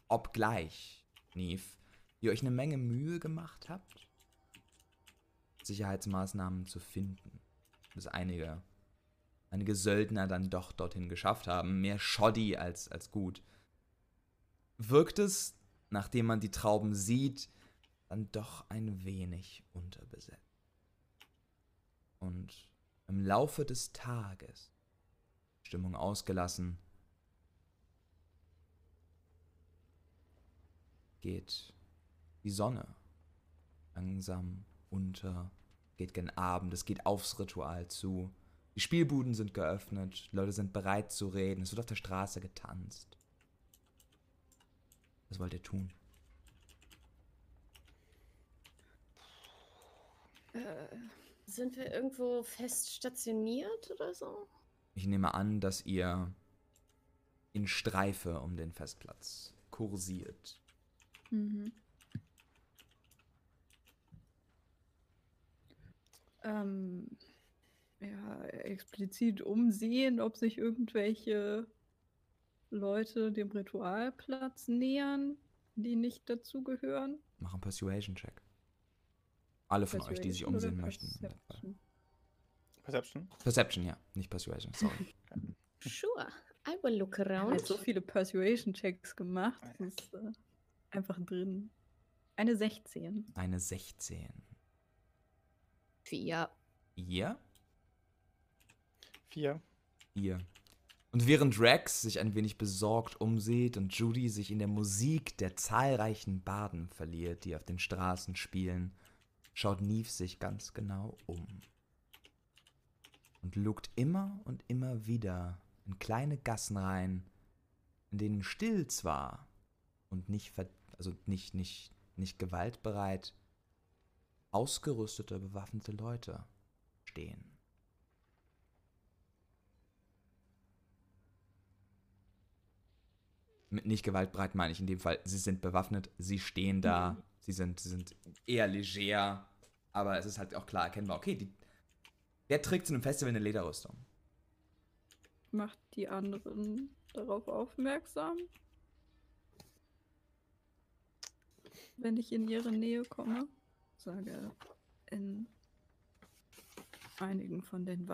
obgleich, Neve, ihr euch eine Menge Mühe gemacht habt, Sicherheitsmaßnahmen zu finden, bis einige Söldner dann doch dorthin geschafft haben, mehr shoddy als gut, wirkt es, nachdem man die Trauben sieht, dann doch ein wenig unterbesetzt. Und im Laufe des Tages, Stimmung ausgelassen, geht die Sonne langsam unter, geht gen Abend, es geht aufs Ritual zu. Die Spielbuden sind geöffnet, Leute sind bereit zu reden, es wird auf der Straße getanzt. Was wollt ihr tun? Sind wir irgendwo fest stationiert oder so? Ich nehme an, dass ihr in Streife um den Festplatz kursiert. Mhm. Ja, explizit umsehen, ob sich irgendwelche Leute dem Ritualplatz nähern, die nicht dazugehören. Mach einen Persuasion-Check. Alle von euch, die sich umsehen möchten. Perception? Perception, ja. Nicht Persuasion, sorry. Sure, I will look around. Ich habe so viele Persuasion-Checks gemacht. Das ist einfach drin. Eine 16. Eine 16. 4. 4? 4. 4. Und während Rax sich ein wenig besorgt umsieht und Judy sich in der Musik der zahlreichen Barden verliert, die auf den Straßen spielen, schaut Neve sich ganz genau um. Und lugt immer und immer wieder in kleine Gassen rein, in denen still zwar und nicht gewaltbereit ausgerüstete, bewaffnete Leute stehen. Mit nicht gewaltbereit meine ich in dem Fall, sie sind bewaffnet, sie stehen da, sie sind eher leger, aber es ist halt auch klar erkennbar, okay, der trägt zu einem Festival eine Lederrüstung. Macht die anderen darauf aufmerksam, wenn ich in ihre Nähe komme? Sage, in einigen von den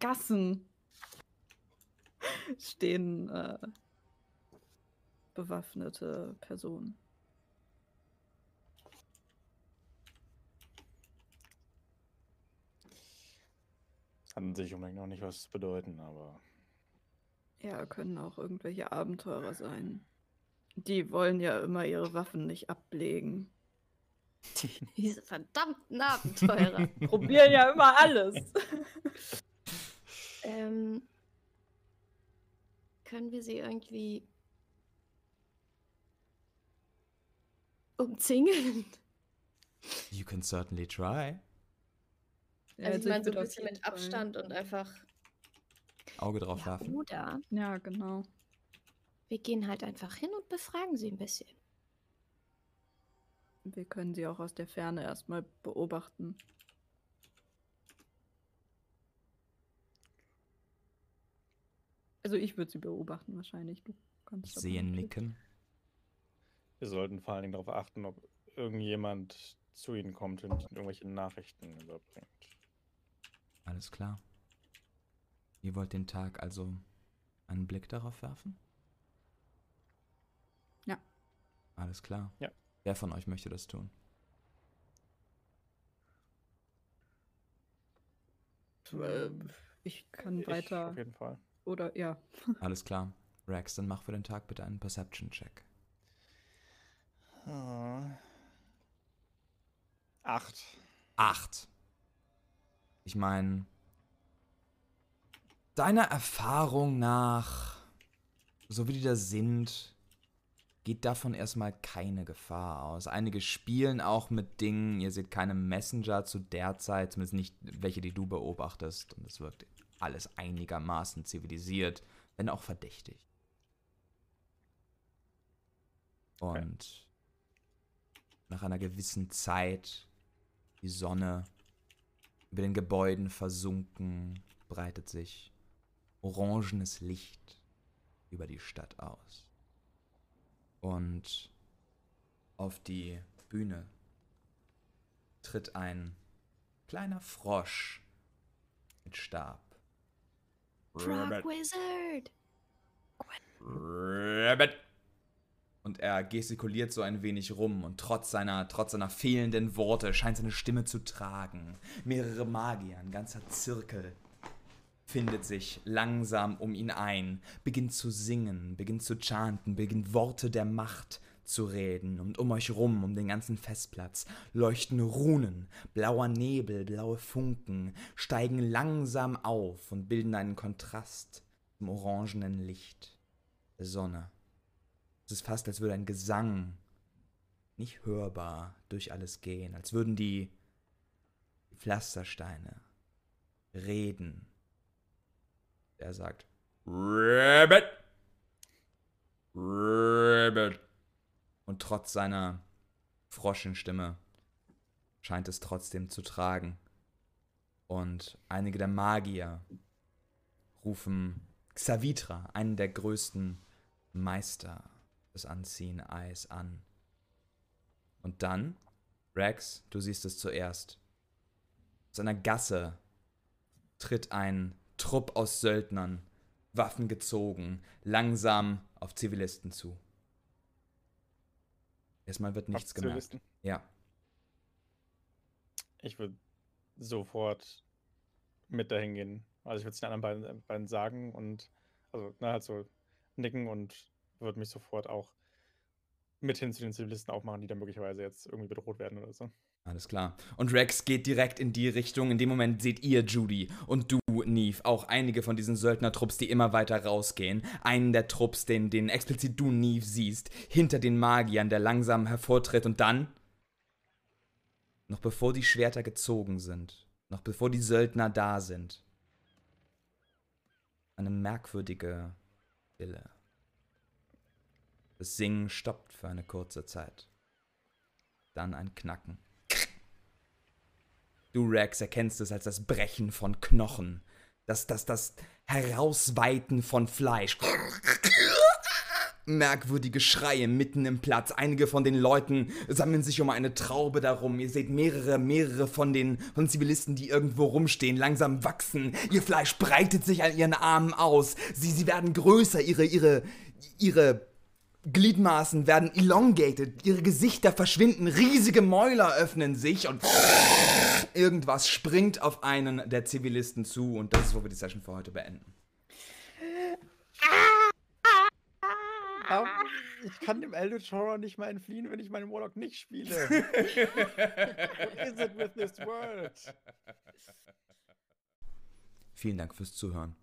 Gassen stehen bewaffnete Personen. Kann sich unbedingt noch nicht was bedeuten, aber... Ja, können auch irgendwelche Abenteurer sein. Die wollen ja immer ihre Waffen nicht ablegen. Diese verdammten Abenteurer probieren ja immer alles. Können wir sie irgendwie umzingeln? You can certainly try. Also ich meine so ein bisschen mit Abstand und einfach Auge drauf werfen. Ja, oder? Ja, genau. Wir gehen halt einfach hin und befragen sie ein bisschen. Wir können sie auch aus der Ferne erstmal beobachten. Also ich würde sie beobachten wahrscheinlich. Du kannst sehen, nicken. Wir sollten vor allen Dingen darauf achten, ob irgendjemand zu ihnen kommt und irgendwelche Nachrichten überbringt. Alles klar. Ihr wollt den Tag also einen Blick darauf werfen? Ja. Alles klar. Ja. Wer von euch möchte das tun? Ich kann weiter. Auf jeden Fall. Oder, ja. Alles klar. Rax, dann mach für den Tag bitte einen Perception-Check. 8. Ich meine, deiner Erfahrung nach, so wie die da sind, geht davon erstmal keine Gefahr aus. Einige spielen auch mit Dingen, ihr seht keine Messenger zu der Zeit, zumindest nicht welche, die du beobachtest. Und es wirkt alles einigermaßen zivilisiert, wenn auch verdächtig. Und nach einer gewissen Zeit, die Sonne über den Gebäuden versunken, breitet sich orangenes Licht über die Stadt aus. Und auf die Bühne tritt ein kleiner Frosch mit Stab. Frog Wizard! Rabbit! Und er gestikuliert so ein wenig rum und trotz seiner fehlenden Worte scheint seine Stimme zu tragen. Mehrere Magier, ein ganzer Zirkel findet sich langsam um ihn ein, beginnt zu singen, beginnt zu chanten, beginnt Worte der Macht zu reden. Und um euch rum, um den ganzen Festplatz, leuchten Runen, blauer Nebel, blaue Funken, steigen langsam auf und bilden einen Kontrast im orangenen Licht der Sonne. Es ist fast, als würde ein Gesang nicht hörbar durch alles gehen, als würden die Pflastersteine reden. Er sagt, Rabbit! Rabbit! Und trotz seiner Froschenstimme scheint es trotzdem zu tragen. Und einige der Magier rufen Xavitra, einen der größten Meister des Unseen Eyes, an. Und dann, Rax, du siehst es zuerst. Aus einer Gasse tritt ein Trupp aus Söldnern, Waffen gezogen, langsam auf Zivilisten zu. Erstmal wird nichts gemerkt. Ja. Ich würde sofort mit dahin gehen. Also ich würde es den anderen beiden sagen und also nicken und würde mich sofort auch mit hin zu den Zivilisten aufmachen, die dann möglicherweise jetzt irgendwie bedroht werden oder so. Alles klar. Und Rax geht direkt in die Richtung. In dem Moment seht ihr, Judy, und du, Neve, auch einige von diesen Söldnertrupps, die immer weiter rausgehen. Einen der Trupps, den explizit du, Neve, siehst, hinter den Magiern, der langsam hervortritt. Und dann, noch bevor die Schwerter gezogen sind, noch bevor die Söldner da sind, eine merkwürdige Stille. Das Singen stoppt für eine kurze Zeit. Dann ein Knacken. Du, Rax, erkennst es als das Brechen von Knochen. Das Herausweiten von Fleisch. Merkwürdige Schreie mitten im Platz. Einige von den Leuten sammeln sich um eine Traube darum. Ihr seht mehrere von Zivilisten, die irgendwo rumstehen, langsam wachsen. Ihr Fleisch breitet sich an ihren Armen aus. Sie werden größer. Ihre Gliedmaßen werden elongated, ihre Gesichter verschwinden, riesige Mäuler öffnen sich und irgendwas springt auf einen der Zivilisten zu und das ist, wo wir die Session für heute beenden. Ich kann dem Eldritch Horror nicht mal entfliehen, wenn ich meinen Warlock nicht spiele. What is it with this world? Vielen Dank fürs Zuhören.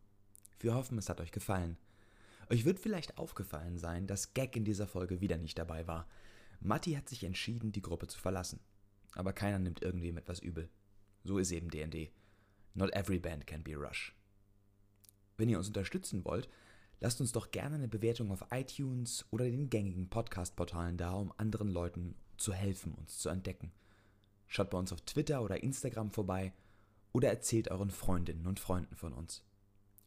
Wir hoffen, es hat euch gefallen. Euch wird vielleicht aufgefallen sein, dass Gag in dieser Folge wieder nicht dabei war. Matti hat sich entschieden, die Gruppe zu verlassen. Aber keiner nimmt irgendwem etwas übel. So ist eben D&D. Not every band can be Rush. Wenn ihr uns unterstützen wollt, lasst uns doch gerne eine Bewertung auf iTunes oder den gängigen Podcast-Portalen da, um anderen Leuten zu helfen, uns zu entdecken. Schaut bei uns auf Twitter oder Instagram vorbei oder erzählt euren Freundinnen und Freunden von uns.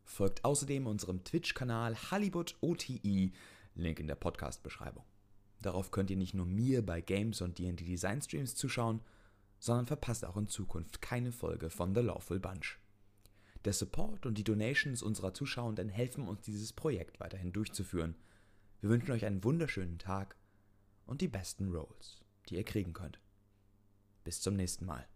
Folgt außerdem unserem Twitch-Kanal HalibutOTI, Link in der Podcast-Beschreibung. Darauf könnt ihr nicht nur mir bei Games und D&D Design Streams zuschauen, sondern verpasst auch in Zukunft keine Folge von The Lawful Bunch. Der Support und die Donations unserer Zuschauenden helfen uns, dieses Projekt weiterhin durchzuführen. Wir wünschen euch einen wunderschönen Tag und die besten Rolls, die ihr kriegen könnt. Bis zum nächsten Mal.